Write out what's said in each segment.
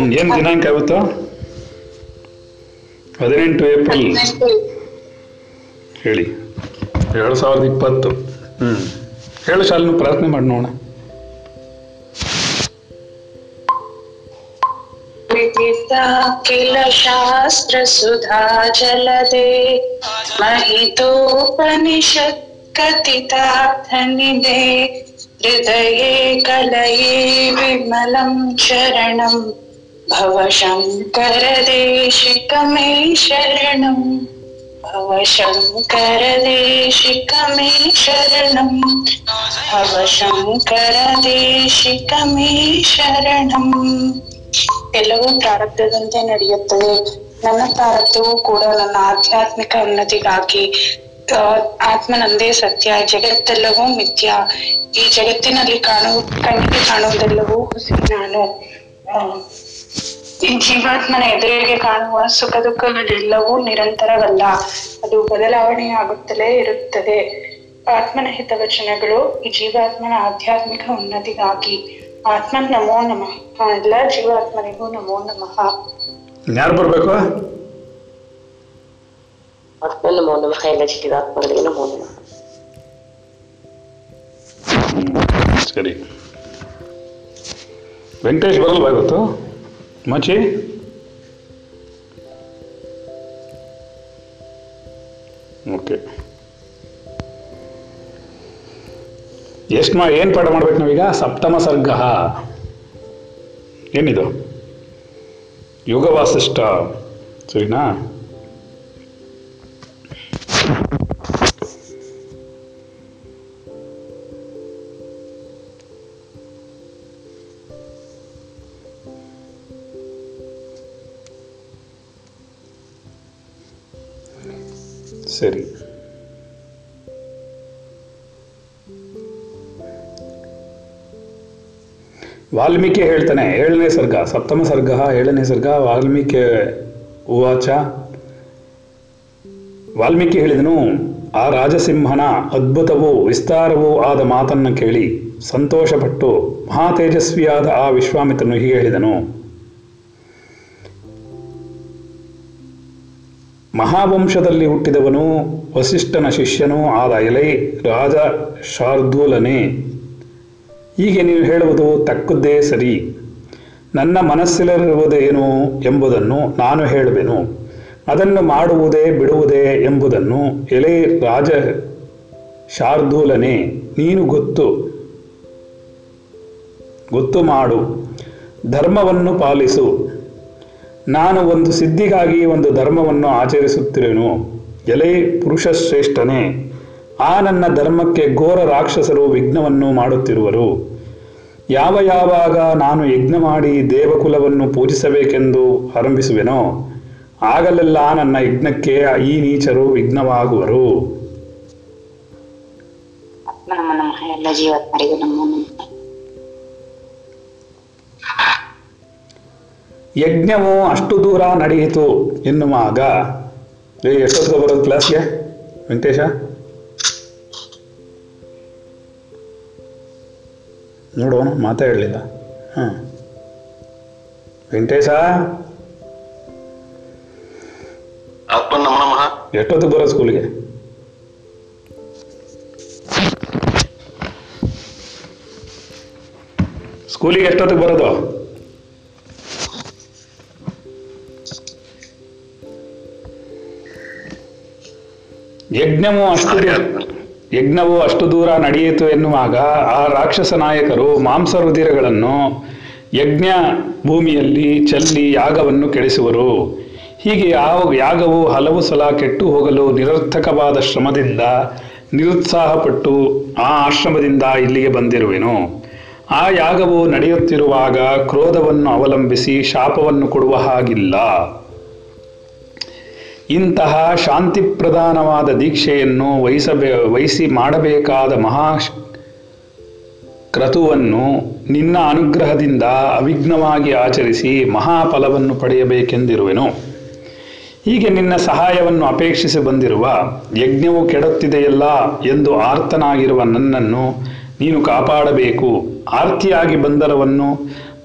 ಏನು ದಿನಾಂಕ ಆಗುತ್ತೋ 18 ಏಪ್ರಿಲ್ ಹೇಳಿ 2020. ಹೇಳು ಶಾಲಿನ, ಪ್ರಾರ್ಥನೆ ಮಾಡಿ ನೋಡೋಣ. ಅಖಿಲ ಶಾಸ್ತ್ರ ಸುಧಾ ಜಲದೆ ಮಹಿತೋಪನಿಷತ್ ಕಥಿತಾರ್ಥನಿದೆ ಹೃದಯೇ ಕಲಯೇ ವಿಮಲಂ ಶರಣಂ ಭವ ಶಂಕರ ದೇಶಿಕ ಮೇ ಶರಣಂ ಭವ ಶಂಕರ ದೇಶಿಕ ಮೇ ಶರಣಂ ಭವ ಶಂಕರ ದೇಶಿಕ ಮೇ ಶರಣಂ. ಎಲ್ಲವೂ ಪ್ರಾರಬ್ಧದಂತೆ ನಡೆಯುತ್ತದೆ. ನನ್ನ ಪ್ರಾರಬ್ಧವೂ ಕೂಡ ನನ್ನ ಆಧ್ಯಾತ್ಮಿಕ ಉನ್ನತಿಗಾಗಿ. ಆತ್ಮನಂದೇ ಸತ್ಯ, ಜಗತ್ತೆಲ್ಲವೂ ಮಿಥ್ಯ. ಈ ಜಗತ್ತಿನಲ್ಲಿ ಕಣ್ಣಿಗೆ ಕಾಣುವುದೆಲ್ಲವೂ ಹುಸಿ. ನಾನು ಈ ಜೀವಾತ್ಮನ ಎದುರಿಗೆ ಕಾಣುವ ಸುಖ ದುಃಖಗಳೆಲ್ಲವೂ ನಿರಂತರವಲ್ಲ, ಅದು ಬದಲಾವಣೆಯಾಗುತ್ತಲೇ ಇರುತ್ತದೆ. ಆತ್ಮನ ಹಿತವಚನಗಳು ಈ ಜೀವಾತ್ಮನ ಆಧ್ಯಾತ್ಮಿಕ ಉನ್ನತಿಗಾಗಿ. ಆತ್ಮನ್ ನಮೋ ನಮಃ. ಎಲ್ಲ ಜೀವಾತ್ಮನಿಗೂ ನಮೋ ನಮಃ. ಯಾರು ಬರ್ಬೇಕು? ಆತ್ಮನ ನಮೋ ನಮಃ. ಎಲ್ಲ ಜೀವಾತ್ಮಗಳಿಗೆ ನಮೋ ನಮಃ. ಸರಿ, ವೆಂಕಟೇಶ್ ಬರಲ್ವಾ ಇವತ್ತು? ಮಚಿ ಓಕೆ. ಏನ್ ಪಾಠ ಮಾಡ್ಬೇಕು ನಾವೀಗ? ಸಪ್ತಮ ಸರ್ಗ. ಏನಿದು? ಯುಗ ವಾಸಿಷ್ಠ. ಸರಿನಾ? ಸರಿ, ವಾಲ್ಮೀಕಿ ಹೇಳ್ತಾನೆ 7ನೇ ಸರ್ಗ, ಸಪ್ತಮ ಸರ್ಗ 7ನೇ ಸರ್ಗ. ವಾಲ್ಮೀಕಿ ಉವಾಚ. ವಾಲ್ಮೀಕಿ ಹೇಳಿದನು, ಆ ರಾಜಸಿಂಹನ ಅದ್ಭುತವೂ ವಿಸ್ತಾರವೂ ಆದ ಮಾತನ್ನು ಕೇಳಿ ಸಂತೋಷಪಟ್ಟು ಮಹಾ ತೇಜಸ್ವಿಯಾದ ಆ ವಿಶ್ವಾಮಿತ್ರನು ಹೀಗೆ ಹೇಳಿದನು. ಮಹಾವಂಶದಲ್ಲಿ ಹುಟ್ಟಿದವನು ವಸಿಷ್ಠನ ಶಿಷ್ಯನೂ ಆದ ಎಲೈ ರಾಜ ಶಾರ್ದೂಲನೇ, ಹೀಗೆ ನೀವು ಹೇಳುವುದು ತಕ್ಕದ್ದೇ ಸರಿ. ನನ್ನ ಮನಸ್ಸಿನಲ್ಲಿರುವುದೇನು ಎಂಬುದನ್ನು ನಾನು ಹೇಳುವೆನು, ಅದನ್ನು ಮಾಡುವುದೇ ಬಿಡುವುದೇ ಎಂಬುದನ್ನು ಎಲೈ ರಾಜ ಶಾರ್ದೂಲನೇ ನೀನು ಗೊತ್ತು ಮಾಡು. ಧರ್ಮವನ್ನು ಪಾಲಿಸು. ನಾನು ಒಂದು ಸಿದ್ಧಿಗಾಗಿ ಒಂದು ಧರ್ಮವನ್ನು ಆಚರಿಸುತ್ತಿರುವೆನು. ಎಲೈ ಪುರುಷಶ್ರೇಷ್ಠನೇ, ಆ ನನ್ನ ಧರ್ಮಕ್ಕೆ ಘೋರ ರಾಕ್ಷಸರು ವಿಘ್ನವನ್ನು ಮಾಡುತ್ತಿರುವರು. ಯಾವಾಗ ನಾನು ಯಜ್ಞ ಮಾಡಿ ದೇವಕುಲವನ್ನು ಪೂಜಿಸಬೇಕೆಂದು ಆರಂಭಿಸುವೆನೋ ಆಗಲೆಲ್ಲ ನನ್ನ ಯಜ್ಞಕ್ಕೆ ಈ ನೀಚರು ವಿಘ್ನವಾಗುವರು. ಯಜ್ಞವು ಅಷ್ಟು ದೂರ ನಡೆಯಿತು ಎನ್ನುವಾಗ ಎಷ್ಟೊತ್ತಿಗೆ ಬರೋದು ಕ್ಲಾಸ್ಗೆ ವೆಂಕಟೇಶ? ನೋಡೋಣ, ಮಾತಾಡಲಿಲ್ಲ. ವೆಂಕಟೇಶ, ಎಷ್ಟೊತ್ತು ಬರೋ ಸ್ಕೂಲ್ಗೆ? ಸ್ಕೂಲಿಗೆ ಎಷ್ಟೊತ್ತಿಗೆ ಬರೋದು? ಯಜ್ಞವು ಅಷ್ಟು ದೂರ ನಡೆಯಿತು ಎನ್ನುವಾಗ ಆ ರಾಕ್ಷಸ ನಾಯಕರು ಮಾಂಸ ರುಧಿರಗಳನ್ನು ಯಜ್ಞ ಭೂಮಿಯಲ್ಲಿ ಚೆಲ್ಲಿ ಯಾಗವನ್ನು ಕೆಡಿಸುವರು. ಹೀಗೆ ಯಾಗವು ಹಲವು ಸಲ ಕೆಟ್ಟು ಹೋಗಲು ನಿರರ್ಥಕವಾದ ಶ್ರಮದಿಂದ ನಿರುತ್ಸಾಹಪಟ್ಟು ಆ ಆಶ್ರಮದಿಂದ ಇಲ್ಲಿಗೆ ಬಂದಿರುವೆನು. ಆ ಯಾಗವು ನಡೆಯುತ್ತಿರುವಾಗ ಕ್ರೋಧವನ್ನು ಅವಲಂಬಿಸಿ ಶಾಪವನ್ನು ಕೊಡುವ ಹಾಗಿಲ್ಲ. ಇಂತಹ ಶಾಂತಿ ಪ್ರಧಾನವಾದ ದೀಕ್ಷೆಯನ್ನು ವಹಿಸಿ ಮಾಡಬೇಕಾದ ಮಹಾ ಕ್ರತುವನ್ನು ನಿನ್ನ ಅನುಗ್ರಹದಿಂದ ಅವಿಘ್ನವಾಗಿ ಆಚರಿಸಿ ಮಹಾಫಲವನ್ನು ಪಡೆಯಬೇಕೆಂದಿರುವೆನು. ಹೀಗೆ ನಿನ್ನ ಸಹಾಯವನ್ನು ಅಪೇಕ್ಷಿಸಿ ಬಂದಿರುವ ಯಜ್ಞವು ಕೆಡುತ್ತಿದೆಯಲ್ಲ ಎಂದು ಆರ್ತನಾಗಿರುವ ನನ್ನನ್ನು ನೀನು ಕಾಪಾಡಬೇಕು. ಆರ್ತಿಯಾಗಿ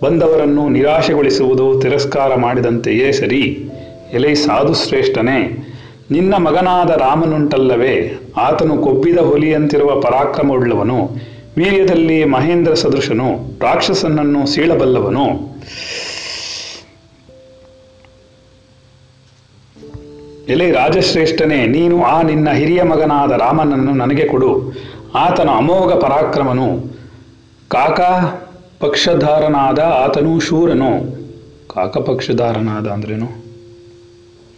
ಬಂದವರನ್ನು ನಿರಾಶೆಗೊಳಿಸುವುದು ತಿರಸ್ಕಾರ ಮಾಡಿದಂತೆಯೇ ಸರಿ. ಎಲೆ ಸಾಧು ಶ್ರೇಷ್ಠನೇ, ನಿನ್ನ ಮಗನಾದ ರಾಮನುಂಟಲ್ಲವೇ, ಆತನು ಕೊಬ್ಬಿದ ಹುಲಿಯಂತಿರುವ ಪರಾಕ್ರಮವುಳ್ಳವನು, ವೀರ್ಯದಲ್ಲಿ ಮಹೇಂದ್ರ ಸದೃಶನು, ರಾಕ್ಷಸನನ್ನು ಸೀಳಬಲ್ಲವನು. ಎಲೆ ರಾಜಶ್ರೇಷ್ಠನೇ, ನೀನು ಆ ನಿನ್ನ ಹಿರಿಯ ಮಗನಾದ ರಾಮನನ್ನು ನನಗೆ ಕೊಡು. ಆತನ ಅಮೋಘ ಪರಾಕ್ರಮನು, ಕಾಕಪಕ್ಷಧಾರನಾದ ಆತನು ಶೂರನು. ಕಾಕಪಕ್ಷಧಾರನಾದ ಅಂದ್ರೇನು?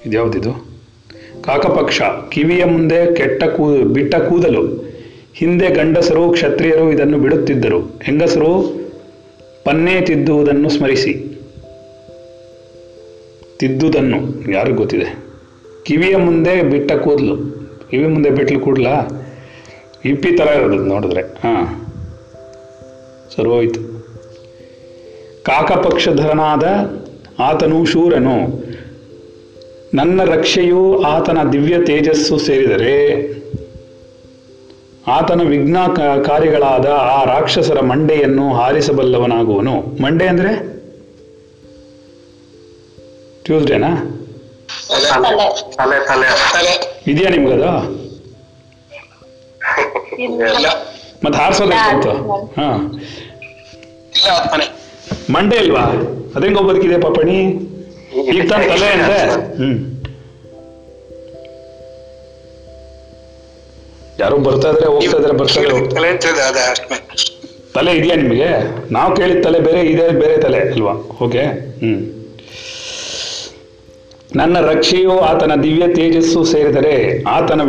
ಇದ್ಯಾವುದಿದು? ಕಾಕಪಕ್ಷ ಕಿವಿಯ ಮುಂದೆ ಬಿಟ್ಟ ಕೂದಲು. ಹಿಂದೆ ಗಂಡಸರು ಕ್ಷತ್ರಿಯರು ಇದನ್ನು ಬಿಡುತ್ತಿದ್ದರು, ಹೆಂಗಸರು ಪನ್ನೇ ತಿದ್ದುವುದನ್ನು ಸ್ಮರಿಸಿ. ತಿದ್ದುವುದನ್ನು ಯಾರಿಗೂ ಗೊತ್ತಿದೆ? ಕಿವಿಯ ಮುಂದೆ ಬಿಟ್ಟ ಕೂದಲು, ಕಿವಿ ಮುಂದೆ ಬಿಟ್ಲು ಕೂದಲ ಹಿಪ್ಪಿ ಥರ ಇರೋದು ನೋಡಿದ್ರೆ. ಹಾಂ, ಸರಿ ಹೋಯ್ತು. ಕಾಕಪಕ್ಷಧರನಾದ ಆತನು ಶೂರನು, ನನ್ನ ರಕ್ಷೆಯು ಆತನ ದಿವ್ಯ ತೇಜಸ್ಸು ಸೇರಿದರೆ ಆತನ ವಿಘ್ನ ಕಾರ್ಯಗಳಾದ ಆ ರಾಕ್ಷಸರ ಮಂಡೆಯನ್ನು ಹಾರಿಸಬಲ್ಲವನಾಗುವನು. ಮಂಡೆ ಅಂದರೆ ಟ್ಯೂಸ್ಡೇನಾ? ಇದೆಯಾ ನಿಮ್ಗದು? ಮತ್ತೆ ಹಾರಿಸೋದಾಯ್ತು? ಹಾ, ಮಂಡೆ ಇಲ್ವಾ? ಅದೇಂಗೋ ಬದುಕಿದೆ ಪಾಪಣಿ ಈಗ ತನ್ನ ತಲೆ ಅಂದ್ರೆ. ಯಾರು ಬರ್ತಾ ಇದ್ರೆ ಹೋಗ್ತಾ ಇದ್ರೆ ಬರ್ತಾ ಇದ್ರೆ ತಲೆ ಇದೆಯಾ ನಿಮಗೆ? ನಾವು ಕೇಳಿದ ತಲೆ ಬೇರೆ, ಇದೇ ಬೇರೆ ತಲೆ ಅಲ್ವಾ? ಓಕೆ. ನನ್ನ ರಕ್ಷೆಯು ಆತನ ದಿವ್ಯ ತೇಜಸ್ಸು ಸೇರಿದರೆ ಆತನ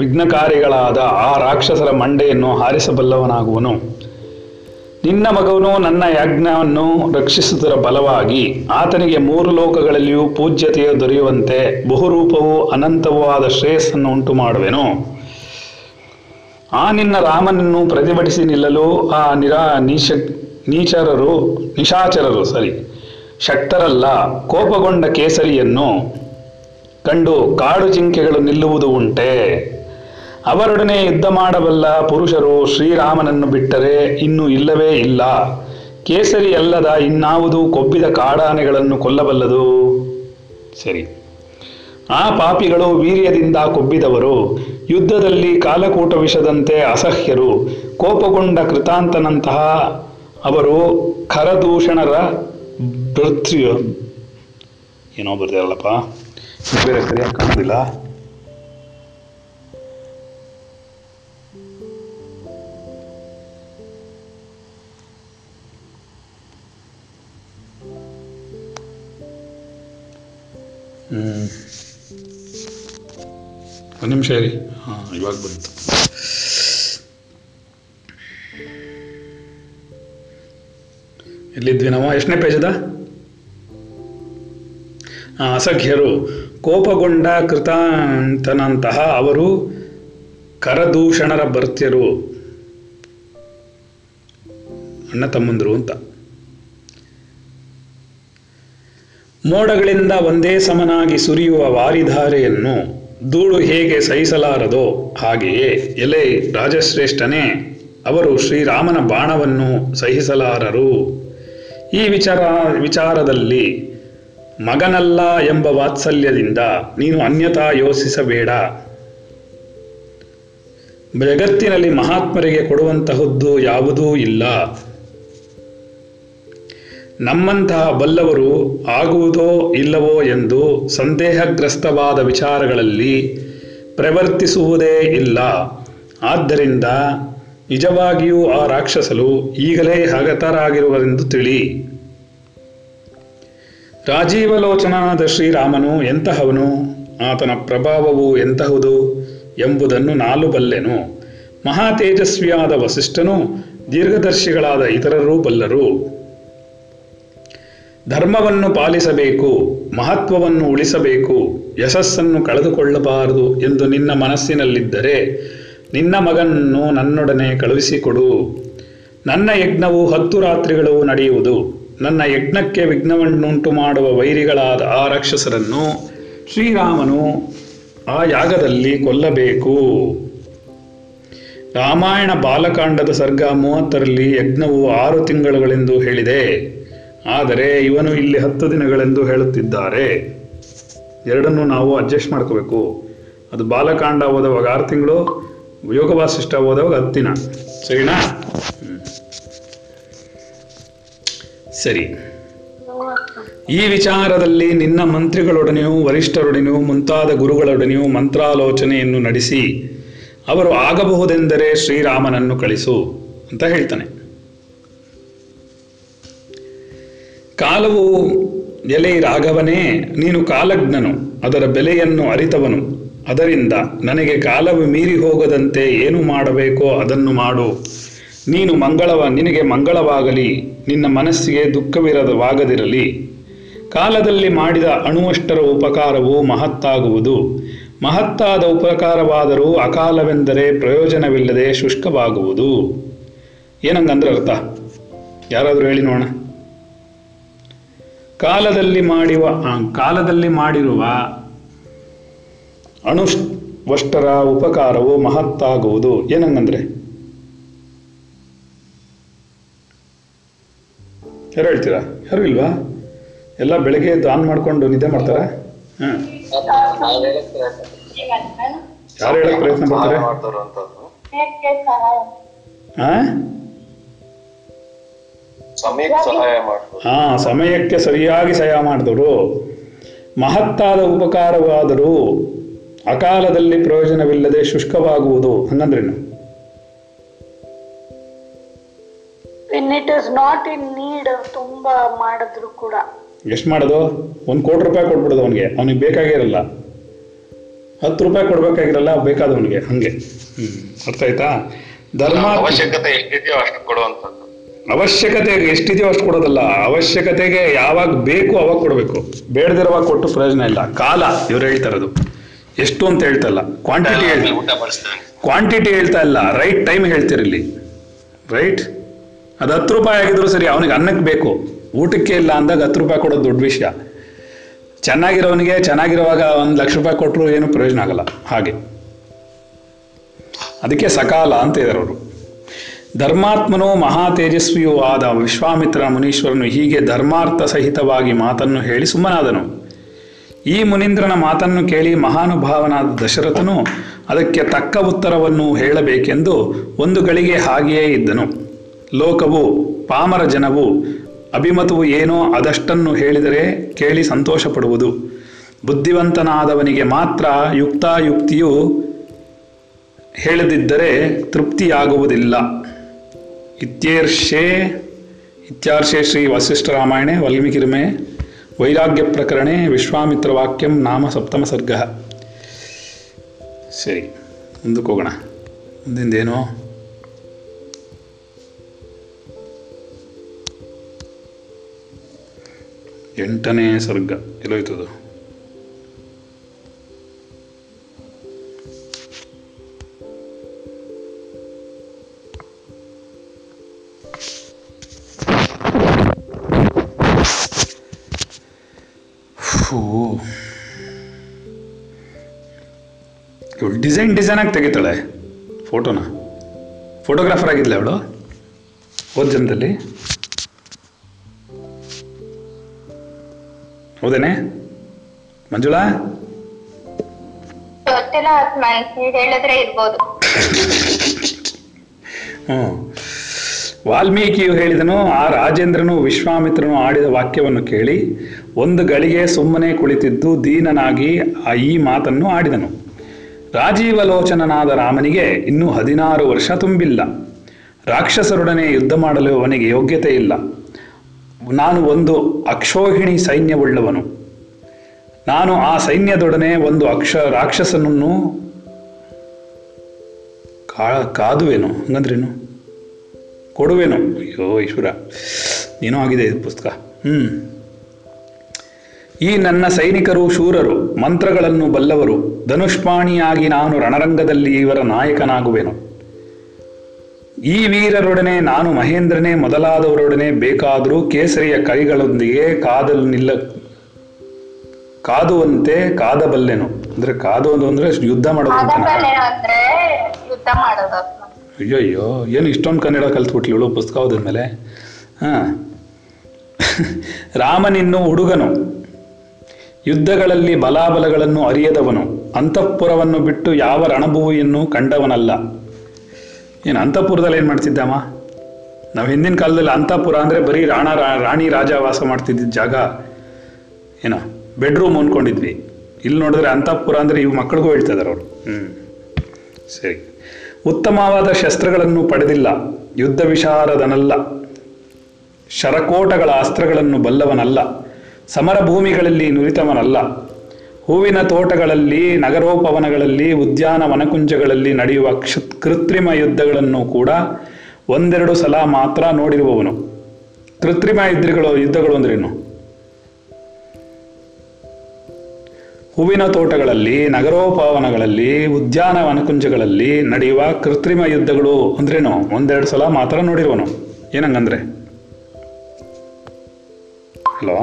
ವಿಘ್ನಕಾರಿಗಳಾದ ಆ ರಾಕ್ಷಸರ ಮಂಡೆಯನ್ನು ಹಾರಿಸಬಲ್ಲವನಾಗುವನು. ನಿನ್ನ ಮಗವನು ನನ್ನ ಯಾಜ್ಞವನ್ನು ರಕ್ಷಿಸುವುದರ ಬಲವಾಗಿ ಆತನಿಗೆ 3 ಲೋಕಗಳಲ್ಲಿಯೂ ಪೂಜ್ಯತೆಯು ದೊರೆಯುವಂತೆ ಬಹುರೂಪವೂ ಅನಂತವೂ ಆದ ಶ್ರೇಯಸ್ಸನ್ನು ಉಂಟು ಮಾಡುವೆನು. ಆ ನಿನ್ನ ರಾಮನನ್ನು ಪ್ರತಿಭಟಿಸಿ ನಿಲ್ಲಲು ಆ ನಿಶಾಚರರು ಶಕ್ತರಲ್ಲ. ಕೋಪಗೊಂಡ ಕೇಸರಿಯನ್ನು ಕಂಡು ಕಾಡು ಜಿಂಕೆಗಳು ನಿಲ್ಲುವುದು ಉಂಟೆ. ಅವರೊಡನೆ ಯುದ್ಧ ಮಾಡಬಲ್ಲ ಪುರುಷರು ಶ್ರೀರಾಮನನ್ನು ಬಿಟ್ಟರೆ ಇನ್ನೂ ಇಲ್ಲವೇ ಇಲ್ಲ. ಕೇಸರಿ ಅಲ್ಲದ ಇನ್ನಾವುದು ಕೊಬ್ಬಿದ ಕಾಡಾನೆಗಳನ್ನು ಕೊಲ್ಲಬಲ್ಲದು? ಸರಿ. ಆ ಪಾಪಿಗಳು ವೀರ್ಯದಿಂದ ಕೊಬ್ಬಿದವರು, ಯುದ್ಧದಲ್ಲಿ ಕಾಲಕೂಟ ವಿಷದಂತೆ ಅಸಹ್ಯರು. ಕೋಪಗೊಂಡ ಕೃತಾಂತನಂತಹ ಅವರು ಖರದೂಷಣರ ಭೃತ್ಯ ಏನೋ ಬರ್ತಾರಲ್ಲಪ್ಪ, ಬೇರೆ ಸರಿಯಾಗಿ ಕಾಣೋದಿಲ್ಲ. ಒಂದು ನಿಮಿಷ ಇರಿ. ಹಾಂ, ಇವಾಗ ಬಂತು. ಎಲ್ಲಿದ್ವಿ ನಾವು? ಎಷ್ಟನೇ ಪೇಜದ? ಅಸಖ್ಯರು ಕೋಪಗೊಂಡ ಕೃತಾಂತನಂತಹ ಅವರು ಕರದೂಷಣರ ಭರ್ತ್ಯರು, ಅಣ್ಣ ತಮ್ಮಂದರು ಅಂತ. ಮೋಡಗಳಿಂದ ಒಂದೇ ಸಮನಾಗಿ ಸುರಿಯುವ ವಾರಿಧಾರೆಯನ್ನು ಧೂಳು ಹೇಗೆ ಸಹಿಸಲಾರದೋ ಹಾಗೆಯೇ ಎಲೆ ರಾಜಶ್ರೇಷ್ಠನೇ ಅವರು ಶ್ರೀರಾಮನ ಬಾಣವನ್ನು ಸಹಿಸಲಾರರು. ಈ ವಿಚಾರದಲ್ಲಿ ಮಗನಲ್ಲ ಎಂಬ ವಾತ್ಸಲ್ಯದಿಂದ ನೀನು ಅನ್ಯಥಾ ಯೋಚಿಸಬೇಡ. ಜಗತ್ತಿನಲ್ಲಿ ಮಹಾತ್ಮರಿಗೆ ಕೊಡುವಂತಹದ್ದು ಯಾವುದೂ ಇಲ್ಲ. ನಮ್ಮಂತಹ ಬಲ್ಲವರು ಆಗುವುದೋ ಇಲ್ಲವೋ ಎಂದು ಸಂದೇಹಗ್ರಸ್ತವಾದ ವಿಚಾರಗಳಲ್ಲಿ ಪ್ರವರ್ತಿಸುವುದೇ ಇಲ್ಲ. ಆದ್ದರಿಂದ ನಿಜವಾಗಿಯೂ ಆ ರಾಕ್ಷಸರು ಈಗಲೇ ಹಗತರಾಗಿರುವರೆಂದು ತಿಳಿ. ರಾಜೀವಲೋಚನಾದ ಶ್ರೀರಾಮನು ಎಂತಹವನು, ಆತನ ಪ್ರಭಾವವು ಎಂತಹುದು ಎಂಬುದನ್ನು ನಾನು ಬಲ್ಲೆನು. ಮಹಾತೇಜಸ್ವಿಯಾದ ವಸಿಷ್ಠನು, ದೀರ್ಘದರ್ಶಿಗಳಾದ ಇತರರೂ ಬಲ್ಲರು. ಧರ್ಮವನ್ನು ಪಾಲಿಸಬೇಕು, ಮಹತ್ವವನ್ನು ಉಳಿಸಬೇಕು, ಯಶಸ್ಸನ್ನು ಕಳೆದುಕೊಳ್ಳಬಾರದು ಎಂದು ನಿನ್ನ ಮನಸ್ಸಿನಲ್ಲಿದ್ದರೆ ನಿನ್ನ ಮಗನನ್ನು ನನ್ನೊಡನೆ ಕಳುಹಿಸಿಕೊಡು. ನನ್ನ ಯಜ್ಞವು 10 ರಾತ್ರಿಗಳು ನಡೆಯುವುದು. ನನ್ನ ಯಜ್ಞಕ್ಕೆ ವಿಘ್ನವನ್ನುಂಟು ಮಾಡುವ ವೈರಿಗಳಾದ ಆ ರಾಕ್ಷಸರನ್ನು ಶ್ರೀರಾಮನು ಆ ಯಾಗದಲ್ಲಿ ಕೊಲ್ಲಬೇಕು. ರಾಮಾಯಣ ಬಾಲಕಾಂಡದ ಸರ್ಗ 30ರಲ್ಲಿ ಯಜ್ಞವು 6 ತಿಂಗಳುಗಳೆಂದು ಹೇಳಿದೆ. ಆದರೆ ಇವನು ಇಲ್ಲಿ 10 ದಿನಗಳೆಂದು ಹೇಳುತ್ತಿದ್ದಾರೆ. ಎರಡನ್ನು ನಾವು ಅಡ್ಜಸ್ಟ್ ಮಾಡ್ಕೋಬೇಕು. ಅದು ಬಾಲಕಾಂಡ ಓದುವಾಗ 6 ತಿಂಗಳು, ಯೋಗ ವಾಸಿಷ್ಠ ಓದುವಾಗ 10 ದಿನ. ಸರಿನಾ? ಸರಿ. ಈ ವಿಚಾರದಲ್ಲಿ ನಿನ್ನ ಮಂತ್ರಿಗಳೊಡನೆಯೂ ವರಿಷ್ಠರೊಡನೆಯೂ ಮುಂತಾದ ಗುರುಗಳೊಡನೆಯೂ ಮಂತ್ರಾಲೋಚನೆಯನ್ನು ನಡೆಸಿ ಅವರು ಆಗಬಹುದೆಂದರೆ ಶ್ರೀರಾಮನನ್ನು ಕಳಿಸು ಅಂತ ಹೇಳ್ತಾನೆ. ಕಾಲವು ಎಲೆ ರಾಘವನೇ, ನೀನು ಕಾಲಜ್ಞನು, ಅದರ ಬೆಲೆಯನ್ನು ಅರಿತವನು. ಅದರಿಂದ ನನಗೆ ಕಾಲವು ಮೀರಿ ಹೋಗದಂತೆ ಏನು ಮಾಡಬೇಕೋ ಅದನ್ನು ಮಾಡು. ನೀನು ನಿನಗೆ ಮಂಗಳವಾಗಲಿ, ನಿನ್ನ ಮನಸ್ಸಿಗೆ ದುಃಖವಿರವಾಗದಿರಲಿ. ಕಾಲದಲ್ಲಿ ಮಾಡಿದ ಅಣುವಷ್ಟರ ಉಪಕಾರವು ಮಹತ್ತಾಗುವುದು. ಮಹತ್ತಾದ ಉಪಕಾರವಾದರೂ ಅಕಾಲವೆಂದರೆ ಪ್ರಯೋಜನವಿಲ್ಲದೆ ಶುಷ್ಕವಾಗುವುದು. ಏನಂಗಂದ್ರೆ ಅರ್ಥ ಯಾರಾದರೂ ಹೇಳಿ ನೋಡೋಣ. ಕಾಲದಲ್ಲಿ ಮಾಡಿರುವ ಅಣುವಷ್ಟರ ಉಪಕಾರವು ಮಹತ್ತಾಗುವುದು ಏನಂಗಂದ್ರೆ ಯಾರು ಹೇಳ್ತೀರಾ? ಯಾರು ಇಲ್ವಾ? ಎಲ್ಲ ಬೆಳಗ್ಗೆ ಆನ್ ಮಾಡ್ಕೊಂಡು ನಿದ್ದೆ ಮಾಡ್ತಾರ? ಯಾರು ಹೇಳಕ್ ಪ್ರಯತ್ನ ಪಡ್ತಾರೆ? ಸಮಯಕ್ಕೆ ಸರಿಯಾಗಿ ಸಹಾಯ ಮಾಡಿದವರು. ಮಹತ್ತಾದ ಉಪಕಾರವಾದರೂ ಅಕಾಲದಲ್ಲಿ ಪ್ರಯೋಜನವಿಲ್ಲದೆ ಶುಷ್ಕವಾಗುವುದು ಹಂಗಂದ್ರೇನು? When it is not in need, ತುಂಬಾ ಮಾಡಿದ್ರು ಕೂಡ ಎಷ್ಟು ಮಾಡೋದು? 1 ಕೋಟಿ ರೂಪಾಯಿ ಕೊಟ್ಬಿಡೋದು ಅವನಿಗೆ. ಅವನಿಗೆ ಬೇಕಾಗಿರಲ್ಲ. 10 ರೂಪಾಯಿ ಕೊಡ್ಬೇಕಾಗಿರಲ್ಲ ಬೇಕಾದವನಿಗೆ. ಹಂಗೆ. ಅರ್ಥ ಆಯ್ತಾ? ಧರ್ಮ ಅವಶ್ಯಕತೆಗೆ ಎಷ್ಟಿದೆಯೋ ಅಷ್ಟು ಕೊಡೋದಲ್ಲ. ಅವಶ್ಯಕತೆಗೆ ಯಾವಾಗ ಬೇಕು ಅವಾಗ ಕೊಡಬೇಕು. ಬೇಡದಿರುವಾಗ ಕೊಟ್ಟು ಪ್ರಯೋಜನ ಇಲ್ಲ. ಕಾಲ ಇವ್ರು ಹೇಳ್ತಾ ಇರೋದು ಎಷ್ಟು ಅಂತ ಹೇಳ್ತಾ ಇಲ್ಲ, ಕ್ವಾಂಟಿಟಿ ಹೇಳ್ತಾ ಇಲ್ಲ, ರೈಟ್ ಟೈಮ್ ಹೇಳ್ತಿರಲಿ. ರೈಟ್? ಅದು 10 ರೂಪಾಯಿ ಆಗಿದ್ರು ಸರಿ, ಅವನಿಗೆ ಅನ್ನಕ್ಕೆ ಬೇಕು, ಊಟಕ್ಕೆ ಇಲ್ಲ ಅಂದಾಗ 10 ರೂಪಾಯಿ ಕೊಡೋದು ದೊಡ್ಡ ವಿಷಯ. ಚೆನ್ನಾಗಿರೋವನಿಗೆ ಚೆನ್ನಾಗಿರುವಾಗ 1 ಲಕ್ಷ ರೂಪಾಯಿ ಕೊಟ್ಟರು ಏನು ಪ್ರಯೋಜನ ಆಗಲ್ಲ. ಹಾಗೆ ಅದಕ್ಕೆ ಸಕಾಲ ಅಂತ ಇದ್ದಾರೆ ಅವರು. ಧರ್ಮಾತ್ಮನೋ ಮಹಾ ತೇಜಸ್ವಿಯೂ ಆದ ವಿಶ್ವಾಮಿತ್ರ ಮುನೀಶ್ವರನು ಹೀಗೆ ಧರ್ಮಾರ್ಥ ಸಹಿತವಾಗಿ ಮಾತನ್ನು ಹೇಳಿ ಸುಮ್ಮನಾದನು. ಈ ಮುನೀಂದ್ರನ ಮಾತನ್ನು ಕೇಳಿ ಮಹಾನುಭಾವನಾದ ದಶರಥನು ಅದಕ್ಕೆ ತಕ್ಕ ಉತ್ತರವನ್ನು ಹೇಳಬೇಕೆಂದು ಒಂದು ಗಳಿಗೆ ಹಾಗೆಯೇ ಇದ್ದನು. ಲೋಕವು, ಪಾಮರ ಜನವು, ಅಭಿಮತವು ಏನೋ ಅದಷ್ಟನ್ನು ಹೇಳಿದರೆ ಕೇಳಿ ಸಂತೋಷ ಪಡುವುದು. ಬುದ್ಧಿವಂತನಾದವನಿಗೆ ಮಾತ್ರ ಯುಕ್ತಾಯುಕ್ತಿಯು ಹೇಳದಿದ್ದರೆ ತೃಪ್ತಿಯಾಗುವುದಿಲ್ಲ. ಇತ್ಯರ್ಷೇ ಶ್ರೀ ವಸಿಷ್ಠ ರಾಮಾಯಣೆ ವಾಲ್ಮೀಕಿರ್ಮೆ ವೈರಾಗ್ಯ ಪ್ರಕರಣೆ ವಿಶ್ವಾಮಿತ್ರ ವಾಕ್ಯಂ ನಾಮ ಸಪ್ತಮ ಸರ್ಗ. ಸರಿ, ಮುಂದಕ್ಕೆ ಹೋಗೋಣ. ಮುಂದಿಂದೇನು? ಎಂಟನೇ ಸರ್ಗ. ಎಲ್ಲೋಯ್ತದು? ಡಿಸೈನ್ ಆಗಿ ತೆಗಿತಾಳೆ ಫೋಟೋನ. ಫೋಟೋಗ್ರಾಫರ್ ಆಗಿದ್ಲ ಅವಳು ಹೋದ ಜನದಲ್ಲಿ. ಹೌದೇನೆ ಮಂಜುಳಾ? ವಾಲ್ಮೀಕಿಯು ಹೇಳಿದನು, ಆ ರಾಜೇಂದ್ರನು ವಿಶ್ವಾಮಿತ್ರನು ಆಡಿದ ವಾಕ್ಯವನ್ನು ಕೇಳಿ ಒಂದು ಗಳಿಗೆ ಸುಮ್ಮನೆ ಕುಳಿತಿದ್ದು ದೀನನಾಗಿ ಈ ಮಾತನ್ನು ಆಡಿದನು. ರಾಜೀವಲೋಚನನಾದ ರಾಮನಿಗೆ ಇನ್ನೂ 16 ವರ್ಷ ತುಂಬಿಲ್ಲ. ರಾಕ್ಷಸರೊಡನೆ ಯುದ್ಧ ಮಾಡಲು ಅವನಿಗೆ ಯೋಗ್ಯತೆ ಇಲ್ಲ. ನಾನು ಒಂದು ಅಕ್ಷೋಹಿಣಿ ಸೈನ್ಯವುಳ್ಳವನು. ನಾನು ಆ ಸೈನ್ಯದೊಡನೆ ಒಂದು ರಾಕ್ಷಸನನ್ನು ಕಾದುವೆನು. ಹಂಗಂದ್ರೇನು? ಕೊಡುವೆನು. ಅಯ್ಯೋ ಈಶ್ವರ, ಏನೋ ಆಗಿದೆ ಇದು ಪುಸ್ತಕ. ಈ ನನ್ನ ಸೈನಿಕರು ಶೂರರು, ಮಂತ್ರಗಳನ್ನು ಬಲ್ಲವರು. ಧನುಷ್ಪಾಣಿಯಾಗಿ ನಾನು ರಣರಂಗದಲ್ಲಿ ಇವರ ನಾಯಕನಾಗುವೆನು. ಈ ವೀರರೊಡನೆ ನಾನು ಮಹೇಂದ್ರನೇ ಮೊದಲಾದವರೊಡನೆ ಬೇಕಾದರೂ ಕೇಸರಿಯ ಕೈಗಳೊಂದಿಗೆ ಕಾದುವಂತೆ ಕಾದಬಲ್ಲೆನು. ಅಂದ್ರೆ ಕಾದೋದು ಅಂದ್ರೆ ಯುದ್ಧ ಮಾಡೋದು. ಅಯ್ಯೋ ಅಯ್ಯೋ ಏನು ಇಷ್ಟೊಂದು ಕನ್ನಡ ಕಲ್ತ್ಬಿಟ್ಲಿವಳು ಪುಸ್ತಕ ಓದಿದ ಮೇಲೆ. ಹಾಂ, ರಾಮನಿನ್ನು ಹುಡುಗನು, ಯುದ್ಧಗಳಲ್ಲಿ ಬಲಾಬಲಗಳನ್ನು ಅರಿಯದವನು, ಅಂತಃಪುರವನ್ನು ಬಿಟ್ಟು ಯಾವ ರಣಭೂವಿಯನ್ನು ಕಂಡವನಲ್ಲ. ಏನು ಅಂತಃಪುರದಲ್ಲಿ ಏನು ಮಾಡ್ತಿದ್ದಾಮ? ನಾವು ಹಿಂದಿನ ಕಾಲದಲ್ಲಿ ಅಂತಃಪುರ ಅಂದರೆ ಬರೀ ರಾಣಿ ರಾಜ ವಾಸ ಮಾಡ್ತಿದ್ದ ಜಾಗ, ಏನೋ ಬೆಡ್ರೂಮ್ ಅಂದ್ಕೊಂಡಿದ್ವಿ. ಇಲ್ಲಿ ನೋಡಿದ್ರೆ ಅಂತಃಪುರ ಅಂದರೆ ಇವು ಮಕ್ಕಳಿಗೂ ಹೇಳ್ತಾ ಇದ್ದಾರೆ ಅವರು. ಸರಿ. ಉತ್ತಮವಾದ ಶಸ್ತ್ರಗಳನ್ನು ಪಡೆದಿಲ್ಲ, ಯುದ್ಧ ವಿಶಾರದನಲ್ಲ, ಶರಕೋಟಗಳ ಅಸ್ತ್ರಗಳನ್ನು ಬಲ್ಲವನಲ್ಲ, ಸಮರ ಭೂಮಿಗಳಲ್ಲಿ ನುರಿತವನಲ್ಲ, ಹೂವಿನ ತೋಟಗಳಲ್ಲಿ, ನಗರೋಪವನಗಳಲ್ಲಿ, ಉದ್ಯಾನವನಕುಂಜಗಳಲ್ಲಿ ನಡೆಯುವ ಕೃತ್ರಿಮ ಯುದ್ಧಗಳನ್ನು ಕೂಡ ಒಂದೆರಡು ಸಲ ಮಾತ್ರ ನೋಡಿರುವವನು. ಕೃತ್ರಿಮ ಯುದ್ಧಗಳು ಅಂದ್ರೇನು? ಹೂವಿನ ತೋಟಗಳಲ್ಲಿ, ನಗರೋಪವನಗಳಲ್ಲಿ, ಉದ್ಯಾನವನಕುಂಜಗಳಲ್ಲಿ ನಡೆಯುವ ಕೃತ್ರಿಮ ಯುದ್ಧಗಳು ಅಂದ್ರೇನು? ಒಂದೆರಡು ಸಲ ಮಾತ್ರ ನೋಡಿರುವನು. ಏನಂಗಂದ್ರೆ ಹಲೋ,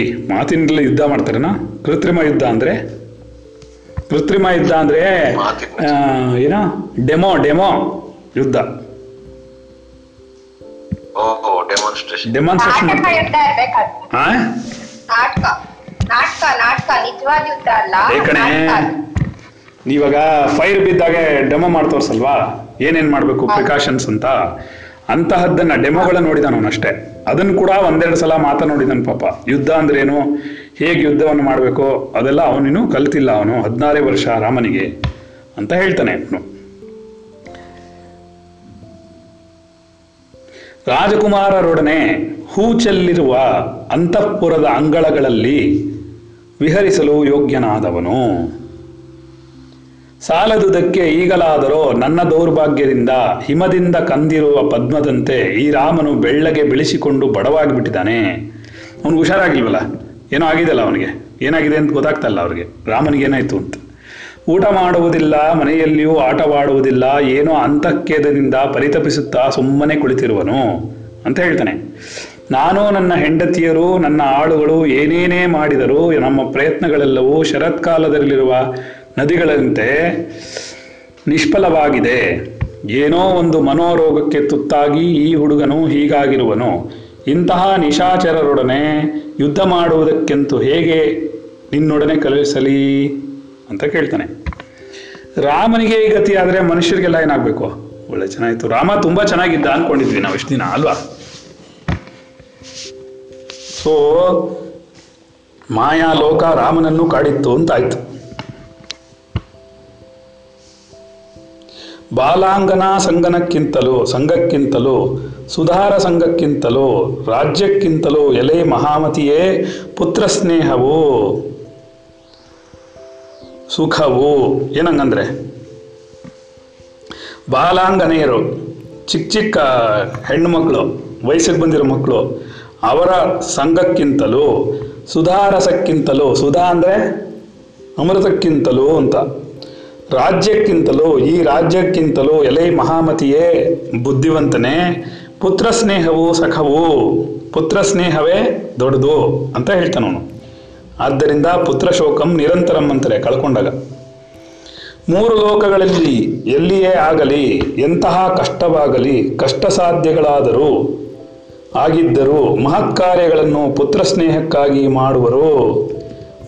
ಏಯ್ ಮಾತಿನಲ್ಲಿ ಯುದ್ಧ ಮಾಡ್ತಾರೇನ? ಕೃತ್ರಿಮ ಯುದ್ಧ ಅಂದ್ರೆ, ಏನೋ ಡೆಮೋ ಯುದ್ಧ, ಡೆಮಾನ್ಸ್ಟ್ರೇಷನ್. ನೀವಾಗ ಫೈರ್ ಬಿದ್ದಾಗ ಡೆಮೋ ಮಾಡ್ತೋರ್ಸಲ್ವಾ, ಏನೇನ್ ಮಾಡ್ಬೇಕು ಪ್ರಿಕಾಷನ್ಸ್ ಅಂತ, ಅಂತಹದ್ದನ್ನ ಡೆಮೋಗಳ ನೋಡಿದವನು ಅಷ್ಟೇ. ಅದನ್ನು ಕೂಡ ಒಂದೆರಡು ಸಲ ಮಾತನಾಡಿದನು ಪಾಪ. ಯುದ್ಧ ಅಂದ್ರೇನು, ಹೇಗೆ ಯುದ್ಧವನ್ನು ಮಾಡಬೇಕು ಅದೆಲ್ಲ ಅವನಿನ್ನು ಕಲ್ತಿಲ್ಲ. ಅವನು 16 ವರ್ಷ ರಾಮನಿಗೆ ಅಂತ ಹೇಳ್ತಾನೆ ಅವನು. ರಾಜಕುಮಾರರೊಡನೆ ಹೂಚಲ್ಲಿರುವ ಅಂತಃಪುರದ ಅಂಗಳಗಳಲ್ಲಿ ವಿಹರಿಸಲು ಯೋಗ್ಯನಾದವನು. ಸಾಲದುದಕ್ಕೆ ಈಗಲಾದರೂ ನನ್ನ ದೌರ್ಭಾಗ್ಯದಿಂದ ಹಿಮದಿಂದ ಕಂದಿರುವ ಪದ್ಮದಂತೆ ಈ ರಾಮನು ಬೆಳ್ಳಗೆ ಬೆಳೆಸಿಕೊಂಡು ಬಡವಾಗಿಬಿಟ್ಟಿದ್ದಾನೆ. ಅವನು ಹುಷಾರಾಗಿಲ್ವಲ್ಲ, ಏನೋ ಆಗಿದೆಯಲ್ಲ ಅವನಿಗೆ. ಏನಾಗಿದೆ ಅಂತ ಗೊತ್ತಾಗ್ತಲ್ಲ ಅವ್ರಿಗೆ, ರಾಮನಿಗೆ ಏನಾಯಿತು ಅಂತ. ಊಟ ಮಾಡುವುದಿಲ್ಲ, ಮನೆಯಲ್ಲಿಯೂ ಆಟವಾಡುವುದಿಲ್ಲ, ಏನೋ ಅಂತಃಖೇದದಿಂದ ಪರಿತಪಿಸುತ್ತಾ ಸುಮ್ಮನೆ ಕುಳಿತಿರುವನು ಅಂತ ಹೇಳ್ತಾನೆ. ನಾನು, ನನ್ನ ಹೆಂಡತಿಯರು, ನನ್ನ ಆಳುಗಳು ಏನೇನೇ ಮಾಡಿದರೂ ನಮ್ಮ ಪ್ರಯತ್ನಗಳೆಲ್ಲವೂ ಶರತ್ಕಾಲದಲ್ಲಿರುವ ನದಿಗಳಂತೆ ನಿಷ್ಫಲವಾಗಿದೆ. ಏನೋ ಒಂದು ಮನೋರೋಗಕ್ಕೆ ತುತ್ತಾಗಿ ಈ ಹುಡುಗನು ಹೀಗಾಗಿರುವನು. ಇಂತಹ ನಿಶಾಚರರೊಡನೆ ಯುದ್ಧ ಮಾಡುವುದಕ್ಕೆಂತೂ ಹೇಗೆ ನಿನ್ನೊಡನೆ ಕಲಿಸಲಿ ಅಂತ ಕೇಳ್ತಾನೆ. ರಾಮನಿಗೆ ಈ ಗತಿ ಆದರೆ ಮನುಷ್ಯರಿಗೆಲ್ಲ ಏನಾಗಬೇಕು? ಒಳ್ಳೆ ಚೆನ್ನಾಗಿತ್ತು, ರಾಮ ತುಂಬ ಚೆನ್ನಾಗಿದ್ದ ಅಂದ್ಕೊಂಡಿದ್ವಿ ನಾವು ಇಷ್ಟು ದಿನ ಅಲ್ವಾ. ಸೊ ಮಾಯಾ ಲೋಕ ರಾಮನನ್ನು ಕಾಡಿತ್ತು ಅಂತಾಯ್ತು. ಬಾಲಾಂಗನ ಸಂಘಕ್ಕಿಂತಲೂ ಸುಧಾರ ಸಂಘಕ್ಕಿಂತಲೂ ರಾಜ್ಯಕ್ಕಿಂತಲೂ ಎಲೆ ಮಹಾಮತಿಯೇ ಪುತ್ರ ಸ್ನೇಹವು ಸುಖವು. ಏನಂಗಂದ್ರೆ ಬಾಲಾಂಗನೆಯರು, ಚಿಕ್ಕ ಹೆಣ್ಣುಮಕ್ಕಳು, ವಯಸ್ಸಿಗೆ ಬಂದಿರೋ ಮಕ್ಕಳು, ಅವರ ಸಂಘಕ್ಕಿಂತಲೂ ಸುಧಾರಸಕ್ಕಿಂತಲೂ, ಸುಧಾ ಅಂದರೆ ಅಮೃತಕ್ಕಿಂತಲೂ ಅಂತ, ರಾಜ್ಯಕ್ಕಿಂತಲೂ ಈ ರಾಜ್ಯಕ್ಕಿಂತಲೂ ಎಲೆ ಮಹಾಮತಿಯೇ ಬುದ್ಧಿವಂತನೇ, ಪುತ್ರ ಸ್ನೇಹವು ಸಖವು, ಪುತ್ರ ಸ್ನೇಹವೇ ದೊಡ್ಡದು ಅಂತ ಹೇಳ್ತಾನವನು. ಆದ್ದರಿಂದ ಪುತ್ರ ಶೋಕಂ ನಿರಂತರಂ ಅಂತಾರೆ ಕಳ್ಕೊಂಡಾಗ. 3 ಲೋಕಗಳಲ್ಲಿ ಎಲ್ಲಿಯೇ ಆಗಲಿ, ಎಂತಹ ಕಷ್ಟವಾಗಲಿ, ಕಷ್ಟ ಸಾಧ್ಯಗಳಾದರೂ ಆಗಿದ್ದರೂ ಮಹತ್ಕಾರ್ಯಗಳನ್ನು ಪುತ್ರ ಸ್ನೇಹಕ್ಕಾಗಿ ಮಾಡುವರು.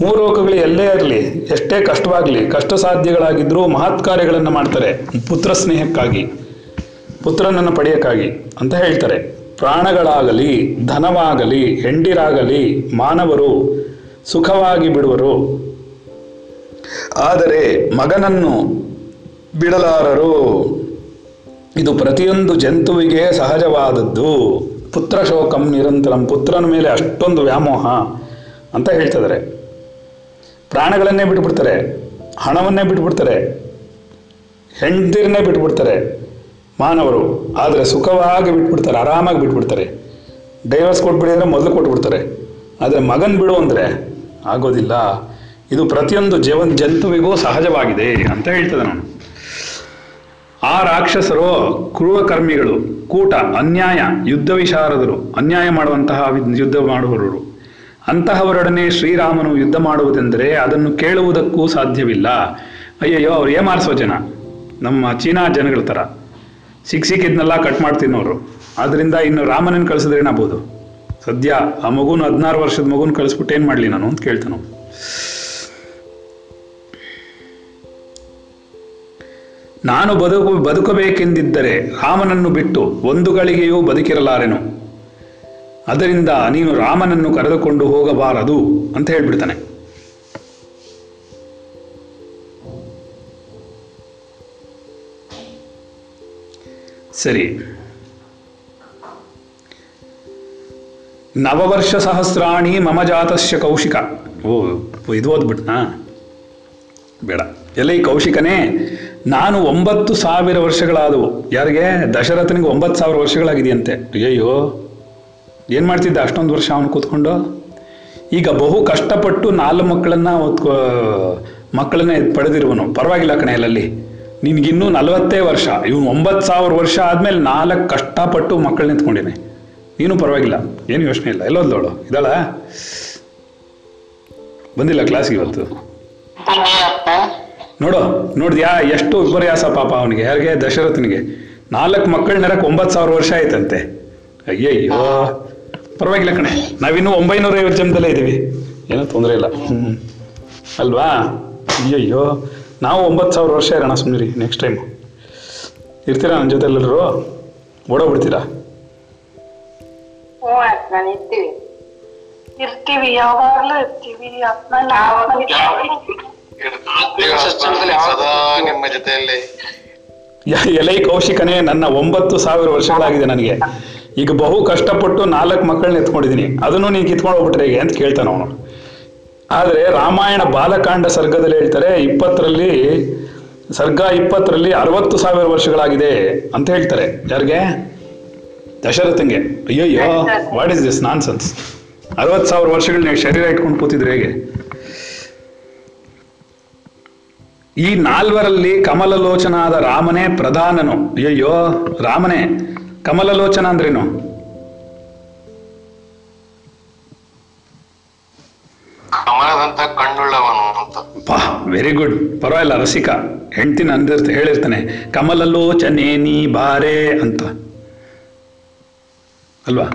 3 ಲೋಕಗಳು ಎಲ್ಲೇ ಇರಲಿ, ಎಷ್ಟೇ ಕಷ್ಟವಾಗಲಿ, ಕಷ್ಟ ಸಾಧ್ಯಗಳಾಗಿದ್ದರೂ ಮಹತ್ ಕಾರ್ಯಗಳನ್ನು ಮಾಡ್ತಾರೆ ಪುತ್ರ ಸ್ನೇಹಕ್ಕಾಗಿ, ಪುತ್ರನನ್ನು ಪಡೆಯಕ್ಕಾಗಿ ಅಂತ ಹೇಳ್ತಾರೆ. ಪ್ರಾಣಗಳಾಗಲಿ, ಧನವಾಗಲಿ, ಹೆಂಡಿರಾಗಲಿ ಮಾನವರು ಸುಖವಾಗಿ ಬಿಡುವರು, ಆದರೆ ಮಗನನ್ನು ಬಿಡಲಾರರು. ಇದು ಪ್ರತಿಯೊಂದು ಜಂತುವಿಗೆ ಸಹಜವಾದದ್ದು. ಪುತ್ರ ಶೋಕಂ ನಿರಂತರಂ, ಪುತ್ರನ ಮೇಲೆ ಅಷ್ಟೊಂದು ವ್ಯಾಮೋಹ ಅಂತ ಹೇಳ್ತಿದ್ದಾರೆ. ಪ್ರಾಣಗಳನ್ನೇ ಬಿಟ್ಬಿಡ್ತಾರೆ, ಹಣವನ್ನೇ ಬಿಟ್ಬಿಡ್ತಾರೆ, ಹೆಂಡತಿರನ್ನೇ ಬಿಟ್ಬಿಡ್ತಾರೆ ಮಾನವರು, ಆದರೆ ಸುಖವಾಗಿ ಬಿಟ್ಬಿಡ್ತಾರೆ, ಆರಾಮಾಗಿ ಬಿಟ್ಬಿಡ್ತಾರೆ. ಡೈವರ್ಸ್ ಕೊಟ್ಬಿಡಿ ಅಂದರೆ ಮೊದಲು ಕೊಟ್ಬಿಡ್ತಾರೆ, ಆದರೆ ಮಗನ ಬಿಡು ಅಂದರೆ ಆಗೋದಿಲ್ಲ. ಇದು ಪ್ರತಿಯೊಂದು ಜಂತುವಿಗೂ ಸಹಜವಾಗಿದೆ ಅಂತ ಹೇಳ್ತದೆ ನಾನು. ಆ ರಾಕ್ಷಸರು ಕ್ರೂರಕರ್ಮಿಗಳು, ಕೂಟ, ಅನ್ಯಾಯ, ಯುದ್ಧ ವಿಶಾರದರು, ಅನ್ಯಾಯ ಮಾಡುವಂತಹ ಯುದ್ಧ ಮಾಡುವವರು. ಅಂತಹವರೊಡನೆ ಶ್ರೀರಾಮನು ಯುದ್ಧ ಮಾಡುವುದೆಂದರೆ ಅದನ್ನು ಕೇಳುವುದಕ್ಕೂ ಸಾಧ್ಯವಿಲ್ಲ. ಅಯ್ಯಯ್ಯೋ ಅವ್ರು ಏಮಾರಿಸೋ ಜನ, ನಮ್ಮ ಚೀನಾ ಜನಗಳ ಥರ ಸಿಕ್ಕಿದ್ದನ್ನೆಲ್ಲ ಕಟ್ ಮಾಡ್ತಿನ್ನೋರು. ಆದ್ದರಿಂದ ಇನ್ನು ರಾಮನನ್ನು ಕಳಿಸಿದ್ರೆ ಏನಾಗ್ಬೋದು? ಸದ್ಯ ಆ ಮಗುನ 16 ವರ್ಷದ ಮಗುನ ಕಳಿಸ್ಬಿಟ್ಟು ಏನು ಮಾಡಲಿ ನಾನು ಅಂತ ಕೇಳ್ತಾನು. ನಾನು ಬದುಕಬೇಕೆಂದಿದ್ದರೆ ರಾಮನನ್ನು ಬಿಟ್ಟು ಒಂದು ಗಳಿಗೆಯೂ ಬದುಕಿರಲಾರೆನು, ಅದರಿಂದ ನೀನು ರಾಮನನ್ನು ಕರೆದುಕೊಂಡು ಹೋಗಬಾರದು ಅಂತ ಹೇಳ್ಬಿಡ್ತಾನೆ. ಸರಿ, 9 ವರ್ಷ ಸಹಸ್ರಾಣಿ ಮಮ ಜಾತಸ್ಯ ಕೌಶಿಕ. ಓ ಇದು ಓದ್ಬಿಟ್ನಾ? ಬೇಡ, ಎಲ್ಲ ಈ ಕೌಶಿಕನೇ. ನಾನು 9,000 ವರ್ಷಗಳಾದವು. ಯಾರಿಗೆ? ದಶರಥನಿಗೆ 9,000 ವರ್ಷಗಳಾಗಿದೆಯಂತೆ. ಅಯ್ಯಯ್ಯೋ, ಏನು ಮಾಡ್ತಿದ್ದ ಅಷ್ಟೊಂದು ವರ್ಷ ಅವನು ಕೂತ್ಕೊಂಡು? ಈಗ ಬಹು ಕಷ್ಟಪಟ್ಟು 4 ಮಕ್ಕಳನ್ನು ಮಕ್ಕಳನ್ನೇ ಪಡೆದಿರುವನು. ಪರವಾಗಿಲ್ಲ ಕಣೆ, ಅಲ್ಲಲ್ಲಿ ನಿನಗಿನ್ನೂ 40 ವರ್ಷ, ಇವನು 9,000 ವರ್ಷ ಆದಮೇಲೆ 4 ಕಷ್ಟಪಟ್ಟು ಮಕ್ಕಳು ನಿಂತ್ಕೊಂಡಿನಿ. ನೀನು ಪರವಾಗಿಲ್ಲ, ಏನು ಯೋಚನೆ ಇಲ್ಲ. ಎಲ್ಲೋದ್ಲೋಳು ಇದ್ದಾಳ? ಬಂದಿಲ್ಲ ಕ್ಲಾಸ್ಗೆ ಇವತ್ತು? ನೋಡು, ನೋಡಿದ್ಯಾ ಎಷ್ಟು ವಿಪರ್ಯಾಸ ಪಾಪ ಅವನಿಗೆ. ಯಾರಿಗೆ? ದಶರಥನಿಗೆ. 4 ಮಕ್ಕಳು ನೆರಕ್ಕೆ 9,000 ವರ್ಷ ಆಯ್ತಂತೆ. ಅಯ್ಯಯ್ಯೋ, ಪರವಾಗಿಲ್ಲ ಕಣೆ, ನಾವಿನ್ನೂ 950 ಜನ್ಮದಲ್ಲೇ ಇದ್ದೀವಿ, ಏನೂ ತೊಂದರೆ ಇಲ್ಲ. ಅಲ್ವಾ? ಅಯ್ಯಯ್ಯೋ, ನಾವು 9,000 ವರ್ಷ ಇರೋಣ. ಸುಮ್ಮನಿರಿ, ನೆಕ್ಸ್ಟ್ ಟೈಮ್ ಇರ್ತೀರಾ ನನ್ನ ಜೊತೆ? ಎಲ್ಲರೂ ಓಡೋಗ್ಬಿಡ್ತೀರಾ? ಎಲೈ ಕೌಶಿಕನೇ, ನನ್ನ 9,000 ವರ್ಷಗಳಾಗಿದೆ ನನಗೆ. ಈಗ ಬಹು ಕಷ್ಟಪಟ್ಟು 4 ಮಕ್ಕಳನ್ನ ಎತ್ಕೊಂಡಿದ್ದೀನಿ, ಅದನ್ನು ನೀನು ಕಿತ್ಕೊಂಡು ಹೋಗ್ಬಿಟ್ರೆ ಹೇಗೆ ಅಂತ ಕೇಳ್ತಾನೆ ಅವನು. ಆದರೆ ರಾಮಾಯಣ ಬಾಲಕಾಂಡ ಸರ್ಗದಲ್ಲಿ ಹೇಳ್ತಾರೆ, 20ರಲ್ಲಿ ಸರ್ಗ 20ರಲ್ಲಿ 60,000 ವರ್ಷಗಳಾಗಿದೆ ಅಂತ ಹೇಳ್ತಾರೆ. ಯಾರಿಗೆ? ದಶರಥನ್ಗೆ. ಅಯ್ಯಯ್ಯೋ, ವಾಟ್ ಇಸ್ ದಿಸ್ ನಾನ್ ಸೆನ್ಸ್? 60,000 ವರ್ಷಗಳು ನೀವು ಶರೀರ ಇಟ್ಕೊಂಡು ಕೂತಿದ್ರೆ ಹೇಗೆ? ಈ 4ವರಲ್ಲಿ ಕಮಲಲೋಚನಾದ ರಾಮನೇ ಪ್ರಧಾನನು. ಅಯ್ಯಯ್ಯೋ, ರಾಮನೇ ಕಮಲಲೋಚನ ಅಂದ್ರೇನು? ಕಮಲದಂತ ಕಣ್ಣುಳ್ಳವನು ಅಂತ. ವೆರಿ ಗುಡ್, ಪರವಾಗಿಲ್ಲ ರಸಿಕಾ. ಹೆಂಡ್ತಿನ ಹೇಳಿರ್ತಾನೆ ಕಮಲಲೋಚನೆ ನೀ ಬಾರೆ ಅಂತ ಅಲ್ವಾ?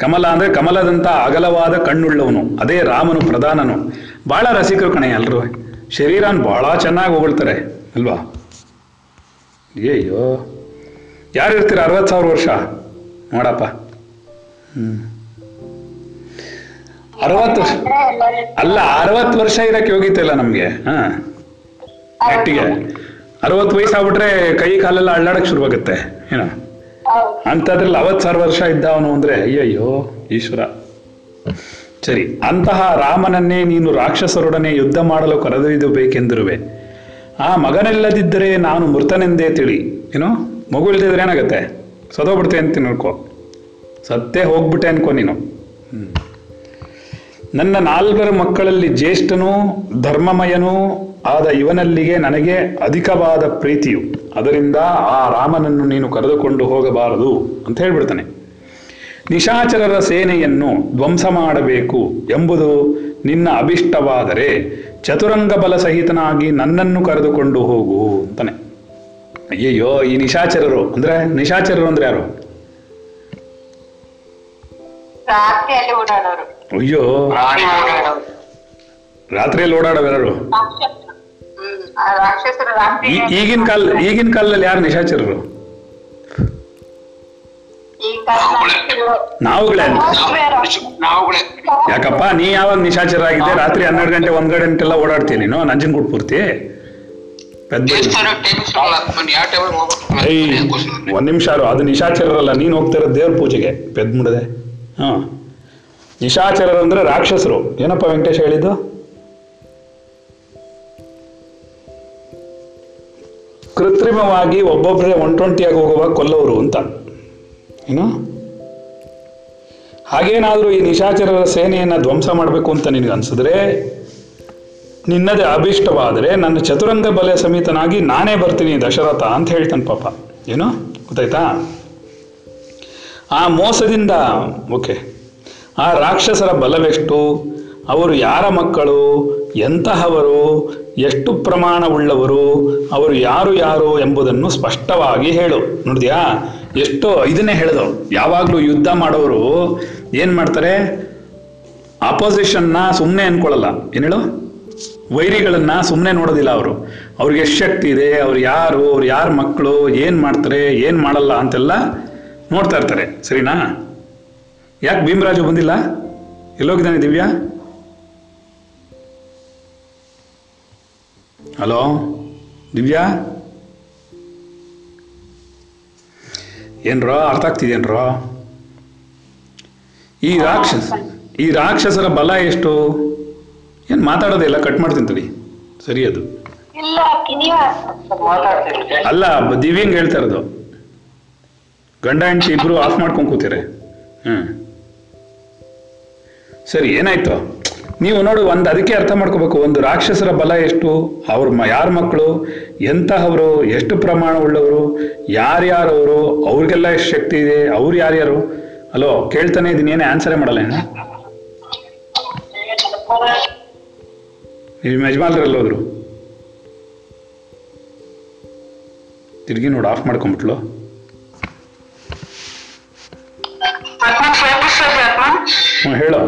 ಕಮಲ ಅಂದ್ರೆ ಕಮಲದಂತ ಅಗಲವಾದ ಕಣ್ಣುಳ್ಳವನು, ಅದೇ ರಾಮನು ಪ್ರಧಾನನು. ಬಹಳ ರಸಿಕರು ಕಣೆ ಎಲ್ರು, ಶರೀರನ್ ಬಹಳ ಚೆನ್ನಾಗಿ ಹೊಗಳ್ತಾರೆ ಅಲ್ವಾ? ಅಯ್ಯೋ, ಯಾರು ಇರ್ತೀರ 60,000 ವರ್ಷ? ನೋಡಪ್ಪ, 60 ವರ್ಷ ಅಲ್ಲ, 60 ವರ್ಷ ಇರಕ್ಕೆ ಹೋಗಿತ್ತಲ್ಲ ನಮ್ಗೆ. ಹಾ, ಗಟ್ಟಿಗೆ 60 ವಯಸ್ಸಾಗ್ಬಿಟ್ರೆ ಕೈ ಕಾಲೆಲ್ಲ ಅಳ್ಳಾಡಕ್ ಶುರುವಾಗುತ್ತೆ ಏನೋ. ಅಂಥದ್ರಲ್ಲಿ 60 ವರ್ಷ ಇದ್ದ ಅವನು ಅಂದ್ರೆ ಅಯ್ಯಯ್ಯೋ ಈಶ್ವರ. ಸರಿ, ಅಂತಹ ರಾಮನನ್ನೇ ನೀನು ರಾಕ್ಷಸರೊಡನೆ ಯುದ್ಧ ಮಾಡಲು ಕರೆದೊಯ್ದು ಬೇಕೆಂದಿರುವೆ. ಆ ಮಗನಿಲ್ಲದಿದ್ದರೆ ನಾನು ಮೃತನೆಂದೇ ತಿಳಿ. ಏನೋ ಮಗು ಇಲ್ದಿದ್ರೆ ಏನಾಗುತ್ತೆ? ಸದೋಗ್ಬಿಡ್ತೆ ಅಂತ ನೋಡ್ಕೋ, ಸತ್ತೇ ಹೋಗ್ಬಿಟ್ಟೆ ಅನ್ಕೋ ನೀನು. ನನ್ನ 4 ಮಕ್ಕಳಲ್ಲಿ ಜ್ಯೇಷ್ಠನೂ ಧರ್ಮಮಯನೂ ಆದ ಇವನಲ್ಲಿಗೆ ನನಗೆ ಅಧಿಕವಾದ ಪ್ರೀತಿಯು, ಅದರಿಂದ ಆ ರಾಮನನ್ನು ನೀನು ಕರೆದುಕೊಂಡು ಹೋಗಬಾರದು ಅಂತ ಹೇಳ್ಬಿಡ್ತಾನೆ. ನಿಶಾಚರರ ಸೇನೆಯನ್ನು ಧ್ವಂಸ ಮಾಡಬೇಕು ಎಂಬುದು ನಿನ್ನ ಅಭಿಷ್ಟವಾದರೆ ಚತುರಂಗ ಬಲ ಸಹಿತನಾಗಿ ನನ್ನನ್ನು ಕರೆದುಕೊಂಡು ಹೋಗು ಅಂತಾನೆ. ಅಯ್ಯಯ್ಯೋ, ಈ ನಿಶಾಚರರು ಅಂದ್ರೆ ಯಾರು? ಅಯ್ಯೋ, ರಾತ್ರಿಯಲ್ಲಿ ಓಡಾಡೋರು ಈಗಿನ ಕಾಲದಲ್ಲಿ. ಯಾರು ನಿಶಾಚರರು? ನಾವುಗಳೇ. ಯಾಕಪ್ಪ ನೀ ಯಾವಾಗ ನಿಶಾಚರ ಆಗಿದೆ? ರಾತ್ರಿ 12 ಗಂಟೆ 1 ಗಂಟೆಲ್ಲ ಓಡಾಡ್ತೀಯ ನೀನು ನಂಜನಗೂಡು ಪೂರ್ತಿ. 1 ನಿಮಿಷ, ಅದು ನಿಶಾಚರರಲ್ಲ, ನೀನು ಹೋಗ್ತಿರೋ ದೇವ್ರ ಪೂಜೆಗೆ ಪೆದ್ ಮುಡದೆ. ಹಾ, ನಿಶಾಚರರು ಅಂದ್ರೆ ರಾಕ್ಷಸರು. ಏನಪ್ಪ ವೆಂಕಟೇಶ್ ಹೇಳಿದ್ದು? ಕೃತ್ರಿಮವಾಗಿ ಒಬ್ಬೊಬ್ಬರೇ ಒಂಟೊಂಟಿಯಾಗಿ ಹೋಗುವಾಗ ಕೊಲ್ಲವರು ಅಂತ ಏನು? ಹಾಗೇನಾದರೂ ಈ ನಿಶಾಚರರ ಸೇನೆಯನ್ನು ಧ್ವಂಸ ಮಾಡಬೇಕು ಅಂತ ನಿನಗನ್ಸಿದ್ರೆ, ನಿನ್ನದೇ ಅಭಿಷ್ಟವಾದರೆ ನನ್ನ ಚತುರಂಗ ಬಲೆ ಸಮೇತನಾಗಿ ನಾನೇ ಬರ್ತೀನಿ ದಶರಥ ಅಂತ ಹೇಳ್ತಾನೆ ಪಾಪ. ಏನು ಗೊತ್ತಾಯ್ತಾ? ಆ ಮೋಸದಿಂದ ಓಕೆ, ಆ ರಾಕ್ಷಸರ ಬಲವೆಷ್ಟು, ಅವರು ಯಾರ ಮಕ್ಕಳು, ಎಂತಹವರು, ಎಷ್ಟು ಪ್ರಮಾಣವುಳ್ಳವರು, ಅವರು ಯಾರು ಯಾರು ಎಂಬುದನ್ನು ಸ್ಪಷ್ಟವಾಗಿ ಹೇಳು. ನೋಡಿದ್ಯಾ, ಎಷ್ಟೋ ಇದನ್ನೇ ಹೇಳಿದ್ರು. ಯಾವಾಗ್ಲೂ ಯುದ್ಧ ಮಾಡೋರು ಏನ್ ಮಾಡ್ತಾರೆ, ಅಪೋಸಿಷನ್ನ ಸುಮ್ಮನೆ ಅನ್ಕೊಳ್ಳಲ್ಲ. ಏನ್ ಹೇಳು, ವೈರಿಗಳನ್ನ ಸುಮ್ಮನೆ ನೋಡೋದಿಲ್ಲ. ಅವ್ರಿಗೆ ಎಷ್ಟು ಶಕ್ತಿ ಇದೆ, ಅವ್ರು ಯಾರ ಮಕ್ಕಳು, ಏನ್ ಮಾಡ್ತಾರೆ ಏನ್ ಮಾಡಲ್ಲ ಅಂತೆಲ್ಲ ನೋಡ್ತಾ ಇರ್ತಾರೆ. ಸರಿನಾ? ಯಾಕೆ ಭೀಮರಾಜು ಬಂದಿಲ್ಲ? ಎಲ್ಲೋಗಿದ್ದಾನೆ ದಿವ್ಯಾ? ಹಲೋ ದಿವ್ಯಾ, ಏನ್ರೋ ಅರ್ಥ ಆಗ್ತಿದೇನ್ರೋ? ಈ ರಾಕ್ಷಸರ ಬಲ ಎಷ್ಟು? ಏನ್ ಮಾತಾಡೋದೇ ಇಲ್ಲ, ಕಟ್ ಮಾಡ್ತೀನಿ. ಸರಿ, ಅದು ಅಲ್ಲ ದಿವ್ಯಂಗ್ ಹೇಳ್ತಾ ಇರೋದು. ಗಂಡ ಹೆಂಡತಿ ಇಬ್ರು ಆಫ್ ಮಾಡ್ಕೊಂಡ್ ಕೂತಿರೆ. ಸರಿ, ಏನಾಯ್ತು? ನೀವು ನೋಡು, ಒಂದು ಅದಕ್ಕೆ ಅರ್ಥ ಮಾಡ್ಕೋಬೇಕು. ಒಂದು ರಾಕ್ಷಸರ ಬಲ ಎಷ್ಟು, ಯಾರ ಮಕ್ಕಳು, ಎಂತಹವರು, ಎಷ್ಟು ಪ್ರಮಾಣ ಉಳ್ಳವರು, ಯಾರ್ಯಾರವರು, ಅವ್ರಿಗೆಲ್ಲ ಎಷ್ಟು ಶಕ್ತಿ ಇದೆ, ಅವ್ರು ಯಾರ್ಯಾರು. ಅಲೋ, ಕೇಳ್ತಾನೆ ಇದೀನಿ, ಏನೇ ಆನ್ಸರೇ ಮಾಡಲ್ಲ. ನಿಮ್ಮ ಯಜಮಾನ್ರಲ್ಲಿ ಹೋದ್ರು, ತಿರ್ಗಿ ನೋಡು ಆಫ್ ಮಾಡ್ಕೊಂಡ್ಬಿಟ್ಲು. ಹೇಳೋ,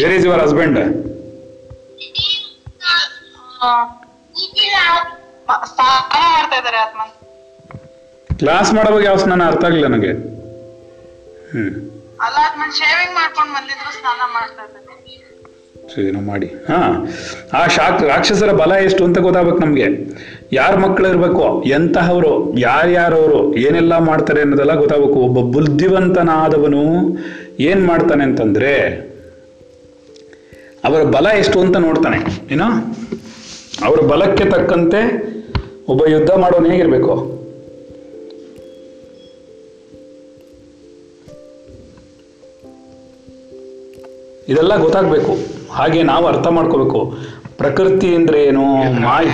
where is your husband? Class ಮಾಡೋವಾಗ ಯಾವ ಸ್ನಾನ ಅರ್ಥ ಆಗ್ಲಿಲ್ಲ ನನಗೆ. ಮಾಡಿ ಆ ರಾಕ್ಷಸರ ಬಲ ಎಷ್ಟು ಅಂತ ಗೊತ್ತಾಗ್ಬೇಕು ನಮ್ಗೆ. ಯಾರ ಮಕ್ಕಳು ಇರ್ಬೇಕು, ಎಂತಹವರು, ಯಾರ್ಯಾರವರು, ಏನೆಲ್ಲ ಮಾಡ್ತಾರೆ ಅನ್ನೋದೆಲ್ಲ ಗೊತ್ತಾಗ್ಬೇಕು. ಒಬ್ಬ ಬುದ್ಧಿವಂತನಾದವನು ಏನ್ ಮಾಡ್ತಾನೆ ಅಂತಂದ್ರೆ, ಅವರ ಬಲ ಎಷ್ಟು ಅಂತ ನೋಡ್ತಾನೆ. ಏನೋ ಅವರ ಬಲಕ್ಕೆ ತಕ್ಕಂತೆ ಒಬ್ಬ ಯುದ್ಧ ಮಾಡೋನು ಹೇಗಿರ್ಬೇಕು. ಇದೆಲ್ಲ ಗೊತ್ತಾಗ್ಬೇಕು. ಹಾಗೆ ನಾವು ಅರ್ಥ ಮಾಡ್ಕೋಬೇಕು ಪ್ರಕೃತಿ ಅಂದ್ರೆ ಏನು, ಮಾಯ.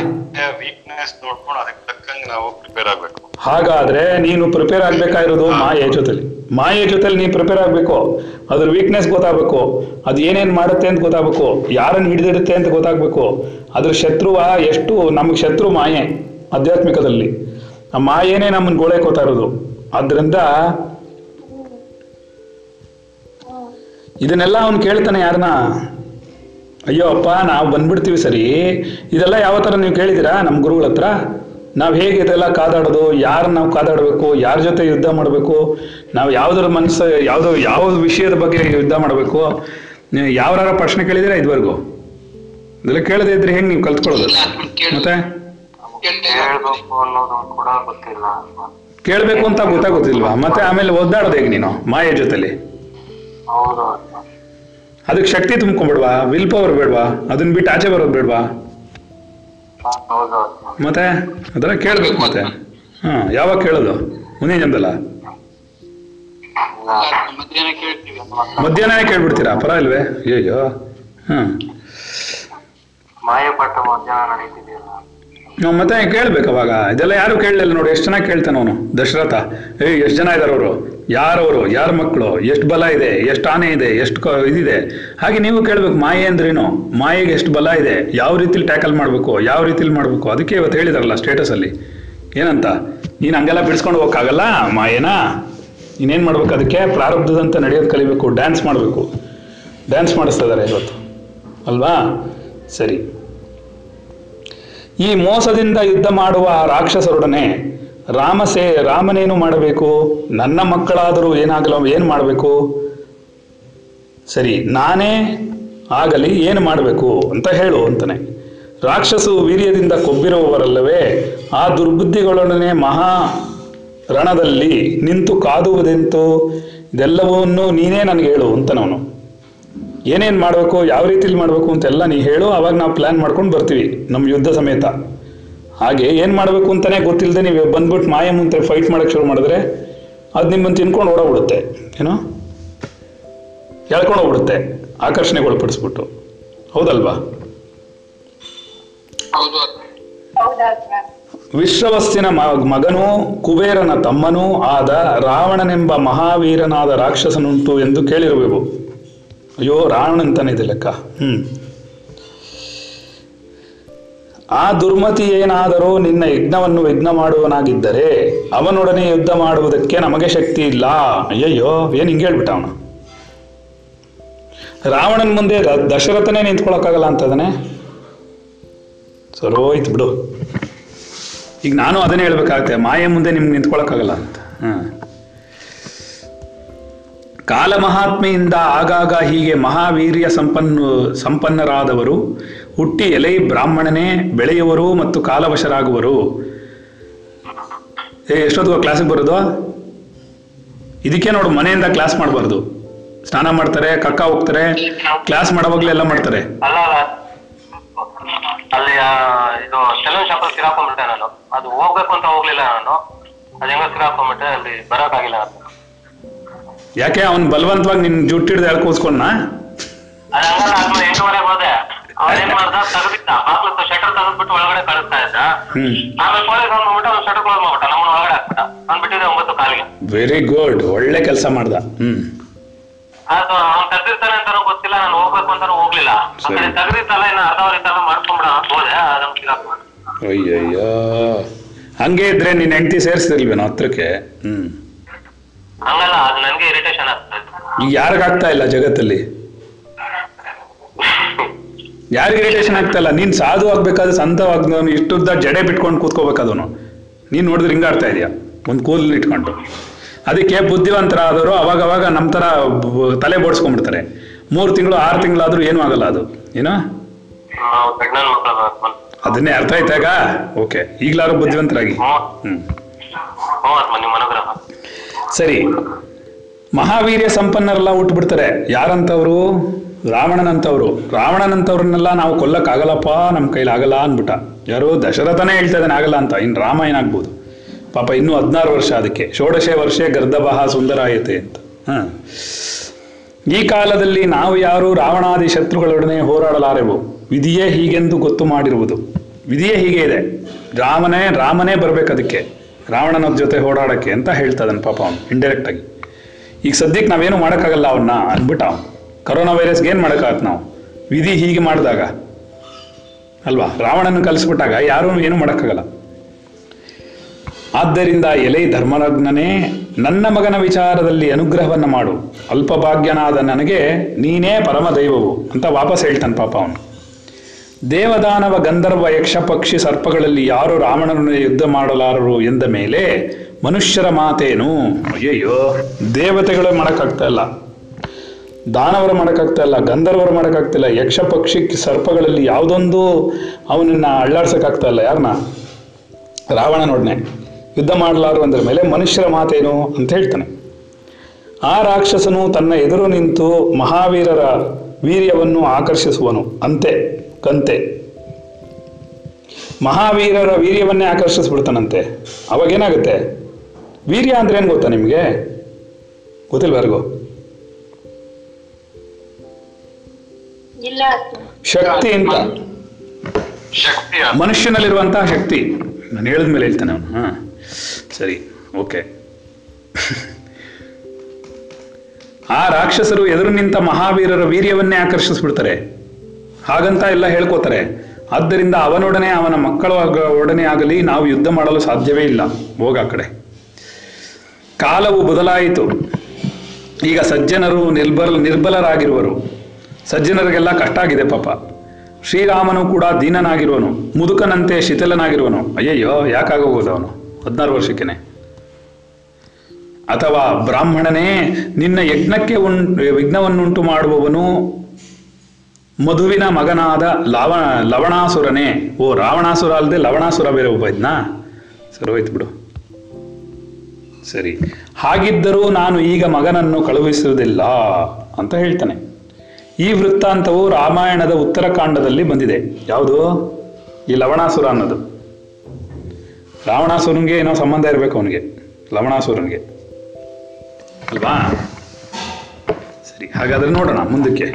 ಹಾಗಾದ್ರೆ ನೀನು ಪ್ರಿಪೇರ್ ಆಗ್ಬೇಕಾಗಿರೋದು ಮಾಯೆ ಜೊತೆಲಿ. ಮಾಯೆ ಜೊತೆಲಿ ನೀನು ಪ್ರಿಪೇರ್ ಆಗ್ಬೇಕು. ಅದ್ರ ವೀಕ್ನೆಸ್ ಗೊತ್ತಾಗ್ಬೇಕು, ಅದು ಏನೇನ್ ಮಾಡುತ್ತೆ ಅಂತ ಗೊತ್ತಾಗ್ಬೇಕು, ಯಾರನ್ನ ಹಿಡಿದಿಡುತ್ತೆ ಅಂತ ಗೊತ್ತಾಗ್ಬೇಕು. ಅದ್ರ ಶತ್ರುವ ಎಷ್ಟು, ನಮ್ಗೆ ಶತ್ರು ಮಾಯೆ. ಆಧ್ಯಾತ್ಮಿಕದಲ್ಲಿ ಆ ಮಾಯೇನೆ ನಮ್ಮನ್ನ ಗೋಳೈಕೋತಾ ಇರೋದು. ಆದ್ರಿಂದ ಇದನ್ನೆಲ್ಲ ಅವ್ನು ಕೇಳ್ತಾನೆ ಯಾರನ್ನ. ಅಯ್ಯೋ ಅಪ್ಪ, ನಾವು ಬಂದ್ಬಿಡ್ತೀವಿ ಸರಿ. ಇದೆಲ್ಲ ಯಾವ ಥರ ನೀವು ಕೇಳಿದ್ದೀರಾ ನಮ್ಮ ಗುರುಗಳ ಹತ್ರ? ನಾವು ಹೇಗೆ ಇದೆಲ್ಲ ಕಾದಾಡೋದು, ಯಾರು ನಾವು ಕಾದಾಡಬೇಕು, ಯಾರ ಜೊತೆ ಯುದ್ಧ ಮಾಡಬೇಕು, ನಾವು ಯಾವುದರ ಮನಸ್ಸು, ಯಾವ ವಿಷಯದ ಬಗ್ಗೆ ಯುದ್ಧ ಮಾಡಬೇಕು, ಯಾವ್ಯಾರ ಪ್ರಶ್ನೆ ಕೇಳಿದಿರಾ ಇದುವರೆಗೂ? ಇದೆಲ್ಲ ಕೇಳದೆ ಇದ್ರೆ ಹೆಂಗೆ ನೀವು ಕಲ್ತ್ಕೊಳ್ಳೋದು? ಮತ್ತೆ ಕೇಳಬೇಕು ಅಂತ ಗೊತ್ತಾಗೋದಿಲ್ವಾ? ಮತ್ತೆ ಆಮೇಲೆ ಒದ್ದಾಡೋದು ಹೇಗೆ ನೀನು ಮಾಯೆ ಜೊತೆಲಿ? ಅದಕ್ಕೆ ಶಕ್ತಿ ತುಂಬ್ಕೊಂಡ್ಬಿಡ್ವಾ, ವಿಲ್ ಪವರ್ ಬೇಡ್ವಾ, ಅದನ್ನ ಬಿಟ್ಟು ಆಚೆ ಬರೋದು ಬೇಡ್ವಾ? ಮತ್ತೆ ಅದನ್ನ ಕೇಳ್ಬೇಕು. ಮತ್ತೆ ಯಾವಾಗ ಕೇಳೋದು? ಮುಂದಿನ ಜನ್ಮದಲ್ಲ, ಮಧ್ಯಾಹ್ನ ಕೇಳ್ಬಿಡ್ತೀರಾ? ಪರ ಇಲ್ವೇ? ಅಯ್ಯೋ. ಮತ್ತೆ ಕೇಳ್ಬೇಕು ಅವಾಗ. ಇದೆಲ್ಲ ಯಾರು ಕೇಳಲಿಲ್ಲ ನೋಡಿ, ಎಷ್ಟು ಜನ ಕೇಳ್ತಾನೆ ಅವನು. ದಶರಥ, ಎಷ್ಟು ಜನ ಇದಾರೆ ಅವರು, ಯಾರವರು, ಯಾರ ಮಕ್ಕಳು, ಎಷ್ಟು ಬಲ ಇದೆ, ಎಷ್ಟು ಆನೆ ಇದೆ, ಎಷ್ಟು ಇದಿದೆ. ಹಾಗೆ ನೀವು ಕೇಳ್ಬೇಕು, ಮಾಯೆ ಅಂದ್ರೇನು, ಮಾಯೆಗೆ ಎಷ್ಟು ಬಲ ಇದೆ, ಯಾವ ರೀತಿಲಿ ಟ್ಯಾಕಲ್ ಮಾಡಬೇಕು, ಯಾವ ರೀತಿಲಿ ಮಾಡಬೇಕು. ಅದಕ್ಕೆ ಇವತ್ತು ಹೇಳಿದಾರಲ್ಲ ಸ್ಟೇಟಸ್ ಅಲ್ಲಿ ಏನಂತ, ನೀನು ಹಂಗೆಲ್ಲ ಬಿಡಿಸ್ಕೊಂಡು ಹೋಗಕ್ಕಾಗಲ್ಲ ಮಾಯೇನಾ. ನೀನೇನು ಮಾಡ್ಬೇಕು, ಅದಕ್ಕೆ ಪ್ರಾರಬ್ಧದಂತ ನಡೆಯೋದು ಕಲಿಬೇಕು. ಡ್ಯಾನ್ಸ್ ಮಾಡಬೇಕು, ಡ್ಯಾನ್ಸ್ ಮಾಡಿಸ್ತಾ ಇದ್ದಾರೆ ಇವತ್ತು ಅಲ್ವಾ? ಸರಿ, ಈ ಮೋಸದಿಂದ ಯುದ್ಧ ಮಾಡುವ ರಾಕ್ಷಸರೊಡನೆ ರಾಮನೇನು ಮಾಡಬೇಕು? ನನ್ನ ಮಕ್ಕಳಾದರೂ ಏನಾಗಲ್ಲ, ಏನು ಮಾಡಬೇಕು? ಸರಿ, ನಾನೇ ಆಗಲಿ ಏನು ಮಾಡಬೇಕು ಅಂತ ಹೇಳು ಅಂತಾನೆ. ರಾಕ್ಷಸು ವೀರ್ಯದಿಂದ ಕೊಬ್ಬಿರುವವರಲ್ಲವೇ, ಆ ದುರ್ಬುದ್ಧಿಗಳೊಡನೆ ಮಹಾ ರಣದಲ್ಲಿ ನಿಂತು ಕಾದುವುದೆಂತು, ಇದೆಲ್ಲವನ್ನೂ ನೀನೇ ನನಗೆ ಹೇಳು ಅಂತನವನು. ಏನೇನು ಮಾಡಬೇಕು, ಯಾವ ರೀತಿಲಿ ಮಾಡಬೇಕು ಅಂತೆಲ್ಲ ನೀ ಹೇಳು, ಅವಾಗ ನಾವು ಪ್ಲ್ಯಾನ್ ಮಾಡ್ಕೊಂಡು ಬರ್ತೀವಿ ನಮ್ಮ ಯುದ್ಧ ಸಮೇತ. ಹಾಗೆ ಏನು ಮಾಡಬೇಕು ಅಂತಲೇ ಗೊತ್ತಿಲ್ಲದೆ ನೀವು ಬಂದ್ಬಿಟ್ಟು ಮಾಯ ಮುಂತೆ ಫೈಟ್ ಮಾಡೋಕ್ಕೆ ಶುರು ಮಾಡಿದ್ರೆ ಅದು ನಿಮ್ಮನ್ನು ತಿನ್ಕೊಂಡು ಓಡೋಗ್ಬಿಡುತ್ತೆ, ಏನೋ ಎಳ್ಕೊಂಡು ಹೋಗ್ಬಿಡುತ್ತೆ, ಆಕರ್ಷಣೆಗೊಳಪಡಿಸ್ಬಿಟ್ಟು. ಹೌದಲ್ವಾ? ವಿಶ್ರವಸ್ತಿನ ಮಗನೂ ಕುಬೇರನ ತಮ್ಮನೂ ಆದ ರಾವಣನೆಂಬ ಮಹಾವೀರನಾದ ರಾಕ್ಷಸನುಂಟು ಎಂದು ಕೇಳಿರುವೆವು. ಅಯ್ಯೋ ರಾವಣ ಅಂತಾನೆ ಇದೆ ಲೆಕ್ಕ. ಆ ದುರ್ಮತಿ ಏನಾದರೂ ನಿನ್ನ ಯಜ್ಞವನ್ನು ವಿಘ್ನ ಮಾಡುವನಾಗಿದ್ದರೆ ಅವನೊಡನೆ ಯುದ್ಧ ಮಾಡುವುದಕ್ಕೆ ನಮಗೆ ಶಕ್ತಿ ಇಲ್ಲ. ಅಯ್ಯಯ್ಯೋ ಏನು ಹಿಂಗೆ ಹೇಳ್ಬಿಟ್ಟವನು. ರಾವಣನ ಮುಂದೆ ದಶರಥನೇ ನಿಂತ್ಕೊಳಕ್ಕಾಗಲ್ಲ ಅಂತದನೆ. ಸರೋಯ್ತು ಬಿಡು, ಈಗ ನಾನು ಅದನ್ನೇ ಹೇಳ್ಬೇಕಾಗತ್ತೆ, ಮಾಯೆ ಮುಂದೆ ನಿಮ್ಗೆ ನಿಂತ್ಕೊಳಕ್ಕಾಗಲ್ಲ ಅಂತ. ಕಾಲಮಹಾತ್ಮೆಯಿಂದ ಆಗಾಗ ಹೀಗೆ ಮಹಾವೀರ್ಯ ಸಂಪನ್ನರಾದವರು ಹುಟ್ಟಿ ಎಲೆ ಬ್ರಾಹ್ಮಣನೇ ಬೆಳೆಯುವರು ಮತ್ತು ಕಾಲವಶರಾಗುವರು. ಎಷ್ಟೊತ್ತಿಗೆ ಕ್ಲಾಸಿಗೆ ಬರೋದು? ಇದಕ್ಕೆ ನೋಡು, ಮನೆಯಿಂದ ಕ್ಲಾಸ್ ಮಾಡಬಾರ್ದು. ಸ್ನಾನ ಮಾಡ್ತಾರೆ, ಕಕ್ಕ ಹೋಗ್ತಾರೆ, ಕ್ಲಾಸ್ ಮಾಡೋವಾಗ್ಲೂ ಎಲ್ಲ ಮಾಡ್ತಾರೆ. ಅಲ್ಲಿ ಇದು ಸೆಲೂನ್ ಶಾಪ್ ಅಲ್ಲಿ ತಿರಾಕೊಂಡ್ಬಿಟ್ಟೆ ನಾನು. ಅದು ಹೋಗ್ಬೇಕು ಅಂತ ಹೋಗ್ಲಿಲ್ಲ ನಾನು, ಅದು ಹೆಂಗೋ ತಿರಾಕೊಂಡ್ಬಿಟ್ಟೆ, ಅಲ್ಲಿ ಬರೋಕ್ಕಾಗಿಲ್ಲ. ಯಾಕೆ ಅವ್ನು ಬಲವಂತವಾಗಿ ನಿನ್ ಜುಟ್ಟು ಹಿಡ್ದು ಎಳ್ ಕೂಸ್ಕೊಂಡ? ಎಂಟುವರೆಗೆ ಹೋದೆ, ಅವನೇನ್ ಮಾಡ್ದ, ತೆಗ್ದಿದ್ದ ಬಾಕ್ಲ ಶಟರ್ ತೆಗೆದ್ಬಿಟ್ಟು ಒಳಗಡೆ ಕಳಿಸ್ತಾ ಇದ್ದ. ಆಮೇಲೆ ಪೊಲೀಸ್ ಬಂದ್ಬಿಟ್ಟು ಅವ್ನು ಶಟರ್ ಕ್ಲೋಸ್ ಮಾಡ್ಬಿಟ್ಟ, ನಮ್ಮನ್ನ ಒಳಗಡೆ ಹಾಕ್ಬಿಟ್ಟ. ಅವ್ನು ಬಿಟ್ಟಿದ್ದೆ 9 ಕಾಲಿಗೆ. ವೆರಿ ಗುಡ್, ಒಳ್ಳೆ ಕೆಲಸ ಮಾಡ್ದ. ಅದು ಅವ್ನು ತೆಗ್ದಿರ್ತಾನೆ ಅಂತಾನೂ ಗೊತ್ತಿಲ್ಲ, ನಾನು ಹೋಗ್ಬೇಕು ಅಂತಾನು ಹೋಗ್ಲಿಲ್ಲ. ಆಮೇಲೆ ತೆಗ್ದಿತ್ತಲ್ಲ, ಇನ್ನು ಅರ್ಧವರೆತಾನ ಮಾಡ್ಕೊಂಡ್ಬಿಡ ಅಂತ ಹೋದೆ. ಅಯ್ಯಯ್ಯೋ, ಹಂಗೆ ಇದ್ರೆ ನೀನ್ ಹೆಂಡತಿ ಸೇರಿಸ್ತಿರ್ಲ್ವೇನೋ ಹತ್ರಕ್ಕೆ. ಹಂಗಲ್ಲ, ಅದು ನನಗೆ ಇರಿಟೇಷನ್ ಆಗ್ತದೆ. ಈಗ ಯಾರಿಗಾಗ್ತಾ ಇಲ್ಲ ಜಗತ್ತಲ್ಲಿ? ಯಾರಿಗೆ ಇರಿಟೇಷನ್ ಆಗ್ತಾ ಇಲ್ಲ? ನೀನ್ ಸಾಧು ಆಗ್ಬೇಕಾದ್ರೆ ಸಂತವಾಗ್ದವನು ಇಷ್ಟುದ್ದ ಜಡೆ ಬಿಟ್ಕೊಂಡು ಕೂತ್ಕೋಬೇಕಾದವನು, ನೀನ್ ನೋಡಿದ್ರೆ ಹಿಂಗಾಡ್ತಾ ಇದೀಯ ಒಂದು ಕೂದಲು ಇಟ್ಕೊಂಡು. ಅದಕ್ಕೆ ಬುದ್ಧಿವಂತರಾದವರು ಅವಾಗವಾಗ ನಮ್ಮ ಥರ ತಲೆ ಬೋಡಿಸ್ಕೊಂಡ್ಬಿಡ್ತಾರೆ. 3 ತಿಂಗಳು 6 ತಿಂಗಳಾದ್ರೂ ಏನೂ ಆಗಲ್ಲ ಅದು, ಏನೋ. ಅದನ್ನೇ ಅರ್ಥ ಆಯ್ತಾಗ? ಓಕೆ, ಈಗಲಾದ್ರೂ ಬುದ್ಧಿವಂತರಾಗಿ. ಸರಿ, ಮಹಾವೀರ್ಯ ಸಂಪನ್ನರೆಲ್ಲ ಹುಟ್ಟುಬಿಡ್ತಾರೆ. ಯಾರಂಥವ್ರು? ರಾವಣನಂಥವ್ರು. ರಾವಣನಂಥವ್ರನ್ನೆಲ್ಲ ನಾವು ಕೊಲ್ಲಕ್ಕಾಗಲ್ಲಪ್ಪ, ನಮ್ಮ ಕೈಲಾಗಲ್ಲ ಅಂದ್ಬಿಟ್ಟ. ಯಾರು? ದಶರಥನೇ ಹೇಳ್ತಾ ಇದ್ದಾನೆ ಆಗಲ್ಲ ಅಂತ. ಇನ್ನು ರಾಮ ಏನಾಗ್ಬೋದು ಪಾಪ, ಇನ್ನೂ 16 ವರ್ಷ ಅದಕ್ಕೆ. 16 ವರ್ಷೇ ಗರ್ಧಬಹ ಸುಂದರಾಯತೆ ಅಂತ. ಈ ಕಾಲದಲ್ಲಿ ನಾವು ಯಾರು ರಾವಣಾದಿ ಶತ್ರುಗಳೊಡನೆ ಹೋರಾಡಲಾರೆವು, ವಿಧಿಯೇ ಹೀಗೆಂದು ಗೊತ್ತು ಮಾಡಿರುವುದು. ವಿಧಿಯೇ ಹೀಗೆ ಇದೆ, ರಾಮನೇ ಬರಬೇಕದಕ್ಕೆ, ರಾವಣನ ಜೊತೆ ಹೋರಾಡಕ್ಕೆ ಅಂತ ಹೇಳ್ತಾ ಇದ್ದಾನೆ ಪಾಪ ಅವನು ಇಂಡೈರೆಕ್ಟ್ ಆಗಿ. ಈಗ ಸದ್ಯಕ್ಕೆ ನಾವೇನು ಮಾಡೋಕ್ಕಾಗಲ್ಲ ಅವನ್ನ ಅಂದ್ಬಿಟ್ಟ ಅವನು. ಕರೋನಾ ವೈರಸ್ಗೆ ಏನು ಮಾಡೋಕ್ಕಾಗತ್ತೆ ನಾವು? ವಿಧಿ ಹೀಗೆ ಮಾಡಿದಾಗ ಅಲ್ವಾ, ರಾವಣನ ಕಲಿಸ್ಬಿಟ್ಟಾಗ ಯಾರೂ ಏನು ಮಾಡೋಕ್ಕಾಗಲ್ಲ. ಆದ್ದರಿಂದ ಎಲೆ ಧರ್ಮರಾಜ್ಞನೇ, ನನ್ನ ಮಗನ ವಿಚಾರದಲ್ಲಿ ಅನುಗ್ರಹವನ್ನು ಮಾಡು, ಅಲ್ಪಭಾಗ್ಯನಾದ ನನಗೆ ನೀನೇ ಪರಮದೈವವು ಅಂತ ವಾಪಸ್ ಹೇಳ್ತಾನೆ ಪಾಪ ಅವನು. ದೇವದಾನವ ಗಂಧರ್ವ ಯಕ್ಷ ಪಕ್ಷಿ ಸರ್ಪಗಳಲ್ಲಿ ಯಾರು ರಾವಣನನ್ನು ಯುದ್ಧ ಮಾಡಲಾರರು ಎಂದ ಮೇಲೆ ಮನುಷ್ಯರ ಮಾತೇನು? ಅಯ್ಯಯ್ಯೋ, ದೇವತೆಗಳು ಮಾಡೋಕ್ಕಾಗ್ತಾ ಇಲ್ಲ, ದಾನವರು ಮಾಡೋಕ್ಕಾಗ್ತಾ ಇಲ್ಲ, ಗಂಧರ್ವರು ಮಾಡೋಕ್ಕಾಗ್ತಿಲ್ಲ, ಯಕ್ಷ ಪಕ್ಷಿ ಸರ್ಪಗಳಲ್ಲಿ ಯಾವುದೊಂದು ಅವನನ್ನು ಅಳ್ಳಾಡ್ಸೋಕ್ಕಾಗ್ತಾ ಇಲ್ಲ. ಯಾರನ್ನ? ರಾವಣನೊಡನೆ ಯುದ್ಧ ಮಾಡಲಾರು ಅಂದ್ರ ಮೇಲೆ ಮನುಷ್ಯರ ಮಾತೇನು ಅಂತ ಹೇಳ್ತಾನೆ. ಆ ರಾಕ್ಷಸನು ತನ್ನ ಎದುರು ನಿಂತು ಮಹಾವೀರರ ವೀರ್ಯವನ್ನು ಆಕರ್ಷಿಸುವನು ಅಂತೆ ಕಂತೆ. ಮಹಾವೀರರ ವೀರ್ಯವನ್ನೇ ಆಕರ್ಷಿಸ್ಬಿಡ್ತಾನಂತೆ. ಅವಾಗೇನಾಗುತ್ತೆ? ವೀರ್ಯ ಅಂದ್ರೆ ಏನು ಗೊತ್ತಾ ನಿಮಗೆ? ಗೊತ್ತಿಲ್ವರ್ಗು? ಶಕ್ತಿ ಅಂತ, ಮನುಷ್ಯನಲ್ಲಿರುವಂತಹ ಶಕ್ತಿ. ನಾನು ಹೇಳಿದ್ಮೇಲೆ ಹೇಳ್ತಾನೆ ಅವನು. ಹಾ, ಸರಿ, ಓಕೆ. ಆ ರಾಕ್ಷಸರು ಎದುರು ನಿಂತ ಮಹಾವೀರರ ವೀರ್ಯವನ್ನೇ ಆಕರ್ಷಿಸ್ಬಿಡ್ತಾರೆ, ಹಾಗಂತ ಎಲ್ಲ ಹೇಳ್ಕೋತಾರೆ. ಆದ್ದರಿಂದ ಅವನೊಡನೆ ಅವನ ಮಕ್ಕಳ ಒಡನೆ ಆಗಲಿ ನಾವು ಯುದ್ಧ ಮಾಡಲು ಸಾಧ್ಯವೇ ಇಲ್ಲ. ಹೋಗ ಆ ಕಡೆ. ಕಾಲವು ಬದಲಾಯಿತು, ಈಗ ಸಜ್ಜನರು ನಿರ್ಬಲರಾಗಿರುವರು. ಸಜ್ಜನರಿಗೆಲ್ಲ ಕಷ್ಟ ಆಗಿದೆ ಪಾಪ. ಶ್ರೀರಾಮನು ಕೂಡ ದೀನನಾಗಿರುವನು, ಮುದುಕನಂತೆ ಶಿಥಿಲನಾಗಿರುವನು. ಅಯ್ಯಯ್ಯೋ, ಯಾಕಾಗೋಗೋದು ಅವನು 16 ವರ್ಷಕ್ಕೇನೆ? ಅಥವಾ ಬ್ರಾಹ್ಮಣನೇ, ನಿನ್ನ ಯಜ್ಞಕ್ಕೆ ವಿಘ್ನವನ್ನುಂಟು ಮಾಡುವವನು ಮಧುವಿನ ಮಗನಾದ ಲವಣಾಸುರನೇ. ಓ, ರಾವಣಾಸುರ ಅಲ್ಲದೆ ಲವಣಾಸುರ ಬೇರೆ ಒಬ್ಬ ಇದ್ನಾ? ಸರಿ, ಹೋಯ್ತು ಬಿಡು. ಸರಿ, ಹಾಗಿದ್ದರೂ ನಾನು ಈಗ ಮಗನನ್ನು ಕಳುಹಿಸುವುದಿಲ್ಲ ಅಂತ ಹೇಳ್ತಾನೆ. ಈ ವೃತ್ತಾಂತವು ರಾಮಾಯಣದ ಉತ್ತರಕಾಂಡದಲ್ಲಿ ಬಂದಿದೆ. ಯಾವುದು? ಈ ಲವಣಾಸುರ ಅನ್ನೋದು. ರಾವಣಾಸುರನಿಗೆ ಏನೋ ಸಂಬಂಧ ಇರಬೇಕು ಅವನಿಗೆ, ಲವಣಾಸುರನಿಗೆ ಅಲ್ವಾ? ಸರಿ, ಹಾಗಾದ್ರೆ ನೋಡೋಣ ಮುಂದಕ್ಕೆ.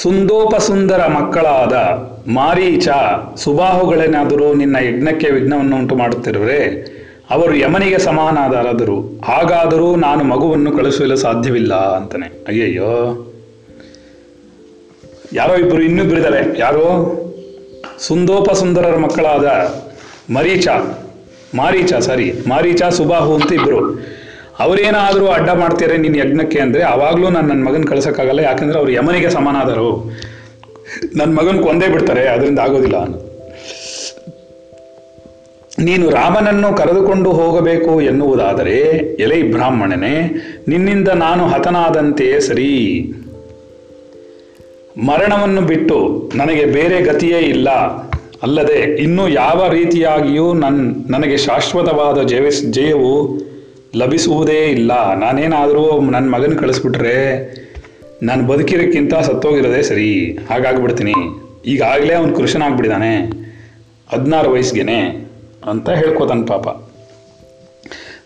ಸುಂದೋಪಸುಂದರ ಮಕ್ಕಳಾದ ಮಾರೀಚ ಸುಬಾಹುಗಳೇನಾದರೂ ನಿನ್ನ ಯಜ್ಞಕ್ಕೆ ವಿಘ್ನವನ್ನು ಉಂಟು ಮಾಡುತ್ತಿರುವರೆ ಅವರು ಯಮನಿಗೆ ಸಮಾನಾದರಾದರು. ಹಾಗಾದರೂ ನಾನು ಮಗುವನ್ನು ಕಳಿಸಲು ಸಾಧ್ಯವಿಲ್ಲ ಅಂತಾನೆ. ಅಯ್ಯಯ್ಯೋ, ಯಾರೋ ಇಬ್ಬರು ಇನ್ನಿಬ್ಬರಿದ್ದಾರೆ. ಯಾರೋ ಸುಂದೋಪಸುಂದರರ ಮಕ್ಕಳಾದ ಮಾರೀಚ ಸುಬಾಹು ಅಂತ ಇಬ್ಬರು. ಅವರೇನಾದರೂ ಅಡ್ಡ ಮಾಡ್ತಾರೆ ನಿನ್ನ ಯಜ್ಞಕ್ಕೆ ಅಂದರೆ ಆವಾಗಲೂ ನಾನು ನನ್ನ ಮಗನ ಕಳಿಸೋಕ್ಕಾಗಲ್ಲ, ಯಾಕಂದರೆ ಅವ್ರು ಯಮನಿಗೆ ಸಮಾನಾದರು, ನನ್ನ ಮಗನ ಕೊಂದೇ ಬಿಡ್ತಾರೆ, ಅದರಿಂದ ಆಗೋದಿಲ್ಲ. ನೀನು ರಾಮನನ್ನು ಕರೆದುಕೊಂಡು ಹೋಗಬೇಕು ಎನ್ನುವುದಾದರೆ ಎಲೈ ಬ್ರಾಹ್ಮಣನೇ, ನಿನ್ನಿಂದ ನಾನು ಹತನಾದಂತೆಯೇ ಸರಿ. ಮರಣವನ್ನು ಬಿಟ್ಟು ನನಗೆ ಬೇರೆ ಗತಿಯೇ ಇಲ್ಲ. ಅಲ್ಲದೆ ಇನ್ನೂ ಯಾವ ರೀತಿಯಾಗಿಯೂ ನನಗೆ ಶಾಶ್ವತವಾದ ಜಯವು ಲಭಿಸುವುದೇ ಇಲ್ಲ. ನಾನೇನಾದರೂ ನನ್ನ ಮಗನ ಕಳಿಸ್ಬಿಟ್ರೆ ನಾನು ಬದುಕಿರೋಕ್ಕಿಂತ ಸತ್ತೋಗಿರೋದೇ ಸರಿ, ಹಾಗಾಗ್ಬಿಡ್ತೀನಿ. ಈಗಾಗಲೇ ಅವನು ಕೃಷನಾಗ್ಬಿಟ್ಟಿದ್ದಾನೆ 16 ವಯಸ್ಸಿಗೆನೆ ಅಂತ ಹೇಳ್ಕೊತಾನೆ ಪಾಪ.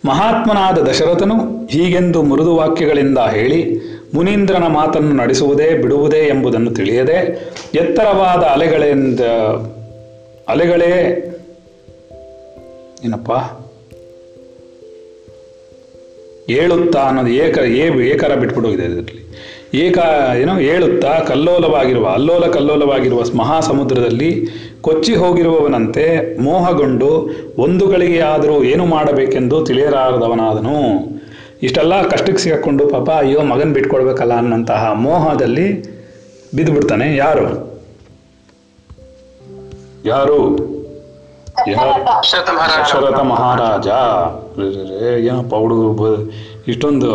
ಮಹಾತ್ಮನಾದ ದಶರಥನು ಹೀಗೆಂದು ಮೃದು ವಾಕ್ಯಗಳಿಂದ ಹೇಳಿ ಮುನೀಂದ್ರನ ಮಾತನ್ನು ನಡೆಸುವುದೇ ಬಿಡುವುದೇ ಎಂಬುದನ್ನು ತಿಳಿಯದೆ ಎತ್ತರವಾದ ಅಲೆಗಳೇ ಏನಪ್ಪ ಏಳುತ್ತಾ ಅನ್ನೋದು ಏಕರ ಬಿಟ್ಬಿಡೋಗಿದೆ ಇದರಲ್ಲಿ. ಏಳುತ್ತಾ ಕಲ್ಲೋಲವಾಗಿರುವ ಮಹಾಸಮುದ್ರದಲ್ಲಿ ಕೊಚ್ಚಿ ಹೋಗಿರುವವನಂತೆ ಮೋಹಗೊಂಡು ಒಂದು ಗಳಿಗೆಯಾದರೂ ಏನು ಮಾಡಬೇಕೆಂದು ತಿಳಿಯಲಾರದವನಾದನು. ಇಷ್ಟೆಲ್ಲ ಕಷ್ಟಕ್ಕೆ ಸಿಗಾಕೊಂಡು ಪಾಪ ಅಯ್ಯೋ ಮಗನ್ ಬಿಟ್ಕೊಡ್ಬೇಕಲ್ಲ ಅನ್ನೋಂತಹ ಮೋಹದಲ್ಲಿ ಬಿದ್ದು ಬಿಡ್ತಾನೆ. ಯಾರು ಯಾರು ದಶರಥ ಮಹಾರಾಜ. ಏನಪ್ಪ ಹುಡುಗರು ಇಷ್ಟೊಂದು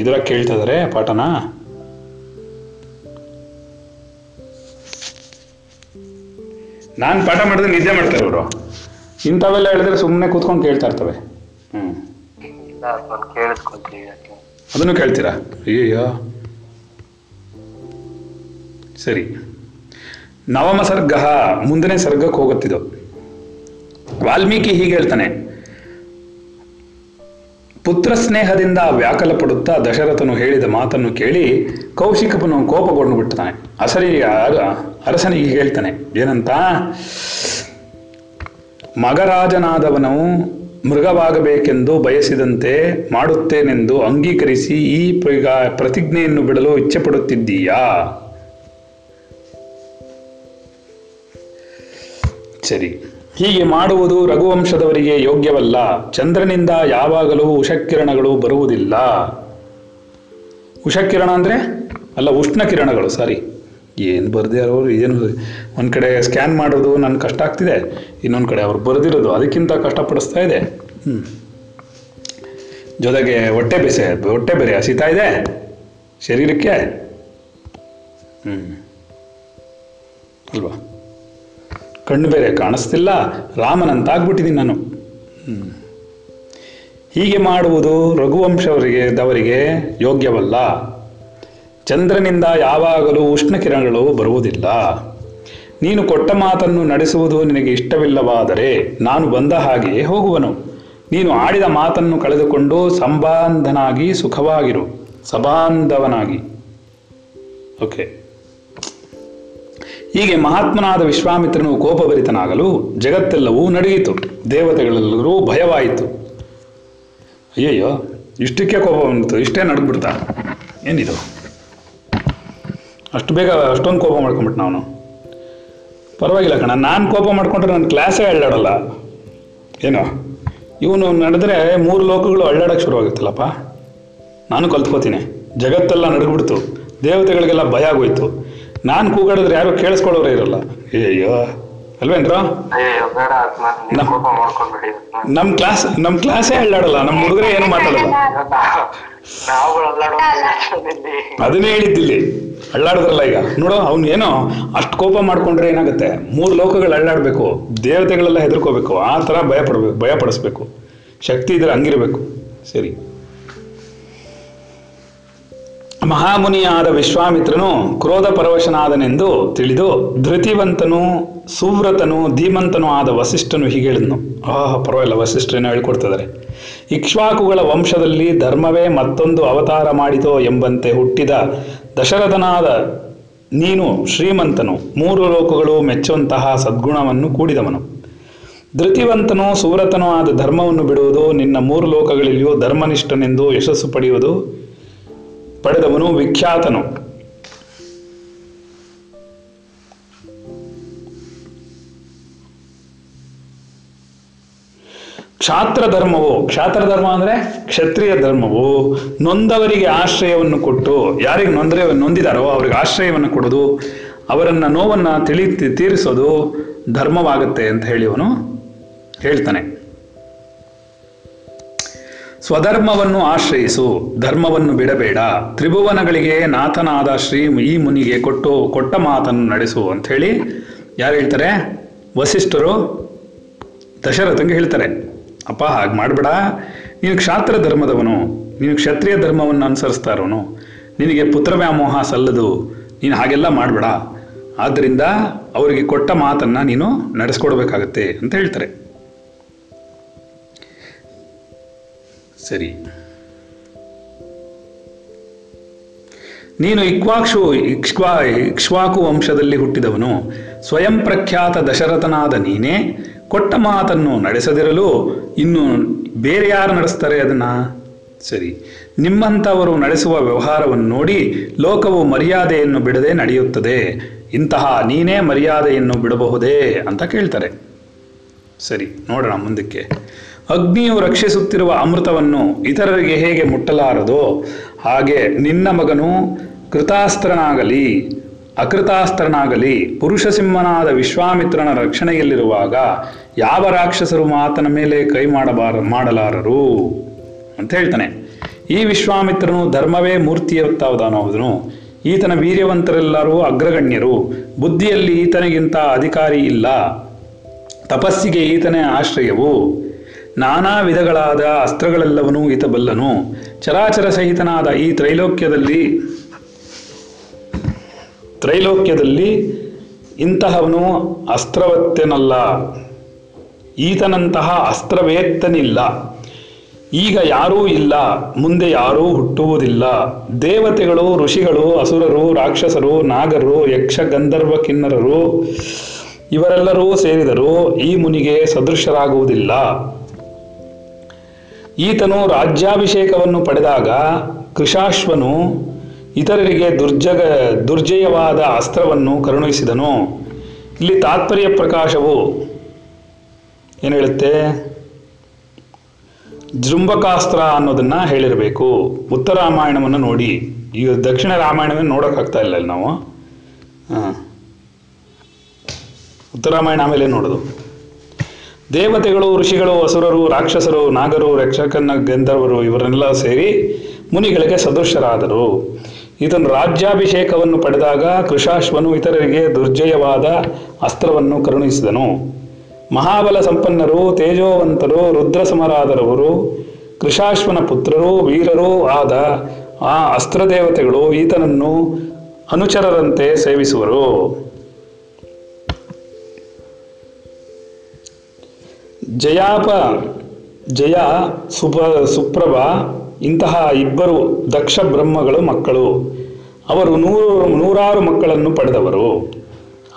ಇದರ ಕೇಳ್ತಾ ಇದಾರೆ ಪಾಠನ. ನಾನು ಪಾಠ ಮಾಡಿದ್ರೆ ನಿದ್ದೆ ಮಾಡ್ತಾರೆ ಇವರು. ಇಂಥವೆಲ್ಲ ಹೇಳಿದ್ರೆ ಸುಮ್ಮನೆ ಕೂತ್ಕೊಂಡು ಕೇಳ್ತಾ ಇರ್ತವೆ. ಅದನ್ನು ಕೇಳ್ತೀರಾ? ಅಯ್ಯೋ ಸರಿ. ನವಮ ಸರ್ಗ, ಮುಂದನೇ ಸರ್ಗಕ್ಕೆ ಹೋಗುತ್ತಿದ್ದು. ವಾಲ್ಮೀಕಿ ಹೀಗೆ ಹೇಳ್ತಾನೆ: ಪುತ್ರ ಸ್ನೇಹದಿಂದ ವ್ಯಾಕಲ ಪಡುತ್ತಾ ದಶರಥನು ಹೇಳಿದ ಮಾತನ್ನು ಕೇಳಿ ಕೌಶಿಕಪನು ಕೋಪಗೊಂಡು ಬಿಡ್ತಾನೆ. ಅರಸನಿಗೆ ಹೇಳ್ತಾನೆ ಏನಂತ: ಮಗರಾಜನಾದವನು ಮೃಗವಾಗಬೇಕೆಂದು ಬಯಸಿದಂತೆ ಮಾಡುತ್ತೇನೆಂದು ಅಂಗೀಕರಿಸಿ ಈ ಪ್ರತಿಜ್ಞೆಯನ್ನು ಬಿಡಲು ಇಚ್ಛೆ ಪಡುತ್ತಿದ್ದೀಯಾ? ಸರಿ, ಹೀಗೆ ಮಾಡುವುದು ರಘುವಂಶದವರಿಗೆ ಯೋಗ್ಯವಲ್ಲ. ಚಂದ್ರನಿಂದ ಯಾವಾಗಲೂ ಉಷಕಿರಣಗಳು ಬರುವುದಿಲ್ಲ. ಉಷಕಿರಣ ಅಂದರೆ ಅಲ್ಲ, ಉಷ್ಣ ಕಿರಣಗಳು. ಸಾರಿ, ಏನು ಬರೆದೇ ಅವರು ಏನು ಒಂದು ಕಡೆ ಸ್ಕ್ಯಾನ್ ಮಾಡೋದು ನನ್ನ ಕಷ್ಟ ಆಗ್ತಿದೆ, ಇನ್ನೊಂದು ಕಡೆ ಅವ್ರು ಬರೆದಿರೋದು ಅದಕ್ಕಿಂತ ಕಷ್ಟಪಡಿಸ್ತಾ ಇದೆ. ಜೊತೆಗೆ ಹೊಟ್ಟೆ ಬೇರೆ ಹಸಿತಾ ಇದೆ ಶರೀರಕ್ಕೆ, ಅಲ್ವಾ? ಕಣ್ಣು ಬೇರೆ ಕಾಣಿಸ್ತಿಲ್ಲ, ರಾಮನಂತ ಆಗ್ಬಿಟ್ಟಿದ್ದೀನಿ ನಾನು. ಹೀಗೆ ಮಾಡುವುದು ರಘುವಂಶದವರಿಗೆ ಯೋಗ್ಯವಲ್ಲ. ಚಂದ್ರನಿಂದ ಯಾವಾಗಲೂ ಉಷ್ಣ ಕಿರಣಗಳು ಬರುವುದಿಲ್ಲ. ನೀನು ಕೊಟ್ಟ ಮಾತನ್ನು ನಡೆಸುವುದು ನಿನಗೆ ಇಷ್ಟವಿಲ್ಲವಾದರೆ ನಾನು ಬಂದ ಹಾಗೆಯೇ ಹೋಗುವನು. ನೀನು ಆಡಿದ ಮಾತನ್ನು ಕಳೆದುಕೊಂಡು ಸಂಬಂಧನಾಗಿ ಸುಖವಾಗಿರು, ಸಬಾಂಧವನಾಗಿ. ಓಕೆ. ಹೀಗೆ ಮಹಾತ್ಮನಾದ ವಿಶ್ವಾಮಿತ್ರನು ಕೋಪಭರಿತನಾಗಲು ಜಗತ್ತೆಲ್ಲವೂ ನಡುಗಿತು. ದೇವತೆಗಳೆಲ್ಲರೂ ಭಯವಾಯಿತು. ಅಯ್ಯಯ್ಯೋ, ಇಷ್ಟಕ್ಕೆ ಕೋಪ ಬಂದಿತ್ತು, ಇಷ್ಟೇ ನಡುಗ್ಬಿಡ್ತಾ, ಏನಿದು ಅಷ್ಟು ಬೇಗ ಅಷ್ಟೊಂದು ಕೋಪ ಮಾಡ್ಕೊಂಡ್ಬಿಟ್ಟು ನಾನು ಪರವಾಗಿಲ್ಲ ಕಣ, ನಾನು ಕೋಪ ಮಾಡ್ಕೊಂಡ್ರೆ ನನ್ನ ಕ್ಲಾಸೇ ಅಳ್ಳಾಡಲ್ಲ ಏನೋ. ಇವನು ನಡೆದ್ರೆ 3 ಲೋಕಗಳು ಅಳ್ಳಾಡಕ್ಕೆ ಶುರುವಾಗುತ್ತಲ್ಲಪ್ಪ. ನಾನು ಕಲ್ತ್ಕೋತೀನಿ. ಜಗತ್ತೆಲ್ಲ ನಡುಗ್ಬಿಡ್ತು, ದೇವತೆಗಳಿಗೆಲ್ಲ ಭಯ ಆಗೋಯ್ತು. ನಾನು ಕೂಗಾಡಿದ್ರೆ ಯಾರು ಕೇಳಿಸ್ಕೊಳ್ಳೋರೇ ಇರಲ್ಲ. ಅಯ್ಯೋ ಅಲ್ವೇನ್ರ, ನಮ್ಮ ಕ್ಲಾಸೇ ಅಳ್ಳಾಡಲ್ಲ, ನಮ್ಮ ಹುಡುಗರೇ ಏನು ಮಾತಾಡಲ್ಲ. ಅದನ್ನೇ ಹೇಳಿದ್ದಿಲ್ಲಿ, ಅಳ್ಳಾಡಿದ್ರಲ್ಲ. ಈಗ ನೋಡು, ಅವ್ನು ಏನೋ ಅಷ್ಟು ಕೋಪ ಮಾಡ್ಕೊಂಡ್ರೆ ಏನಾಗುತ್ತೆ, 3 ಲೋಕಗಳು ಅಳ್ಳಾಡ್ಬೇಕು, ದೇವತೆಗಳೆಲ್ಲ ಹೆದರ್ಕೋಬೇಕು, ಆ ಥರ ಭಯಪಡಿಸ್ಬೇಕು. ಶಕ್ತಿ ಇದ್ರೆ ಹಂಗಿರಬೇಕು. ಸರಿ, ಮಹಾಮುನಿಯಾದ ವಿಶ್ವಾಮಿತ್ರನು ಕ್ರೋಧ ಪರವಶನಾದನೆಂದು ತಿಳಿದು ಧೃತಿವಂತನು ಸುವ್ರತನು ಧೀಮಂತನು ಆದ ವಸಿಷ್ಠನು ಹೀಗೆ ಹೇಳಿದನು. ಪರವಾಗಿಲ್ಲ, ವಸಿಷ್ಠರೇನೋ ಹೇಳ್ಕೊಡ್ತಿದ್ದಾರೆ. ಇಕ್ಷ್ವಾಕುಗಳ ವಂಶದಲ್ಲಿ ಧರ್ಮವೇ ಮತ್ತೊಂದು ಅವತಾರ ಮಾಡಿತೋ ಎಂಬಂತೆ ಹುಟ್ಟಿದ ದಶರಥನಾದ ನೀನು ಶ್ರೀಮಂತನು, 3 ಲೋಕಗಳು ಮೆಚ್ಚುವಂತಹ ಸದ್ಗುಣವನ್ನು ಕೂಡಿದವನು. ಧೃತಿವಂತನೂ ಸೂರತನೂ ಆದ ಧರ್ಮವನ್ನು ಬಿಡುವುದು, ನಿನ್ನ ಮೂರು ಲೋಕಗಳಲ್ಲಿಯೂ ಧರ್ಮನಿಷ್ಠನೆಂದು ಯಶಸ್ಸು ಪಡೆದವನು ವಿಖ್ಯಾತನು. ಕ್ಷಾತ್ರ ಧರ್ಮ ಅಂದ್ರೆ ಕ್ಷತ್ರಿಯ ಧರ್ಮವು ನೊಂದವರಿಗೆ ಆಶ್ರಯವನ್ನು ಕೊಟ್ಟು, ಯಾರಿಗೆ ನೊಂದಿದಾರೋ ಅವ್ರಿಗೆ ಆಶ್ರಯವನ್ನು ಕೊಡೋದು, ಅವರನ್ನ ನೋವನ್ನು ತೀರಿಸೋದು ಧರ್ಮವಾಗುತ್ತೆ ಅಂತ ಹೇಳಿ ಅವನು ಹೇಳ್ತಾನೆ. ಸ್ವಧರ್ಮವನ್ನು ಆಶ್ರಯಿಸು, ಧರ್ಮವನ್ನು ಬಿಡಬೇಡ. ತ್ರಿಭುವನಗಳಿಗೆ ನಾಥನಾದ ಶ್ರೀ ಈ ಮುನಿಗೆ ಕೊಟ್ಟ ಮಾತನ್ನು ನಡೆಸು ಅಂತ ಹೇಳಿ ಯಾರು ಹೇಳ್ತಾರೆ? ವಸಿಷ್ಠರು ದಶರಥಂಗೆ ಹೇಳ್ತಾರೆ, ಅಪ್ಪ ಹಾಗೆ ಮಾಡಬೇಡ, ನೀನು ಕ್ಷಾತ್ರ ಧರ್ಮದವನು, ನೀನು ಕ್ಷತ್ರಿಯ ಧರ್ಮವನ್ನು ಅನುಸರಿಸ್ತಾ ಇರೋನು, ನಿನಗೆ ಪುತ್ರ ವ್ಯಾಮೋಹ ಸಲ್ಲದು, ನೀನು ಹಾಗೆಲ್ಲ ಮಾಡಬೇಡ, ಆದ್ದರಿಂದ ಅವರಿಗೆ ಕೊಟ್ಟ ಮಾತನ್ನು ನೀನು ನಡೆಸ್ಕೊಡ್ಬೇಕಾಗತ್ತೆ ಅಂತ ಹೇಳ್ತಾರೆ. ಸರಿ, ನೀನು ಇಕ್ಷ್ವಾಕು ವಂಶದಲ್ಲಿ ಹುಟ್ಟಿದವನು, ಸ್ವಯಂ ಪ್ರಖ್ಯಾತ ದಶರಥನಾದ ನೀನೇ ಕೊಟ್ಟ ಮಾತನ್ನು ನಡೆಸದಿರಲು ಇನ್ನು ಬೇರೆ ಯಾರು ನಡೆಸ್ತಾರೆ ಅದನ್ನ? ಸರಿ, ನಿಮ್ಮಂಥವರು ನಡೆಸುವ ವ್ಯವಹಾರವನ್ನು ನೋಡಿ ಲೋಕವು ಮರ್ಯಾದೆಯನ್ನು ಬಿಡದೆ ನಡೆಯುತ್ತದೆ, ಇಂತಹ ನೀನೇ ಮರ್ಯಾದೆಯನ್ನು ಬಿಡಬಹುದೇ ಅಂತ ಕೇಳ್ತಾರೆ. ಸರಿ, ನೋಡೋಣ ಮುಂದಕ್ಕೆ. ಅಗ್ನಿಯು ರಕ್ಷಿಸುತ್ತಿರುವ ಅಮೃತವನ್ನು ಇತರರಿಗೆ ಹೇಗೆ ಮುಟ್ಟಲಾರದೋ ಹಾಗೆ ನಿನ್ನ ಮಗನು ಕೃತಾಸ್ತ್ರನಾಗಲಿ ಅಕೃತಾಸ್ತ್ರನಾಗಲಿ ಪುರುಷ ಸಿಂಹನಾದ ವಿಶ್ವಾಮಿತ್ರನ ರಕ್ಷಣೆಯಲ್ಲಿರುವಾಗ ಯಾವ ರಾಕ್ಷಸರು ಆತನ ಮೇಲೆ ಕೈ ಮಾಡಲಾರರು ಅಂತ ಹೇಳ್ತಾನೆ. ಈ ವಿಶ್ವಾಮಿತ್ರನು ಧರ್ಮವೇ ಮೂರ್ತಿಯುತ್ತವನು, ಈತನ ವೀರ್ಯವಂತರೆಲ್ಲರೂ ಅಗ್ರಗಣ್ಯರು, ಬುದ್ಧಿಯಲ್ಲಿ ಈತನಿಗಿಂತ ಅಧಿಕಾರಿ ಇಲ್ಲ, ತಪಸ್ಸಿಗೆ ಈತನೇ ಆಶ್ರಯವು, ನಾನಾ ವಿಧಗಳಾದ ಅಸ್ತ್ರಗಳೆಲ್ಲವನ್ನೂ ಈತ ಬಲ್ಲನು, ಚರಾಚರ ಸಹಿತನಾದ ಈ ತ್ರೈಲೋಕ್ಯದಲ್ಲಿ ಇಂತಹವನು ಅಸ್ತ್ರವತ್ತೇನಲ್ಲ, ಈತನಂತಹ ಅಸ್ತ್ರವೇತ್ತನಿಲ್ಲ, ಈಗ ಯಾರೂ ಇಲ್ಲ, ಮುಂದೆ ಯಾರೂ ಹುಟ್ಟುವುದಿಲ್ಲ. ದೇವತೆಗಳು, ಋಷಿಗಳು, ಅಸುರರು, ರಾಕ್ಷಸರು, ನಾಗರು, ಯಕ್ಷ, ಗಂಧರ್ವ, ಕಿನ್ನರರು ಇವರೆಲ್ಲರೂ ಸೇರಿದರೂ ಈ ಮುನಿಗೆ ಸದೃಶರಾಗುವುದಿಲ್ಲ. ಈತನು ರಾಜ್ಯಾಭಿಷೇಕವನ್ನು ಪಡೆದಾಗ ಕೃಶಾಶ್ವನು ಇತರರಿಗೆ ದುರ್ಜಯವಾದ ಅಸ್ತ್ರವನ್ನು ಕರುಣಿಸಿದನು. ಇಲ್ಲಿ ತಾತ್ಪರ್ಯ ಪ್ರಕಾಶವು ಏನು ಹೇಳುತ್ತೆ? ಜೃಂಬಕಾಸ್ತ್ರ ಅನ್ನೋದನ್ನ ಹೇಳಿರಬೇಕು. ಉತ್ತರ ರಾಮಾಯಣವನ್ನು ನೋಡಿ, ಈಗ ದಕ್ಷಿಣ ರಾಮಾಯಣವನ್ನು ನೋಡೋಕ್ಕಾಗ್ತಾ ಇಲ್ಲ ನಾವು. ಉತ್ತರ ರಾಮಾಯಣ ಆಮೇಲೆ ನೋಡೋದು. ದೇವತೆಗಳು, ಋಷಿಗಳು, ಅಸುರರು, ರಾಕ್ಷಸರು, ನಾಗರು, ರಕ್ಷಕನ ಗಂಧರ್ವರು ಇವರೆಲ್ಲ ಸೇರಿ ಮುನಿಗಳಿಗೆ ಸದೃಶರಾದರು. ಇದನ್ನು ರಾಜ್ಯಾಭಿಷೇಕವನ್ನು ಪಡೆದಾಗ ಕೃಶಾಶ್ವನು ಇತರರಿಗೆ ದುರ್ಜಯವಾದ ಅಸ್ತ್ರವನ್ನು ಕರುಣಿಸಿದನು. ಮಹಾಬಲ ಸಂಪನ್ನರು, ತೇಜೋವಂತರು, ರುದ್ರ ಸಮರಾದರವರು, ಕೃಶಾಶ್ವನ ಪುತ್ರರು, ವೀರರೂ ಆದ ಆ ಅಸ್ತ್ರದೇವತೆಗಳು ಈತನನ್ನು ಅನುಚರರಂತೆ ಸೇವಿಸುವರು. ಜಯ ಸುಪ್ರಭ ಇಂತಹ ಇಬ್ಬರು ದಕ್ಷ ಬ್ರಹ್ಮಗಳ ಮಕ್ಕಳು. ಅವರು ನೂರಾರು ಮಕ್ಕಳನ್ನು ಪಡೆದವರು.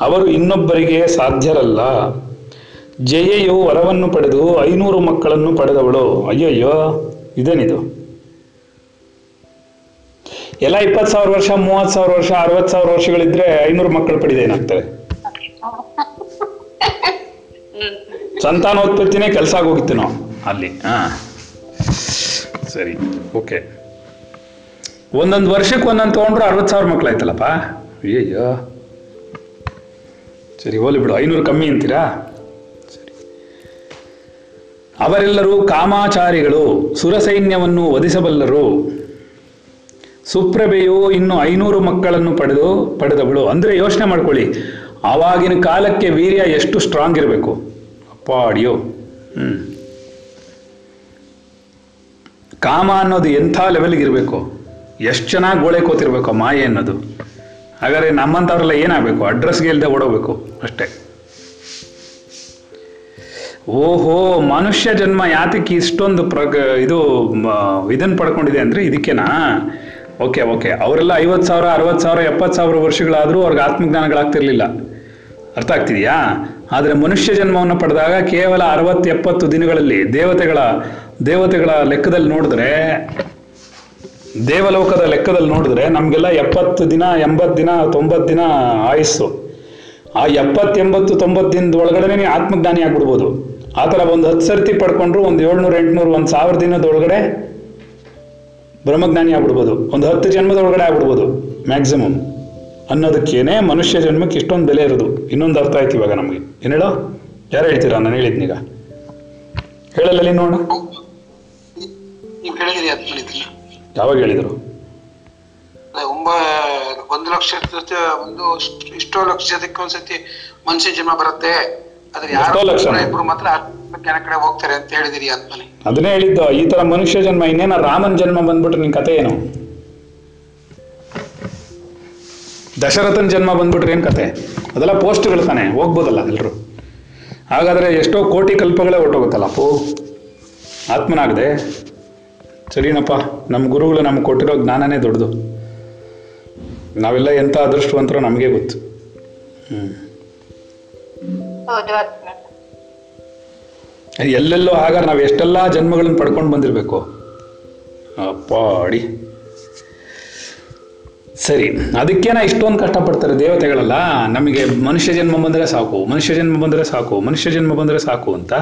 ಅವರು ಇನ್ನೊಬ್ಬರಿಗೆ ಸಾಧ್ಯರಲ್ಲ. ಜಯೆಯು ವರವನ್ನು ಪಡೆದು 500 ಮಕ್ಕಳನ್ನು ಪಡೆದವಳು. ಅಯ್ಯಯ್ಯೋ, ಇದೇನಿದು? ಎಲ್ಲ 20,000 ವರ್ಷ, 30,000 ವರ್ಷ, 60,000 ವರ್ಷಗಳಿದ್ರೆ 500 ಮಕ್ಕಳು ಪಡೆದ ಏನಾಗ್ತಾರೆ? ಸಂತಾನೋತ್ಪತ್ತಿನೇ ಕೆಲಸ ಆಗೋಗಿತ್ತು ನಾವು ಅಲ್ಲಿ. ಸರಿ, ಓಕೆ. ಒಂದೊಂದು ವರ್ಷಕ್ಕೆ ಒಂದೊಂದು ತಗೊಂಡ್ರು 60,000 ಮಕ್ಕಳಾಯ್ತಲ್ಲಪ್ಪ. ಅಯ್ಯಯ್ಯೋ, ಸರಿ, ಹೋಲಿ ಬಿಡು, 500 ಕಮ್ಮಿ ಅಂತೀರಾ? ಸರಿ. ಅವರೆಲ್ಲರೂ ಕಾಮಾಚಾರಿಗಳು, ಸುರಸೈನ್ಯವನ್ನು ವಧಿಸಬಲ್ಲರು. ಸುಪ್ರಭೆಯು ಇನ್ನು 500 ಮಕ್ಕಳನ್ನು ಪಡೆದವಳು. ಅಂದ್ರೆ ಯೋಚನೆ ಮಾಡ್ಕೊಳ್ಳಿ, ಆವಾಗಿನ ಕಾಲಕ್ಕೆ ವೀರ್ಯ ಎಷ್ಟು ಸ್ಟ್ರಾಂಗ್ ಇರಬೇಕು. ಪಾಡಿಯೋ. ಕಾಮ ಅನ್ನೋದು ಎಂಥ ಲೆವೆಲ್ಗೆ ಇರಬೇಕು, ಎಷ್ಟು ಚೆನ್ನಾಗಿ ಗೋಳೆ ಕೂತಿರ್ಬೇಕು ಮಾಯೆ ಅನ್ನೋದು. ಹಾಗಾದ್ರೆ ನಮ್ಮಂಥವ್ರೆಲ್ಲ ಏನಾಗಬೇಕು? ಅಡ್ರೆಸ್ಗೆ ಇಲ್ಲದೆ ಓಡೋಗ್ಬೇಕು ಅಷ್ಟೇ. ಓಹೋ, ಮನುಷ್ಯ ಜನ್ಮ ಯಾತಕ್ಕೆ ಇಷ್ಟೊಂದು ಇದನ್ನು ಪಡ್ಕೊಂಡಿದೆ ಅಂದರೆ ಇದಕ್ಕೇನಾ? Okay okay. ಅವರೆಲ್ಲ 50,000, 60,000, 70,000 ವರ್ಷಗಳಾದರೂ ಅವ್ರಿಗೆ ಆತ್ಮಜ್ಞಾನಗಳಾಗ್ತಿರ್ಲಿಲ್ಲ. ಅರ್ಥ ಆಗ್ತಿದೆಯಾ? ಆದರೆ ಮನುಷ್ಯ ಜನ್ಮವನ್ನು ಪಡೆದಾಗ ಕೇವಲ 60-70 ದಿನಗಳಲ್ಲಿ ದೇವತೆಗಳ ಲೆಕ್ಕದಲ್ಲಿ ನೋಡಿದ್ರೆ, ದೇವಲೋಕದ ಲೆಕ್ಕದಲ್ಲಿ ನೋಡಿದ್ರೆ ನಮಗೆಲ್ಲ 70 ದಿನ, 80 ದಿನ, 90 ದಿನ ಆಯಸ್ಸು. ಆ 70-80-90 ದಿನದ ಒಳಗಡೆ ಆತ್ಮಜ್ಞಾನಿ ಆಗ್ಬಿಡ್ಬೋದು. ಆ ಥರ ಒಂದು 10 ಸರ್ತಿ ಪಡ್ಕೊಂಡ್ರು 700-800 1,000 ದಿನದ ಒಳಗಡೆ ಬ್ರಹ್ಮಜ್ಞಾನಿ ಆಗ್ಬಿಡ್ಬೋದು, 10 ಜನ್ಮದ ಒಳಗಡೆ ಆಗ್ಬಿಡ್ಬೋದು ಮ್ಯಾಕ್ಸಿಮಮ್. ಅನ್ನೋದಕ್ಕೇನೆ ಮನುಷ್ಯ ಜನ್ಮಕ್ಕೆ ಇಷ್ಟೊಂದು ಬೆಲೆ ಇರೋದು. ಇನ್ನೊಂದು ಅರ್ಥ ಆಯ್ತು ಇವಾಗ ನಮಗೆ. ಏನು ಹೇಳೋ, ಯಾರು ಹೇಳ್ತೀರಾ? ನಾನು ಹೇಳಿದ್ನೀಗ, ಹೇಳಲ್ಲ ನೋಡೋಣ. ಯಾವಾಗ ಹೇಳಿದ್ರು? 1 ಲಕ್ಷ ಇಷ್ಟೋ ಲಕ್ಷ ಜೊತೆಗೆ ಒಂದ್ಸತಿ ಮನುಷ್ಯ ಜನ್ಮ ಬರುತ್ತೆ, ಹೋಗ್ತಾರೆ ಅಂತ ಹೇಳಿದಿರಿ. ಅದನ್ನೇ ಹೇಳಿದ್ದು, ಈ ತರ ಮನುಷ್ಯ ಜನ್ಮ. ಇನ್ನೇನ ರಾಮನ್ ಜನ್ಮ ಬಂದ್ಬಿಟ್ರೆ ನಿನ್ ಕತೆ ಏನು? ದಶರಥನ್ ಜನ್ಮ ಬಂದ್ಬಿಟ್ರೆ ಏನ್ ಕತೆ? ಅದೆಲ್ಲ ಪೋಸ್ಟ್ಗಳು ತಾನೆ, ಹೋಗ್ಬೋದಲ್ಲ ಎಲ್ರು. ಹಾಗಾದ್ರೆ ಎಷ್ಟೋ ಕೋಟಿ ಕಲ್ಪಗಳೇ ಹೊರಟೋಗುತ್ತಲ್ಲ ಅಪ್ಪು ಆತ್ಮನಾಗದೆ. ಸರಿನಪ್ಪ, ನಮ್ಮ ಗುರುಗಳು ನಮ್ಗೆ ಕೊಟ್ಟಿರೋ ಜ್ಞಾನನೇ ದೊಡ್ಡದು. ನಾವೆಲ್ಲ ಎಂತ ಅದೃಷ್ಟವಂತರೋ ನಮಗೆ ಗೊತ್ತು. ಎಲ್ಲೆಲ್ಲೋ ಹಾಗಾದ್ರೆ ನಾವು ಎಷ್ಟೆಲ್ಲ ಜನ್ಮಗಳನ್ನ ಪಡ್ಕೊಂಡು ಬಂದಿರಬೇಕು ಅಪ್ಪಾಡಿ. ಸರಿ, ಅದಕ್ಕೇನ ಇಷ್ಟೊಂದು ಕಷ್ಟಪಡ್ತಾರೆ ದೇವತೆಗಳೆಲ್ಲ? ನಮಗೆ ಮನುಷ್ಯ ಜನ್ಮ ಬಂದರೆ ಸಾಕು, ಮನುಷ್ಯ ಜನ್ಮ ಬಂದರೆ ಸಾಕು, ಮನುಷ್ಯ ಜನ್ಮ ಬಂದರೆ ಸಾಕು ಅಂತ.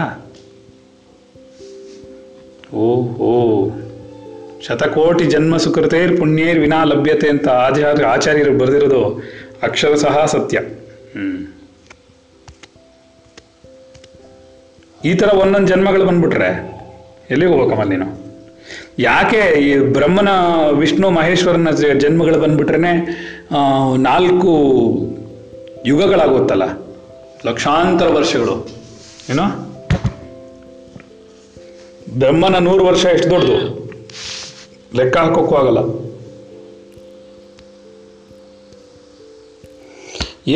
ಓಹೋ, ಶತಕೋಟಿ ಜನ್ಮ ಸುಕೃತೇರ್ ಪುಣ್ಯೇರ್ ವಿನಾ ಲಭ್ಯತೆ ಅಂತ ಆಚಾರ್ಯರು ಬರೆದಿರೋದು ಅಕ್ಷರಶಃ ಸತ್ಯ. ಈ ಥರ ಒಂದೊಂದು ಜನ್ಮಗಳು ಬಂದ್ಬಿಟ್ರೆ ಎಲ್ಲಿಗೆ ಹೋಗ್ಬೇಕಮ್ಮ ನೀನು? ಯಾಕೆ ಈ ಬ್ರಹ್ಮನ, ವಿಷ್ಣು, ಮಹೇಶ್ವರನ ಜನ್ಮಗಳು ಬಂದ್ಬಿಟ್ರೆ 4 ಯುಗಗಳಾಗುತ್ತಲ್ಲ, ಲಕ್ಷಾಂತರ ವರ್ಷಗಳು. ಏನೋ ಬ್ರಹ್ಮನ 100 ವರ್ಷ ಎಷ್ಟು ದೊಡ್ಡದು, ಲೆಕ್ಕ ಹಾಕೋಕ್ಕೂ ಆಗಲ್ಲ.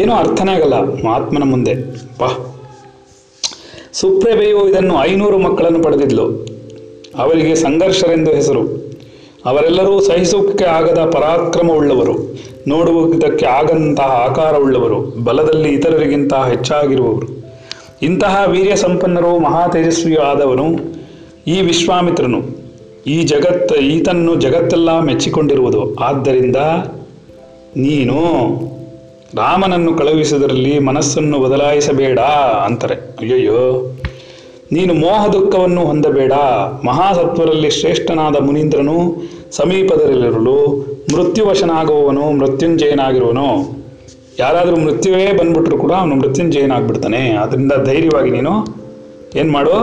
ಏನೂ ಅರ್ಥನೇ ಆಗಲ್ಲ ಆತ್ಮನ ಮುಂದೆ. ಪಾ, ಸುಪ್ರಭೆಯು ಇದನ್ನು 500 ಮಕ್ಕಳನ್ನು ಪಡೆದಿದ್ಲು. ಅವರಿಗೆ ಸಂಘರ್ಷರೆಂದು ಹೆಸರು. ಅವರೆಲ್ಲರೂ ಸಹಿಸೋಕೆ ಆಗದ ಪರಾಕ್ರಮವುಳ್ಳವರು, ನೋಡುವುದಕ್ಕೆ ಆಗಂತಹ ಆಕಾರವುಳ್ಳವರು, ಬಲದಲ್ಲಿ ಇತರರಿಗಿಂತ ಹೆಚ್ಚಾಗಿರುವವರು. ಇಂತಹ ವೀರ್ಯ ಸಂಪನ್ನರು ಮಹಾ ತೇಜಸ್ವಿಯೂ ಆದವನು ಈ ವಿಶ್ವಾಮಿತ್ರನು. ಈತನನ್ನು ಜಗತ್ತೆಲ್ಲ ಮೆಚ್ಚಿಕೊಂಡಿರುವುದು. ಆದ್ದರಿಂದ ನೀನು ರಾಮನನ್ನು ಕಳುಹಿಸುವುದರಲ್ಲಿ ಮನಸ್ಸನ್ನು ಬದಲಾಯಿಸಬೇಡ ಅಂತಾರೆ. ಅಯ್ಯಯ್ಯೋ, ನೀನು ಮೋಹ ದುಃಖವನ್ನು ಹೊಂದಬೇಡ. ಮಹಾಸತ್ವರಲ್ಲಿ ಶ್ರೇಷ್ಠನಾದ ಮುನೀಂದ್ರನು ಸಮೀಪದಲ್ಲಿರಲು ಮೃತ್ಯುವಶನಾಗುವವನು ಮೃತ್ಯುಂಜಯನಾಗಿರುವನು. ಯಾರಾದರೂ ಮೃತ್ಯುವೇ ಬಂದ್ಬಿಟ್ರು ಕೂಡ ಅವನು ಮೃತ್ಯುಂಜಯನಾಗ್ಬಿಡ್ತಾನೆ. ಆದ್ದರಿಂದ ಧೈರ್ಯವಾಗಿ ನೀನು ಏನು ಮಾಡು,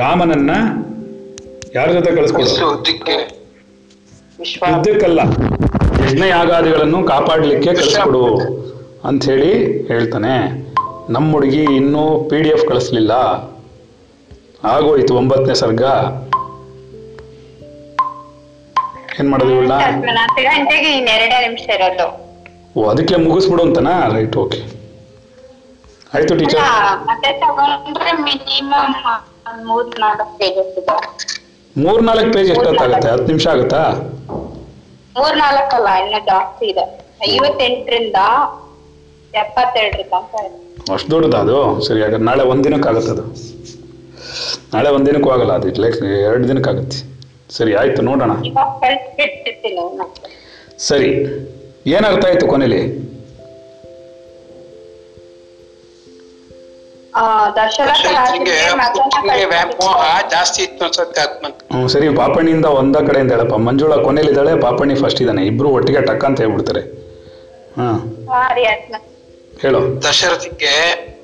ರಾಮನನ್ನ ಯಾರ ಜೊತೆ ಕಳಿಸ್ಕೊಡು? ಯುದ್ಧಕ್ಕಲ್ಲ, ಯಜ್ಞಯಾಗಾದಿಗಳನ್ನು ಕಾಪಾಡಲಿಕ್ಕೆ ಕಳಿಸ್ಕೊಡು ಅಂಥೇಳಿ ಹೇಳ್ತಾನೆ. ನಮ್ಮ ಹುಡುಗಿ ಇನ್ನೂ PDF ಕಳಿಸ್ಲಿಲ್ಲ, ಆಗೋಯ್ತು 9ನೇ ಸರ್ಗ. ಏನ್ ಮಾಡೋದಿಲ್ಲ, ಓ ಅದಕ್ಕೆ ಮುಗಿಸ್ಬಿಡು ಅಂತನಾ? ರೈಟ್, ಓಕೆ, ಆಯ್ತು ಟೀಚರ್. ಮೂರ್ನಾಲ್ಕು ಪೇಜ್ ಎಷ್ಟೊತ್ತಾಗತ್ತೆ? 10 ನಿಮಿಷ ಆಗುತ್ತಾ? 3-4 ಅಲ್ಲ, ಇನ್ನ ಜಾಸ್ತಿ ಇದೆ. 58ರಿಂದ 72 ಅಷ್ಟು ದೊಡ್ಡದ ಅದು. ಸರಿ, ಹಾಗಾದ್ರೆ ನಾಳೆ ಒಂದಿನಕ್ಕಾಗತ್ತದು? ನಾಳೆ ಒಂದಿನಕ್ಕೂ ಆಗಲ್ಲ, ಅದು 2 ದಿನಕ್ಕಾಗತ್ತೆ. ಸರಿ, ಆಯ್ತು, ನೋಡೋಣ. ಸರಿ, ಏನರ್ಥ ಆಯ್ತು ಕೊನೆಯಲ್ಲಿ? ಸರಿ, ಪಾಪಣಿಯಿಂದ ಒಂದ ಕಡೆಯಿಂದ ಹೇಳಪ್ಪ. ಮಂಜುಳಾ ಕೊನೆಯಲ್ಲಿದ್ದಾಳೆ, ಪಾಪಣಿ ಫಸ್ಟ್ ಇದ್ದಾನೆ. ಇಬ್ರು ಒಟ್ಟಿಗೆ ಟಕ್ ಅಂತ ಹೇಳ್ಬಿಡ್ತಾರೆ. ಹೇಳು. ದಶರಥಿಗೆ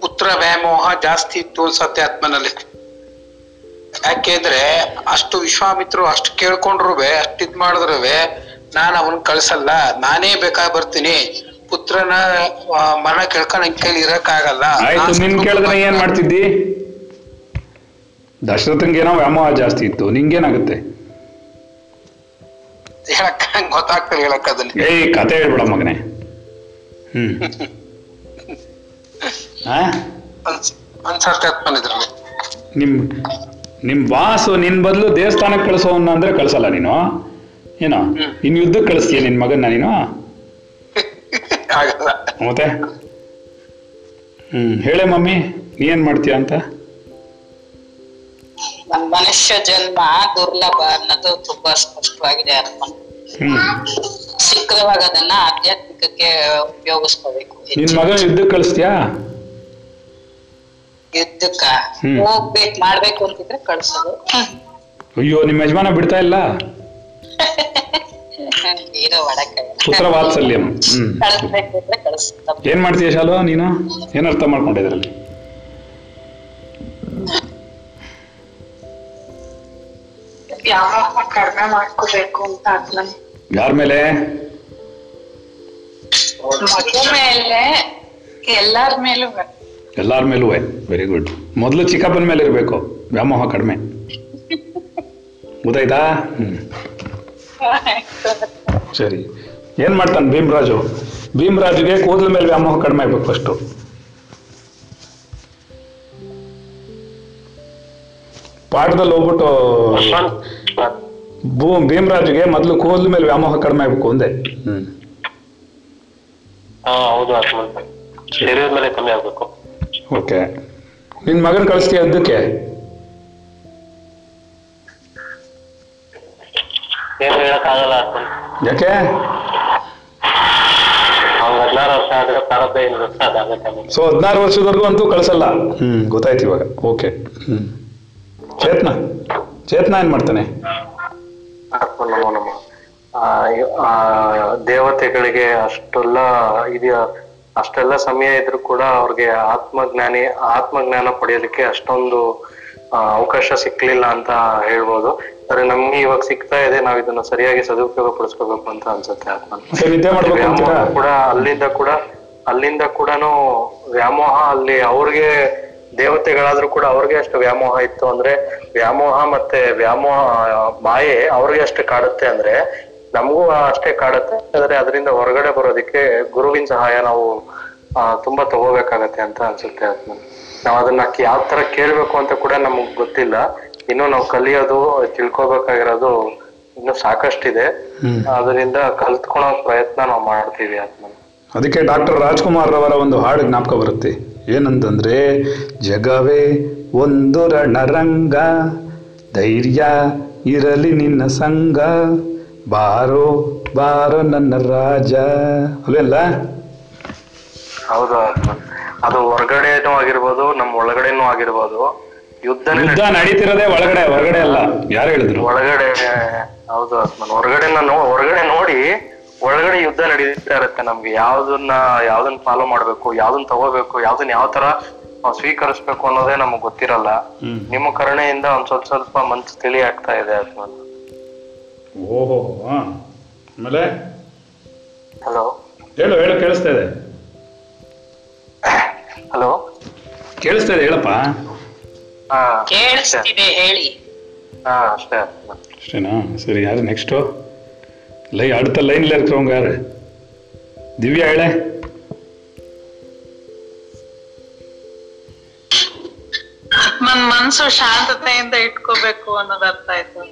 ಪುತ್ರ ವ್ಯಾಮೋಹ ಜಾಸ್ತಿ ಇತ್ತು ಸತ್ಯ ಆತ್ಮನಲ್ಲಿ. ಯಾಕೆಂದ್ರೆ ಅಷ್ಟು ವಿಶ್ವಾಮಿತ್ರರು ಅಷ್ಟು ಕೇಳ್ಕೊಂಡ್ರು, ಅಷ್ಟು ಇದ್ ಮಾಡಿದ್ರು, ನಾನು ಅವನ್ ಕಳ್ಸಲ್ಲ, ನಾನೇ ಬೇಕಾಗಿ ಬರ್ತೀನಿ, ಪುತ್ರನ ಮನ ಕೇಳ್ಕೊಂಡು ನನ್ ಕೈಲಿ ಇರಕ್ ಆಗಲ್ಲ. ನಿನ್ ಕೇಳಿದ್ರೆ ಏನ್ ಮಾಡ್ತಿದ್ದಿ? ದಶರಥನ್ಗೇನೋ ವ್ಯಾಮೋಹ ಜಾಸ್ತಿ ಇತ್ತು, ನಿಂಗೇನಾಗುತ್ತೆ? ಗೊತ್ತಾಗ್ತದೆ ಹೇಳಕ್, ಅದನ್ನ ಏಯ್ ಕತೆ ಹೇಳ್ಬಿಡ ಮಗನೇ. ನಿಮ್ ವಾಸು ನಿನ್ ಬದಲು ದೇವಸ್ಥಾನಕ್ಕೆ ಕಳಿಸೋವನ್ನ ಅಂದ್ರೆ ಕಳ್ಸಲ್ಲ ನೀನು? ಏನೋ ಇನ್ ಯುದ್ಧಕ್ಕೆ ಕಳಿಸ್ತೀಯ ನಿನ್ ಮಗನ್ನ ನೀನು? ಆಗಲ್ಲ. ಮತ್ತೆ ಹೇಳೆ ಮಮ್ಮಿ, ನೀ ಏನ್ ಮಾಡ್ತೀಯ ಅಂತ. ನಮ್ ಮನುಷ್ಯ ಜನ್ಮ ದುರ್ಲಭ ಅನ್ನೋದು ತುಂಬಾ ಸ್ಪಷ್ಟವಾಗಿದೆ. ಸಿಕ್ಕದಾಗ ಅದನ್ನ ಆಧ್ಯಾತ್ಮಿಕಕ್ಕೆ ಉಪಯೋಗಿಸ್ಕೋಬೇಕು. ನಿನ್ ಮಗ ಯುದ್ಧಕ್ಕೆ ಕಳಿಸ್ತೀಯಾ? ಯುದ್ಧಕ್ಕ ಹೋಗ್ಬೇಕು, ಮಾಡ್ಬೇಕು ಅಂತಿದ್ರೆ ಕಳ್ಸೋದು. ಅಯ್ಯೋ, ನಿಮ್ ಯಜಮಾನ ಬಿಡ್ತಾ ಇಲ್ಲ? ಪುತ್ರವಾತ್ಸಲ್ಯ. ಏನ್ ಮಾಡ್ತೀಯ ಶಾಲು, ನೀನು ಏನ್ ಅರ್ಥ ಮಾಡ್ಕೊಂಡಿದ್ರಲ್ಲಿ? ಕಡಿಮೆ ಮಾಡ್ಕೋಬೇಕು ಅಂತ ಆಗ್ಲೇ. ಯಾರ ಮೇಲೆ? ಎಲ್ಲಾರ ಮೇಲೂ. Very good. ಮೊದಲು ಚಿಕ್ಕಪ್ಪನ ಮೇಲೆ ಇರ್ಬೇಕು, ವ್ಯಾಮೋಹ ಕಡಿಮೆ. ಗೊತ್ತಾಯ್ತಾ? ಸರಿ. ಏನ್ ಮಾಡ್ತಾನೆ ಭೀಮರಾಜು? ಭೀಮರಾಜುಗೆ ಕೂದಲ ಮೇಲೆ ವ್ಯಾಮೋಹ ಕಡಿಮೆ ಇರ್ಬೇಕು ಫಸ್ಟ್. ಪಾಠದಲ್ಲಿ ಹೋಗ್ಬಿಟ್ಟು ಭೀಮರಾಜ್ಗೆ ಮೊದಲು ಕೂದಲ ಮೇಲೆ ವ್ಯಾಮೋಹ ಕಡಿಮೆ ಆಗ್ಬೇಕು ಅಂದೆ. ಓಕೆ. ನಿನ್ ಮಗನ್ ಕಳಿಸ್ತೀಯ ಅದಕ್ಕೆ? ಯಾಕೆ? ಸೊ 16 ವರ್ಷದವರೆಗೂ ಅಂತೂ ಕಳ್ಸಲ್ಲ. ಗೊತ್ತಾಯ್ತು ಇವಾಗ. ಓಕೆ. ಚೇತನ ಏನ್ ಮಾಡ್ತಾನೆ? ದೇವತೆಗಳಿಗೆ ಅಷ್ಟೆಲ್ಲ ಸಮಯ ಇದ್ರೂ ಕೂಡ ಅವ್ರಿಗೆ ಆತ್ಮಜ್ಞಾನ ಪಡೆಯೋದಕ್ಕೆ ಅಷ್ಟೊಂದು ಅವಕಾಶ ಸಿಕ್ಲಿಲ್ಲ ಅಂತ ಹೇಳ್ಬೋದು. ಆದ್ರೆ ನಮ್ಗೆ ಇವಾಗ ಸಿಗ್ತಾ ಇದೆ, ನಾವ್ ಇದನ್ನ ಸರಿಯಾಗಿ ಸದುಪಯೋಗ ಪಡಿಸ್ಕೋಬೇಕು ಅಂತ ಅನ್ಸುತ್ತೆ. ಆತ್ಮ ಕೂಡ ಅಲ್ಲಿಂದ ಕೂಡ ವ್ಯಾಮೋಹ, ಅಲ್ಲಿ ಅವ್ರಿಗೆ ದೇವತೆಗಳಾದ್ರೂ ಕೂಡ ಅವ್ರಿಗೆ ಅಷ್ಟು ವ್ಯಾಮೋಹ ಇತ್ತು ಅಂದ್ರೆ, ವ್ಯಾಮೋಹ ಮಾಯೆ ಅವ್ರಿಗೆ ಅಷ್ಟು ಕಾಡುತ್ತೆ ಅಂದ್ರೆ ನಮಗೂ ಅಷ್ಟೇ ಕಾಡುತ್ತೆ. ಆದ್ರೆ ಅದರಿಂದ ಹೊರಗಡೆ ಬರೋದಿಕ್ಕೆ ಗುರುವಿನ ಸಹಾಯ ನಾವು ತುಂಬಾ ತಗೋಬೇಕಾಗತ್ತೆ ಅಂತ ಅನ್ಸುತ್ತೆ. ನಾವ್ ಅದನ್ನ ಯಾವ ತರ ಕೇಳ್ಬೇಕು ಅಂತ ಕೂಡ ನಮಗ್ ಗೊತ್ತಿಲ್ಲ. ಇನ್ನು ನಾವು ಕಲಿಯೋದು, ತಿಳ್ಕೊಬೇಕಾಗಿರೋದು ಇನ್ನು ಸಾಕಷ್ಟಿದೆ. ಅದರಿಂದ ಕಲ್ತ್ಕೊಳೋ ಪ್ರಯತ್ನ ನಾವು ಮಾಡ್ತೀವಿ. ಅದಕ್ಕೆ ಡಾಕ್ಟರ್ ರಾಜ್ಕುಮಾರ್ ರವರ ಒಂದು ಹಾಡು ಜ್ಞಾಪಕ ಬರುತ್ತೆ. ಏನಂತಂದ್ರೆ, ಜಗವೇ ಒಂದು ರಣರಂಗ, ಧೈರ್ಯ ಇರಲಿ ನಿನ್ನ ಸಂಗ, ಬಾರೋ ಬಾರೋ ನನ್ನ ರಾಜ. ಅಲ್ಲೆಲ್ಲ ಹೌದಾ? ಅದು ಹೊರಗಡೆನೂ ಆಗಿರ್ಬೋದು, ನಮ್ಮ ಒಳಗಡೆನೂ ಆಗಿರ್ಬೋದು. ಯುದ್ಧ ನಡೀತಿರೋದೇ ಒಳಗಡೆ, ಹೊರಗಡೆ ಅಲ್ಲ. ಯಾರು ಹೇಳಿದ್ರು ಒಳಗಡೆ? ಹೌದು ಆತ್ಮನ್. ಹೊರಗಡೆ ನೋಡಿ ಒಳಗಡೆ ಯುದ್ಧ ನಡೀತಾ ಇರುತ್ತೆ. ನಮ್ಗೆ ಯಾವ್ದನ್ನ ಫಾಲೋ ಮಾಡ್ಬೇಕು, ಯಾವ್ದನ್ನ ತಗೋಬೇಕು, ಯಾವ ತರ ಸ್ವೀಕರಿಸ್ಬೇಕು ಅನ್ನೋದೇ ನಮಗ್ ಗೊತ್ತಿರಲ್ಲ. ನಿಮ್ಮ ಕರುಣೆಯಿಂದ ಒಂದ್ ಸ್ವಲ್ಪ ಸ್ವಲ್ಪ ಮನ್ಸು ತಿಳಿ ಆಗ್ತಾ ಇದೆ ಆತ್ಮನ್. ಓಹೋ. ಆಮೇಲೆ ಹಲೋ ಹೇಳು, ಕೇಳಿಸ್ತಾ ಇದೆ? ಹಲೋ ಕೇಳಿಸ್ತಾ ಇದೆ? ಹೇಳಪ್ಪ. ಕೇಳಿಸ್ತಿದೆ, ಹೇಳಿ. ಅಷ್ಟೇ ಅಷ್ಟೇನಾ? ಸರಿ. ಯಾರು ನೆಕ್ಸ್ಟು? ಲೈ ಅಡ್ತ ಲೈನ್ಲೇ ಇರ್ಕೊಂಗ ಯಾರು? ದಿವ್ಯಾ ಹೇಳೆ. ನನ್ನ ಮನಸ್ಸು ಶಾಂತತೆಯಿಂದ ಇಟ್ಕೋಬೇಕು ಅನ್ನೋದು ಅರ್ಥ ಆಯ್ತು.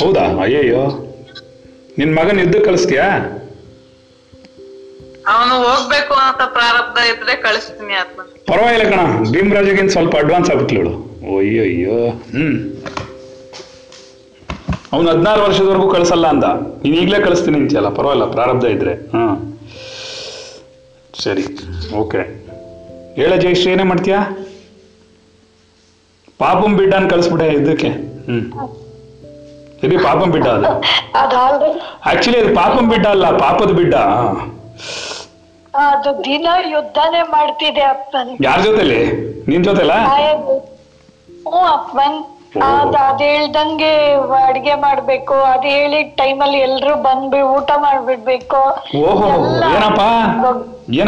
ಹೌದಾ? ಅಯ್ಯಯ್ಯೋ. ನಿನ್ ಮಗನ್ ಯುದ್ಧಕ್ಕೆ ಕಳಿಸ್ತೀಯಾ? ಅವನು ಹೋಗ್ಬೇಕು ಅಂತ ಪ್ರಾರಬ್ಧ ಇದ್ರೆ ಕಳಿಸ್ತೀನಿ ಆತ್ಮ. ಪರವಾಗಿಲ್ಲ ಕಣ, ಭೀಮರಾಜಗಿನ್ ಸ್ವಲ್ಪ ಅಡ್ವಾನ್ಸ್ ಆಗ್ಬಿಟ್ಲಿಳು. ಅಯ್ಯಯ್ಯೋ. ಅವ್ನು 16 ವರ್ಷದವರೆಗೂ ಕಳ್ಸಲ್ಲ ಅಂದ. ನೀನ್ ಈಗ್ಲೇ ಕಳಿಸ್ತೀನಿ ಅಂತೀಯಲ್ಲ, ಪರವಾಗಿಲ್ಲ, ಪ್ರಾರಬ್ಧ ಇದ್ರೆ. ಸರಿ, ಓಕೆ. ಹೇಳ ಜಯಶ್ರೀ, ಏನೇ ಮಾಡ್ತೀಯಾ? ಪಾಪಂ ಬಿಡ್ಡನ್ ಕಳಿಸ್ಬಿಟ್ಟೆ ಇದಕ್ಕೆ. ಸರಿ, ಪಾಪಂ ಬಿಡ್ಡ. ಅದು ಆಕ್ಚುಲಿ ಅದು ಪಾಪಂ ಬಿಡ್ಡ ಅಲ್ಲ, ಪಾಪದ ಬಿಡ್ಡ. ಅದು ದಿನ ಯುದ್ಧನೇ ಮಾಡ್ತಿದೆ ಅಪ್ಪನ್. ಯಾರ ಜೊತೆಲಿ? ನಿನ್ ಜೊತೆಲಾ? ಹ್ಞೂ ಅಪ್ಪನ್. ಅದ್ ಹೇಳ್ದಂಗೆ ಅಡ್ಗೆ ಮಾಡ್ಬೇಕು, ಅದ್ ಹೇಳಿದ ಟೈಮಲ್ಲಿ ಎಲ್ರು ಬಂದ್ಬಿ ಊಟ ಮಾಡ್ಬಿಡ್ಬೇಕು. ಓಹೋ,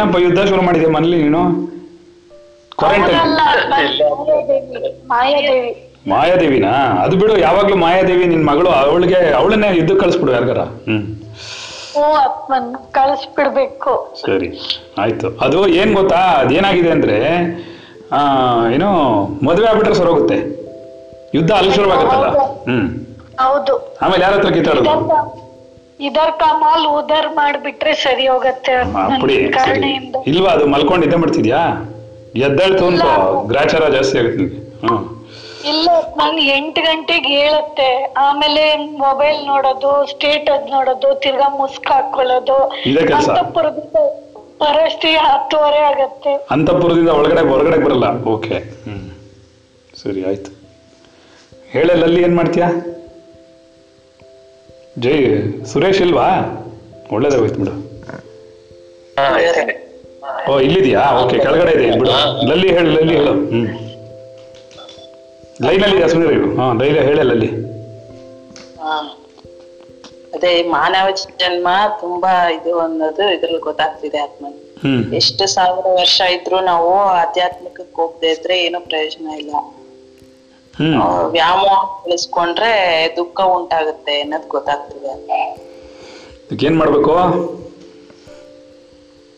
ಏನಪ್ಪ ಯುದ್ಧ ಶುರು ಮಾಡಿದೆ ಮನೇಲಿ ನೀನು? ಮಾಯಾದೇವಿ. ಮಾಯಾದೇವಿನಾ? ಅದು ಬಿಡು, ಯಾವಾಗ್ಲೂ ಮಾಯಾದೇವಿ ನಿನ್ ಮಗಳು. ಅವಳನ್ನೇ ಯುದ್ಧ ಕಳಿಸ್ಬಿಡು ಯಾರ್ಗಾರ. ಕಳಿಸ್ಬಿಡ್ಬೇಕು. ಸರಿ, ಆಯ್ತು. ಅದು ಏನ್ ಗೊತ್ತಾ, ಅದೇನಾಗಿದೆ ಅಂದ್ರೆ ಏನೋ ಮದ್ವೆ ಆಗ್ಬಿಟ್ರೆ ಸರ್ ಹೋಗುತ್ತೆ, ಯುದ್ಧ ಅಲ್ಲಿ ಶುರುವಾಗುತ್ತಲ್ಲ. ಹೌದು. ಆಮೇಲೆ ಯಾರ ಹತ್ರ ಕಿತ್ತಾಡೋದು? ಇದರ ಕಾಮಲ್ ಉದರ್ ಮಾಡ್ಬಿಟ್ರೆ ಸರಿ ಹೋಗತ್ತೆ ಇಲ್ವಾ? ಅದು ಮಲ್ಕೊಂಡು ಇದ್ದ ಮಾಡ್ತಿದ್ಯಾ? ಎದ್ದಳ್ತು ಗ್ರಾಚಾರ ಜಾಸ್ತಿ ಆಗುತ್ತೆ ನಿಮಗೆ. ಇಲ್ಲ, ನಾನು 8 ಗಂಟೆಗೆ ಹೇಳುತ್ತೆ, ಆಮೇಲೆ ಮೊಬೈಲ್ ನೋಡೋದು, ಸ್ಟೇಟಸ್ ನೋಡೋದು, ತಿರ್ಗಾ ಮುಸ್ಕ್ ಹಾಕೊಳ್ಳೋದು, ಅಂತಃಪುರದಿಂದ ಪರಸ್ತಿ 10:30 ಆಗತ್ತೆ. ಅಂತಃಪುರದಿಂದ ಒಳಗಡೆ ಹೊರಗಡೆ ಬರಲ್ಲ. ಓಕೆ, ಸರಿ ಆಯ್ತು. ಹೇಳಲ್ಲಿ ಏನ್ ಮಾಡ್ತೀಯಾ? ಜೈ ಸುರೇಶ್ ಇಲ್ವಾ? ಒಳ್ಳೇದಾಗೋಯ್ತು ಬಿಡು. ಓ, ಇಲ್ಲಿದ್ಯಾ? ಓಕೆ, ಕೆಳಗಡೆ ಇದೆ ಬಿಡು. ಲಲ್ಲಿ ಹೇಳು, ಲಲ್ಲಿ ಹೇಳು. ಲೈನಲ್ಲಿ ಸುರೇಶ್ ಇರು. ಹಾ, ಲೈಲ ಹೇಳ ಲಲ್ಲಿ. ಅದೇ ಮಾನವ ಜನ್ಮ ತುಂಬಾ ಇದು ಅನ್ನೋದು ಇದ್ರಲ್ಲಿ ಗೊತ್ತಾಗ್ತಿದೆ. ಆತ್ಮನ್ ಎಷ್ಟು 1000 ವರ್ಷ ಇದ್ರು ನಾವು ಆಧ್ಯಾತ್ಮಿಕಕ್ಕೆ ಹೋಗದೆ ಇದ್ರೆ ಏನೋ ಪ್ರಯೋಜನ ಇಲ್ಲ. ವ್ಯಾಮೋಹ ಬೆಳೆಸ್ಕೊಂಡ್ರೆ ದುಃಖ ಉಂಟಾಗುತ್ತೆ ಅನ್ನೋದು ಗೊತ್ತಾಗ್ತಿದೆ. ಏನ್ ಮಾಡ್ಬೇಕು?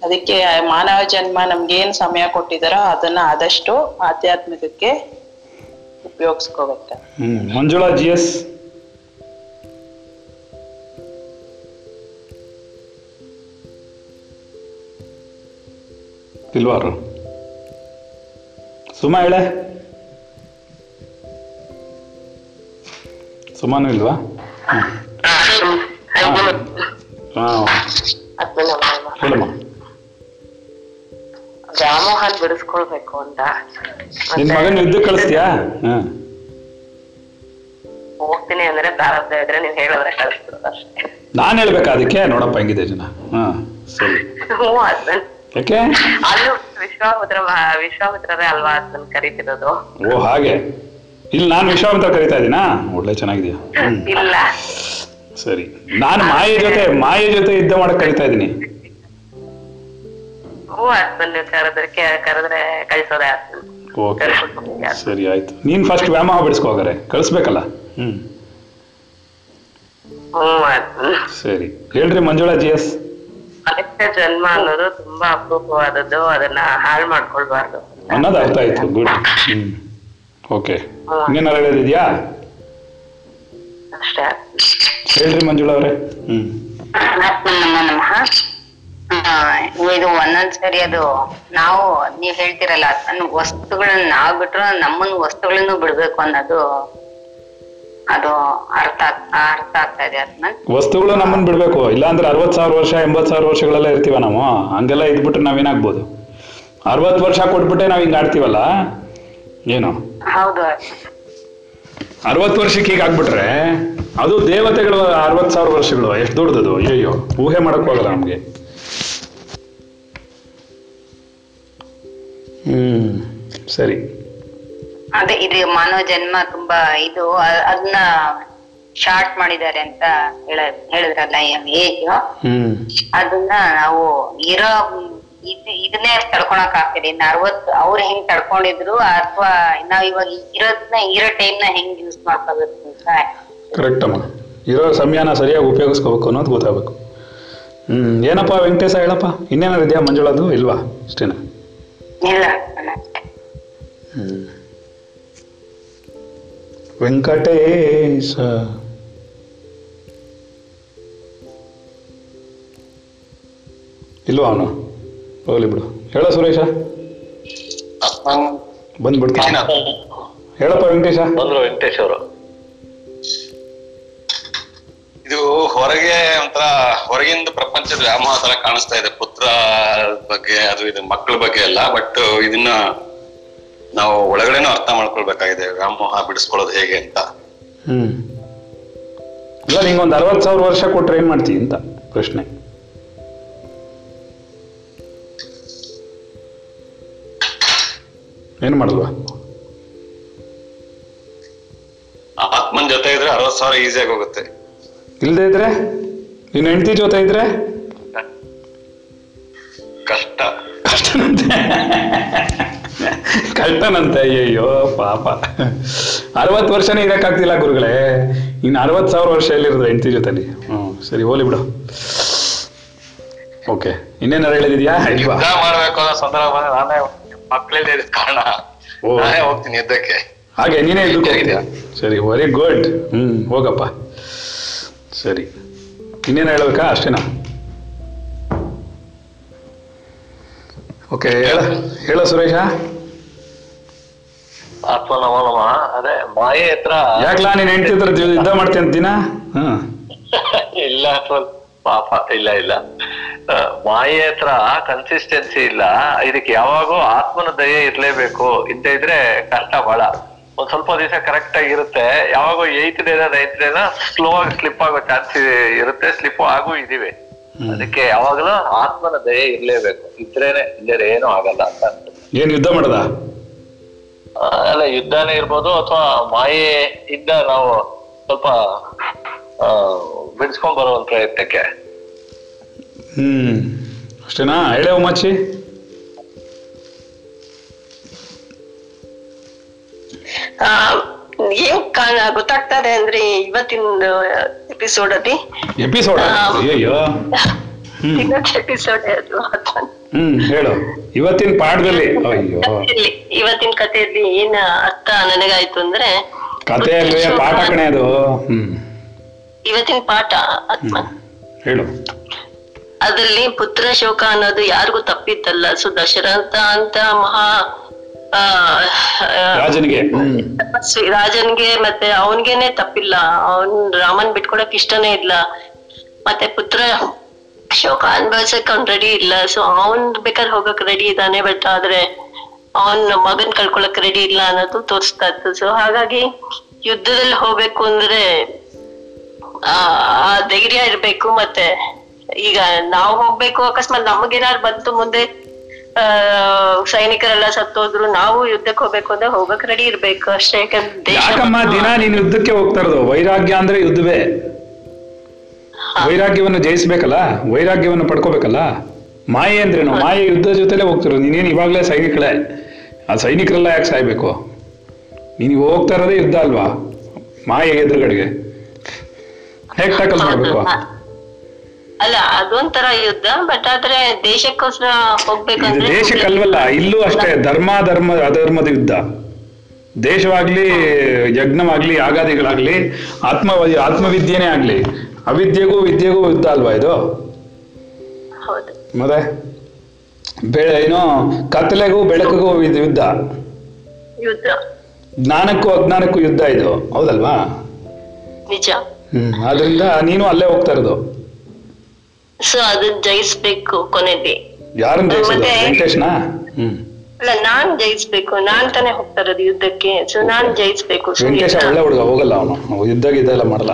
ಅದಕ್ಕೆ ಮಾನವ ಜನ್ಮ ನಮ್ಗೆ ಏನ್ ಸಮಯ ಕೊಟ್ಟಿದಾರೋ ಅದನ್ನ ಆದಷ್ಟು ಆಧ್ಯಾತ್ಮಿಕಕ್ಕೆ ಉಪಯೋಗಿಸ್ಕೋಬೇಕು. ಮಂಜುಳಾ ಜಿ ಎಸ್ ಇಲ್ವಾರು ಸುಮಾ ಹೇಳ. ಸುಮಾನು ಇಲ್ವಾ? ವ್ಯಾಮೋಹನ್ ಬಿಡಿಸ್ಕೊಳ್ಬೇಕು ಅಂತ. ನಿನ್ ಮಗನ್ ಇದ್ದು ಕಳಿಸ್ತೀಯಾ? ಹೋಗ್ತೀನಿ ಅಂದ್ರೆ ಪ್ರಾರಬ್ಧ ಇದ್ರೆ ನೀನ್ ಹೇಳಿದ್ರೆ ಕಳಿಸ್ಬಿಡೋದು ಅಷ್ಟೇ. ನಾನ್ ಹೇಳ್ಬೇಕಾ ಅದಕ್ಕೆ? ನೋಡಪ್ಪ ಹೆಂಗಿದೆ ಜನ. ಸರಿ. ಅದು ವಿಶ್ವಾಮಿತ್ರರೇ ಅಲ್ವಾ ಅದನ್ನ ಕರೀತಿರೋದು? ಓ ಹಾಗೆ. ಇಲ್ಲಿ ನಾನು ವಿಶ್ವಾಮಿತ್ರ ಕರಿತಾ ಇದ್ದೀನಾ? ಒಳ್ಳೆ ಚೆನ್ನಾಗಿದ್ಯಾ? ಇಲ್ಲ ಸರಿ, ನಾನು ಮಾಯೆ ಜೊತೆ ಯುದ್ಧ ಮಾಡಕ್ ಕರಿತಾ ಇದ್ದೀನಿ. ಸರಿ ಆಯ್ತು, ನೀನ್ ಫಸ್ಟ್ ವ್ಯಾಮೋಹ ಬಿಡಿಸ್ಕೋಗಾರೆ ಕಳಿಸ್ಬೇಕಲ್ಲ. ಸರಿ ಹೇಳ್ರಿ ಮಂಜುಳಾ ಜಿ ಎಸ್. ಮನುಷ್ಯ ಜನ್ಮ ಅನ್ನೋದು ತುಂಬಾ ಅಪರೂಪವಾದದ್ದು, ಅದನ್ನ ಹಾಳು ಮಾಡ್ಕೊಳ್ಬಾರ್ದು ಅನ್ನೋದು ಅರ್ಥ ಆಯ್ತು. ಗುಡ್. ಓಕೆ, ಇನ್ನೇನಾರು ಹೇಳಿದ್ಯಾ? ಹೇಳ್ರಿ ಮಂಜುಳಾ ಅವ್ರೆ. ಇದು ಒಂದೊಂದ್ಸರಿ ಅದು ನಾವು ನೀವ್ ಹೇಳ್ತಿರಲ್ಲ ವಸ್ತುಗಳನ್ನ ನಾವು ಬಿಟ್ರು ನಮ್ಮನ್ ವಸ್ತುಗಳನ್ನು ಬಿಡ್ಬೇಕು ಅನ್ನೋದು ಅದು ಅರ್ಥ ಆಗ್ತಾ ಇದೆ. ವಸ್ತುಗಳು ನಮ್ಮನ್ ಬಿಡ್ಬೇಕು, ಇಲ್ಲಾಂದ್ರೆ 60,000 ವರ್ಷ 80,000 ವರ್ಷಗಳೆಲ್ಲ ಇರ್ತೀವ ನಾವು. ಹಂಗೆಲ್ಲ ಇದ್ಬಿಟ್ರೆ ನಾವೇನಾಗ್ಬೋದು? 60 ವರ್ಷ ಕೊಟ್ಬಿಟ್ಟೆ ನಾವ್ ಹಿಂಗ ಆಡ್ತೀವಲ್ಲ ಏನು? 60 ವರ್ಷಕ್ಕೆ ಈಗ ಆಗ್ಬಿಟ್ರೆ ಅದು ದೇವತೆಗಳು 60,000 ವರ್ಷಗಳು ಎಷ್ಟು ದೊಡ್ಡದದು. ಅಯ್ಯೋ, ಊಹೆ ಮಾಡಕ್ ಹೋಗಲ್ಲ ನಮ್ಗೆ. ಸರಿ, ಅದೇ ಇದು ಮಾನವ ಜನ್ಮ ತುಂಬಾ ಇದು ಅದನ್ನ ಶಾರ್ಟ್ ಮಾಡಿದ್ದಾರೆ ಅಂತ ಹೇಳಿದ್ರಲ್ಲ ಏಜ್, ಅದನ್ನ ನಾವು ಇರೋ ಇದನ್ನೇ ತಡ್ಕೊಳಕ್ ಆಗ್ತಿದೆ. ಇನ್ನು 60 ಅವ್ರು ಹೆಂಗ್ ತಡ್ಕೊಂಡಿದ್ರು ಅಥವಾ ನಾವ್ ಇವಾಗ ಇರೋದನ್ನ ಇರೋ ಟೈಮ್ ನ ಹೆಂಗ್ ಯೂಸ್ ಮಾಡ್ಕೋಬೇಕು? ಕರೆಕ್ಟ್ ಅಮ್ಮ, ಇರೋ ಸಮಯನ ಸರಿಯಾಗಿ ಉಪಯೋಗಿಸ್ಕೋಬೇಕು ಅನ್ನೋದು ಗೊತ್ತಾಗಬೇಕು. ಏನಪ್ಪ ವೆಂಕಟೇಶ ಹೇಳಪ್ಪ, ಇನ್ನೇನಾರು ಇದೆಯಾ? ಮಂಜುಳಾದು ಇಲ್ವಾ? ಇಷ್ಟೇನಾ? ಇಲ್ಲ. ವೆಂಕಟೇಶ ಇಲ್ವಾ? ಅವನು ಹೋಗ್ಲಿ ಬಿಡು. ಹೇಳ ಸುರೇಶ, ಬಂದ್ಬಿಡ್ತೀನಿ. ಹೇಳಪ್ಪ ವೆಂಕಟೇಶ. ಬಂದ್ರು ವೆಂಕಟೇಶ್ ಅವರು. ಇದು ಹೊರಗೆ ಒಂಥರ ಹೊರಗಿಂದ ಪ್ರಪಂಚದ ವ್ಯಾಮೋಹ ತರ ಕಾಣಿಸ್ತಾ ಇದೆ, ಪುತ್ರ ಬಗ್ಗೆ ಅದು ಇದು ಮಕ್ಕಳ ಬಗ್ಗೆ ಎಲ್ಲ. ಬಟ್ ಇದನ್ನ ನಾವು ಒಳಗಡೆನೂ ಅರ್ಥ ಮಾಡ್ಕೊಳ್ಬೇಕಾಗಿದೆ, ವ್ಯಾಮೋಹ ಬಿಡಿಸ್ಕೊಳ್ಳೋದು ಹೇಗೆ ಅಂತ. ಇಲ್ಲ, ನಿಂಗೊಂದು 60,000 ವರ್ಷ ಕೊಟ್ರೆ ಏನ್ ಮಾಡ್ತೀವಿ ಅಂತ ಪ್ರಶ್ನೆ. ಏನ್ ಮಾಡಲ್ವಾ? ಆತ್ಮನ್ ಜೊತೆ ಇದ್ರೆ 60,000 ಈಸಿಯಾಗಿ ಹೋಗುತ್ತೆ. ಇಲ್ಲದೆ ಇದ್ರೆ ನಿನ್ನ ಹೆಂಡತಿ ಜೊತೆ ಇದ್ರೆ ಕಷ್ಟನಂತೆ. ಅಯ್ಯೋ ಪಾಪ, 60 ವರ್ಷನೇ ಇರಕ್ಕಾಗ್ತಿಲ್ಲ ಗುರುಗಳೇ, ಇನ್ನು 60,000 ವರ್ಷ ಎಲ್ಲಿರೋದು ಹೆಂಡತಿ ಜೊತೆಲಿ? ಸರಿ, ಹೋಲಿ ಬಿಡು. ಓಕೆ, ಇನ್ನೇನಾರು ಹೇಳಿದ್ಯಾ? ಮಾಡ್ಬೇಕು ಅನ್ನೋ ಸಂದರ್ಭ ನಾನೇ ಮಕ್ಕಳಲ್ಲಿ ಇರೋದು ಕಾರಣ ನಾನೇ ಹೋಗ್ತೀನಿ ಯುದ್ಧಕ್ಕೆ. ಹಾಗೆ ನೀನೇ ಯುದ್ಧಕ್ಕೆ ಹೋಗ್ತೀಯಾ? ಸರಿ, ವೆರಿ ಗುಡ್. ಹೋಗಪ್ಪ. ಸರಿ, ಇನ್ನೇನು ಹೇಳಬೇಕಾ ಅಷ್ಟೇನಾ? ಓಕೆ, ಹೇಳ ಸುರೇಶ. ಅದೇ ಮಾಯೆ ಹತ್ರ ಯಾಕಲಾ ನೀನ್ ಹೆಂಡತಿ ಹತ್ರ ಯುದ್ಧ ಮಾಡ್ತೀನಿ ದಿನ? ಇಲ್ಲ ಅಥವಾ ಪಾಪ ಇಲ್ಲ ಇಲ್ಲ ಮಾಯೆ ಹತ್ರ ಕನ್ಸಿಸ್ಟೆನ್ಸಿ ಇಲ್ಲ. ಇದಕ್ಕೆ ಯಾವಾಗೂ ಆತ್ಮನ ದಯೆ ಇರ್ಲೇಬೇಕು, ಇಂತ ಇದ್ರೆ ಕಷ್ಟ ಬಹಳ. ಒಂದ್ ಸ್ವಲ್ಪ ದಿವಸ ಕರೆಕ್ಟ್ ಆಗಿರುತ್ತೆ, ಯಾವಾಗೂ ಏತ್ ಡೇನ ನೈನ್ತ್ ಡೇನ ಸ್ಲೋ ಆಗಿ ಸ್ಲಿಪ್ ಆಗೋ ಚಾನ್ಸ್ ಇರುತ್ತೆ, ಸ್ಲಿಪ್ ಆಗು ಇದೀವಿ. ಅದಕ್ಕೆ ಯಾವಾಗಲೂ ಆತ್ಮನ ದಯೆ ಇರ್ಲೇಬೇಕು, ಇದ್ರೇನೆ ಇಲ್ಲೇ ಏನು ಆಗಲ್ಲ ಅಂತ. ಏನ್ ಯುದ್ಧ ಮಾಡದ ಅಲ್ಲ, ಯುದ್ಧನೇ ಇರ್ಬೋದು ಅಥವಾ ಮಾಯೆ ಇದ್ದ ನಾವು ಸ್ವಲ್ಪ ಬಿಡಿಸ್ಕೊಂಡ್ ಬರೋ ಒಂದ್ ಪ್ರಯತ್ನಕ್ಕೆ. ಅಷ್ಟೇನಾ? ಹೇಳೇ ಉಮಾಚಿ. ಏನ್ ಗೊತ್ತಾಗ್ತದೆ ಅಂದ್ರೆ ಇವತ್ತಿನ ಎಪಿಸೋಡ್ ಅಲ್ಲಿ ಇವತ್ತಿನ ಕಥೆಯಲ್ಲಿ ಏನ್ ಅರ್ಥ ನನಗಾಯ್ತು ಅಂದ್ರೆ ಇವತ್ತಿನ ಪಾಠ ಆತ್ಮ ಹೇಳು. ಅದ್ರಲ್ಲಿ ಪುತ್ರ ಶೋಕ ಅನ್ನೋದು ಯಾರಿಗೂ ತಪ್ಪಿದ್ದಲ್ಲ. ಸೊ ದಶರಥ ಅಂತ ಮಹಾ ರಾಜನ್ಗೆ ಮತ್ತೆ ಅವನ್ಗೇನೆ ತಪ್ಪಿಲ್ಲ, ಅವನ್ ರಾಮನ್ ಬಿಟ್ಕೊಡಕ್ ಇಷ್ಟನೇ ಇಲ್ಲ, ಮತ್ತೆ ಪುತ್ರ ಶೋಕ ಅನ್ಭವಿಸಕ್ ಅವ್ನ್ ರೆಡಿ ಇಲ್ಲ. ಸೊ ಅವನ್ ಬೇಕಾದ್ರೆ ಹೋಗಕ್ ರೆಡಿ ಇದ್ದಾನೆ, ಬಟ್ ಆದ್ರೆ ಅವನ್ ಮಗನ್ ಕಳ್ಕೊಳಕ್ ರೆಡಿ ಇಲ್ಲ ಅನ್ನೋದು ತೋರಿಸ್ತಾ ಇತ್ತು. ಸೊ ಹಾಗಾಗಿ ಯುದ್ಧದಲ್ಲಿ ಹೋಗ್ಬೇಕು ಅಂದ್ರೆ ಆ ಧೈರ್ಯ ಇರ್ಬೇಕು. ಮತ್ತೆ ಈಗ ನಾವ್ ಹೋಗ್ಬೇಕು, ಅಕಸ್ಮಾತ್ ನಮಗೇನಾರು ಬಂತು ಮುಂದೆ ಸೈನಿಕರೆಲ್ಲ ಸತ್ತೋದ್ರು, ನಾವು ಯುದ್ಧಕ್ಕೆ ಹೋಗ್ಬೇಕು ಅಂದ್ರೆ ಹೋಗಕ್ ರೆಡಿ ಇರ್ಬೇಕು ಅಷ್ಟೇ. ಯಾಕಮ್ಮ ದಿನ ನೀನ್ ಯುದ್ಧಕ್ಕೆ ಹೋಗ್ತಾ ಇರೋದು? ವೈರಾಗ್ಯ ಅಂದ್ರೆ ಯುದ್ಧವೇ. ವೈರಾಗ್ಯವನ್ನು ಜಯಿಸ್ಬೇಕಲ್ಲ, ವೈರಾಗ್ಯವನ್ನು ಪಡ್ಕೋಬೇಕಲ್ಲ. ಮಾಯೆ ಅಂದ್ರೆ ನಾವು ಮಾಯೆ ಯುದ್ಧ ಜೊತೆಲೆ ಹೋಗ್ತಿರೋದು. ನೀನೇನು ಇವಾಗ್ಲೇ ಸೈನಿಕರೇ, ಆ ಸೈನಿಕರೆಲ್ಲ ಯಾಕೆ ಸಾಯ್ಬೇಕು? ನೀನ್ ಹೋಗ್ತಾ ಇರೋದೇ ಯುದ್ಧ ಅಲ್ವಾ, ಮಾಯೆ ಎದುರುಗಡೆಗೆ ಹೇಗ್ ಟ್ಯಾಕಲ್ ಮಾಡ್ಬೇಕು? ಅಲ್ಲ ಅದೊಂಥರ ಯುದ್ಧ, ಬಟ್ ಆದ್ರೆ ದೇಶಕ್ಕೋಸ್ಕರ ಹೋಗ್ಬೇಕಂದ್ರೆ ದೇಶಕ್ಕಲ್ವಲ್ಲ, ಇಲ್ಲೂ ಅಷ್ಟೇ ಧರ್ಮ ಧರ್ಮ ಅಧರ್ಮದ ಯುದ್ಧ. ದೇಶವಾಗ್ಲಿ, ಯಜ್ಞವಾಗ್ಲಿ, ಯಾಗಾದಿಗಳಾಗ್ಲಿ, ಆತ್ಮವಿದ್ಯೆನೇ ಆಗ್ಲಿ, ಅವಿದ್ಯೆಗೂ ವಿದ್ಯೆಗೂ ಯುದ್ಧ ಅಲ್ವಾ ಇದು. ಮತ್ತೆ ಏನೋ ಕತ್ತಲೆಗೂ ಬೆಳಕಿಗೂ ಯುದ್ಧ, ಜ್ಞಾನಕ್ಕೂ ಅಜ್ಞಾನಕ್ಕೂ ಯುದ್ಧ ಇದು, ಹೌದಲ್ವಾ? ನಿಜ. ಆದ್ರಿಂದ ನೀನು ಅಲ್ಲೇ ಹೋಗ್ತಾ ಇರೋದು. ಸೊ ಅದನ್ನ ಜಯಿಸ್ಬೇಕು ಕೊನೆಗೆ. ಅಲ್ಲ ನಾನ್ ಜಯಿಸ್ಬೇಕು, ನಾನ್ ತಾನೇ ಹೋಗ್ತಾ ಇರೋದು ಯುದ್ಧಕ್ಕೆ. ಸೊ ನಾನ್ ಜಯಿಸ್ಬೇಕು. ಹುಡುಗ ಹೋಗಲ್ಲ, ಅವನು ಯುದ್ಧ ಮಾಡಲ್ಲ.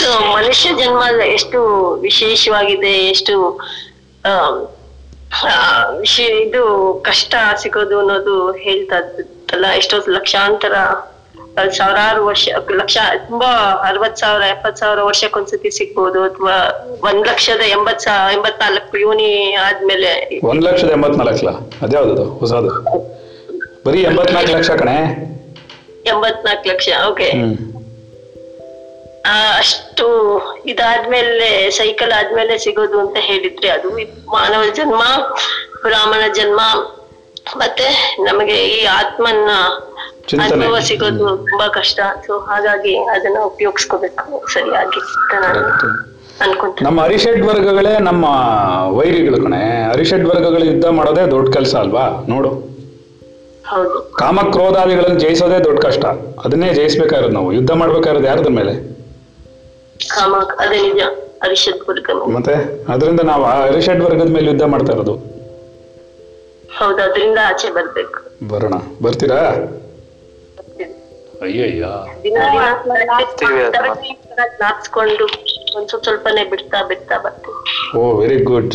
ಸೊ ಮನುಷ್ಯ ಜನ್ಮ ಎಷ್ಟು ವಿಶೇಷವಾಗಿದೆ, ಎಷ್ಟು ಇದು ಕಷ್ಟ ಸಿಗೋದು ಅನ್ನೋದು ಹೇಳ್ತಾ ಇದ್ದಲ್ಲ. ಎಷ್ಟೋ ಲಕ್ಷಾಂತರ ಸಾವಿರಾರು ವರ್ಷ, ಲಕ್ಷ ತುಂಬಾ 60,000 70,000 ವರ್ಷಕ್ಕೊಂದ್ಸತಿ ಸಿಗ್ಬೋದು, ಅಥವಾ 1,84,000 ಯೋನಿ ಆದ್ಮೇಲೆ 84,000 ಓಕೆ ಅಷ್ಟು ಇದಾದ್ಮೇಲೆ ಸೈಕಲ್ ಆದ್ಮೇಲೆ ಸಿಗೋದು ಅಂತ ಹೇಳಿದ್ರೆ, ಅದು ಮಾನವ ಜನ್ಮ, ಬ್ರಾಹ್ಮಣ ಜನ್ಮ, ಮತ್ತೆ ನಮಗೆ ಈ ಆತ್ಮನ್ನ ಅನುಭವ ಸಿಗೋದು ತುಂಬಾ ಕಷ್ಟ. ಸೊ ಹಾಗಾಗಿ ಅದನ್ನ ಉಪಯೋಗಿಸ್ಕೋಬೇಕು ಸರಿಯಾಗಿ ಅನ್ಕೊಂತ. ನಮ್ಮ ಅರಿಷಡ್ ವರ್ಗಗಳೇ ನಮ್ಮ ವೈರಿಗಳು ಕಣೆ. ಅರಿಷಡ್ ವರ್ಗಗಳು ಯುದ್ಧ ಮಾಡೋದೇ ದೊಡ್ಡ ಕೆಲಸ ಅಲ್ವಾ ನೋಡು. ಕಾಮಕ್ರೋಧಾದಿಗಳನ್ನು ಜಯಿಸೋದೇ ದೊಡ್ಡ ಕಷ್ಟ, ಅದನ್ನೇ ಜಯಿಸ್ಬೇಕಾಗಿರೋದು ನಾವು. ಯುದ್ಧ ಮಾಡ್ಬೇಕಾಗಿರೋದು ಯಾರದ ಮೇಲೆ? ಮತ್ತೆ ಅದರಿಂದ ನಾವು ಅರಿಷಡ್ ವರ್ಗದ ಮೇಲೆ ಯುದ್ಧ ಮಾಡ್ತಾ ಇರೋದು. ಅದರಿಂದ ಆಚೆ ಬರ್ಬೇಕು. ಬರೋಣ, ಬರ್ತೀರಾ? ಅಯ್ಯಯ್ಯ, ಓ ವೆರಿ ಗುಡ್.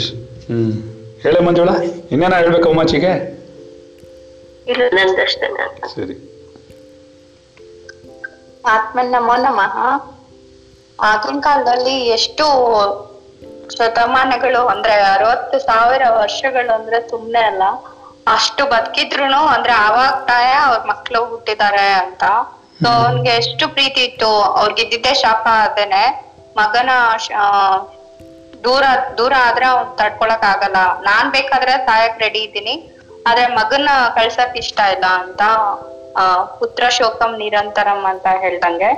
ಹೇಳ ಮಂಜುಳ, ಇನ್ನೇನ ಹೇಳ್ಬೇಕು ಅಮ್ಮಾಚಿಗೆ? ಸರಿ. ಆತ್ಮನ್ ನಮೋ ನಮಃ. ಆಗಿನ ಕಾಲದಲ್ಲಿ ಎಷ್ಟು ಶತಮಾನಗಳು ಅಂದ್ರೆ 60,000 ವರ್ಷಗಳು ಅಂದ್ರೆ ಸುಮ್ನೆ ಅಲ್ಲ, ಅಷ್ಟು ಬದುಕಿದ್ರು. ಅಂದ್ರೆ ಆವಾಗ ತಾಯ ಅವ್ರ ಮಕ್ಳು ಹುಟ್ಟಿದ್ದಾರೆ ಅಂತ, ಸೊ ಅವ್ನ್ಗೆ ಎಷ್ಟು ಪ್ರೀತಿ ಇತ್ತು. ಅವ್ರಿಗಿದ್ದಿದ್ದೇ ಶಾಪ ಅದೇನೆ, ಮಗನ ದೂರ ದೂರ ಆದ್ರೆ ಅವ್ನ್ ತಡ್ಕೊಳಕ್ ಆಗಲ್ಲ, ನಾನ್ ಬೇಕಾದ್ರೆ ತಾಯಕ್ ರೆಡಿ ಇದ್ದೀನಿ ಆದ್ರೆ ಮಗನ ಕಳ್ಸಕ್ ಇಷ್ಟ ಇಲ್ಲ ಅಂತ ಪುತ್ರ ಶೋಕಂ ನಿರಂತರಂ ಅಂತ ಹೇಳ್ದಂಗೆ.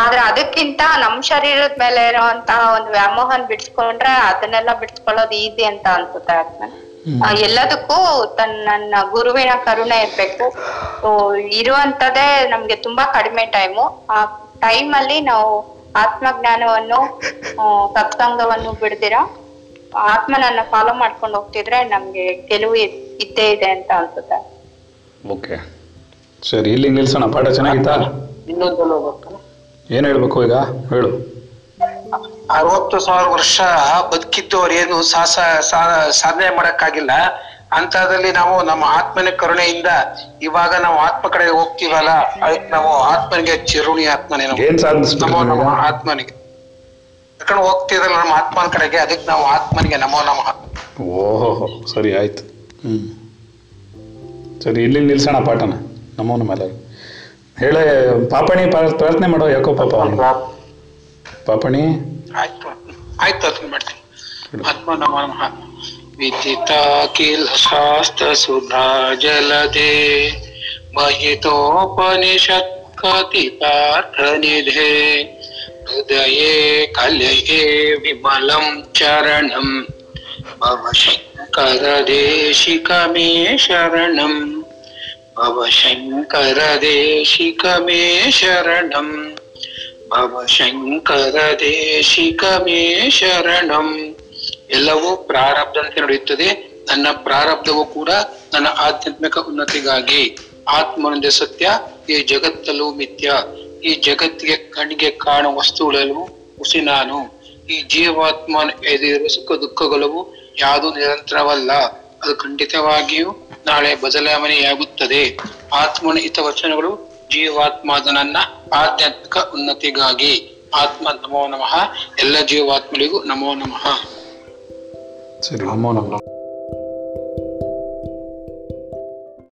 ಆದ್ರೆ ಅದಕ್ಕಿಂತ ನಮ್ ಶರೀರದ ಮೇಲೆ ಇರುವಂತಹ ಒಂದು ವ್ಯಾಮೋಹನ್ ಬಿಡ್ಸ್ಕೊಂಡ್ರೆ ಅದನ್ನೆಲ್ಲ ಬಿಡ್ಸ್ಕೊಳ್ಳೋದು ಈಸಿ ಅಂತ ಅನ್ಸುತ್ತೆ. ಎಲ್ಲದಕ್ಕೂ ನನ್ನ ಗುರುವಿನ ಕರುಣೆ ಇರ್ಬೇಕು. ಇರುವಂತದೇ ನಮ್ಗೆ ತುಂಬಾ ಕಡಿಮೆ ಟೈಮು. ಆ ಟೈಮ್ ಅಲ್ಲಿ ನಾವು ಆತ್ಮಜ್ಞಾನವನ್ನು ಸತ್ಸಂಗವನ್ನು ಬಿಡ್ದಿರ ಆತ್ಮನನ್ನ ಫಾಲೋ ಮಾಡ್ಕೊಂಡು ಹೋಗ್ತಿದ್ರೆ ನಮ್ಗೆ ಗೆಲುವು ಇದ್ದೇ ಇದೆ ಅಂತ ಅನ್ಸುತ್ತೆ. ಓಕೆ, ಸರಿ, ಇಲ್ಲಿ ನಿಲ್ಸೋಣ. ಪಾಠ ಚೆನ್ನಾಗಿತ್ತಾ? ಏನ್ ಹೇಳ್ಬೇಕು ಈಗ ಹೇಳು. 60,000 ವರ್ಷ ಬದುಕಿದ್ದವ್ರೇನು ಸಾಧನೆ ಮಾಡಕ್ಕಾಗಿಲ್ಲ. ಅಂತದ್ರಲ್ಲಿ ನಾವು ನಮ್ಮ ಆತ್ಮನ ಕರುಣೆಯಿಂದ ಇವಾಗ ನಾವು ಆತ್ಮ ಕಡೆ ಹೋಗ್ತೀವಲ್ಲ, ಅದಕ್ಕೆ ನಾವು ಆತ್ಮನಿಗೆ ಚಿರುಣಿ ಆತ್ಮನೇ ನಮೋ ಆತ್ಮನಿಗೆ ಕರ್ಕೊಂಡು ಹೋಗ್ತಿದ್ರಲ್ಲ ನಮ್ಮ ಆತ್ಮನ ಕಡೆಗೆ, ಅದಕ್ಕೆ ನಾವು ಆತ್ಮನಿಗೆ ನಮೋ ನಮಃ. ಓಹೋ, ಸರಿ ಆಯ್ತು. ಸರಿ, ಇಲ್ಲಿ ನಿಲ್ಸೋಣ ಪಾಠನ. ನಮೋ ನಮಃ ಹೇಳೇ ಪಾಪಣಿ ಪ್ರಾರ್ಥನೆ ಮಾಡೋ. ಯಾಕೋ ಪಾಪ ಪಾಪಣಿ ಆಯ್ತು ಆಯ್ತು ಮಾಡ್ತೀನಿ. ಆತ್ಮ ನಮೋ ನಮಃ. ವಿದಿತಾಖಿಲ ಶಾಸ್ತ್ರ ಸುಭ್ರಾಜಲದೆ ಮಹಿತೋಪನಿಷತ್ ಕಥಿತಾರ್ಥನಿಧೇ ಹೃದಯೇ ಕಲಯೇ ವಿಮಲಂ ಚರಣಂ ಭವ ಶಂಕರ ದೇಶಿಕ ಮೇ ಶರಣಂ ಭವ ಶಂಕರ ದೇಶಿಕ ಮೇ ಶರಣಂ ಭವ ಶಂಕರ ದೇಶಿಕ ಮೇ ಶರಣಂ. ಎಲ್ಲವೂ ಪ್ರಾರಬ್ಧದಂತೆ ನಡೆಯುತ್ತದೆ. ನನ್ನ ಪ್ರಾರಬ್ಧವೂ ಕೂಡ ನನ್ನ ಆಧ್ಯಾತ್ಮಿಕ ಉನ್ನತಿಗಾಗಿ. ಆತ್ಮನೊಂದೇ ಸತ್ಯ, ಈ ಜಗತ್ತಲ್ಲೂ ಮಿಥ್ಯ. ಈ ಜಗತ್ತಿಗೆ ಕಣ್ಣಿಗೆ ಕಾಣುವ ವಸ್ತುಗಳಲ್ಲೂ ಹುಸಿ ನಾನು. ಈ ಜೀವಾತ್ಮನ ಎದುರಿರುವ ಸುಖ ದುಃಖಗಳು ಯಾವುದೂ ನಿರಂತರವಲ್ಲ, ಅದು ಖಂಡಿತವಾಗಿಯೂ ನಾಳೆ ಬದಲಾವಣೆಯಾಗುತ್ತದೆ. ಆತ್ಮನ ಹಿತವಚನಗಳು ಜೀವಾತ್ಮದ ನನ್ನ ಆಧ್ಯಾತ್ಮಿಕ ಉನ್ನತಿಗಾಗಿ. ಆತ್ಮ ನಮೋ ನಮಃ. ಎಲ್ಲ ಜೀವಾತ್ಮಗಳಿಗೂ ನಮೋ ನಮಃ. ಸರಿ, ನಮೋ ನಮಃ.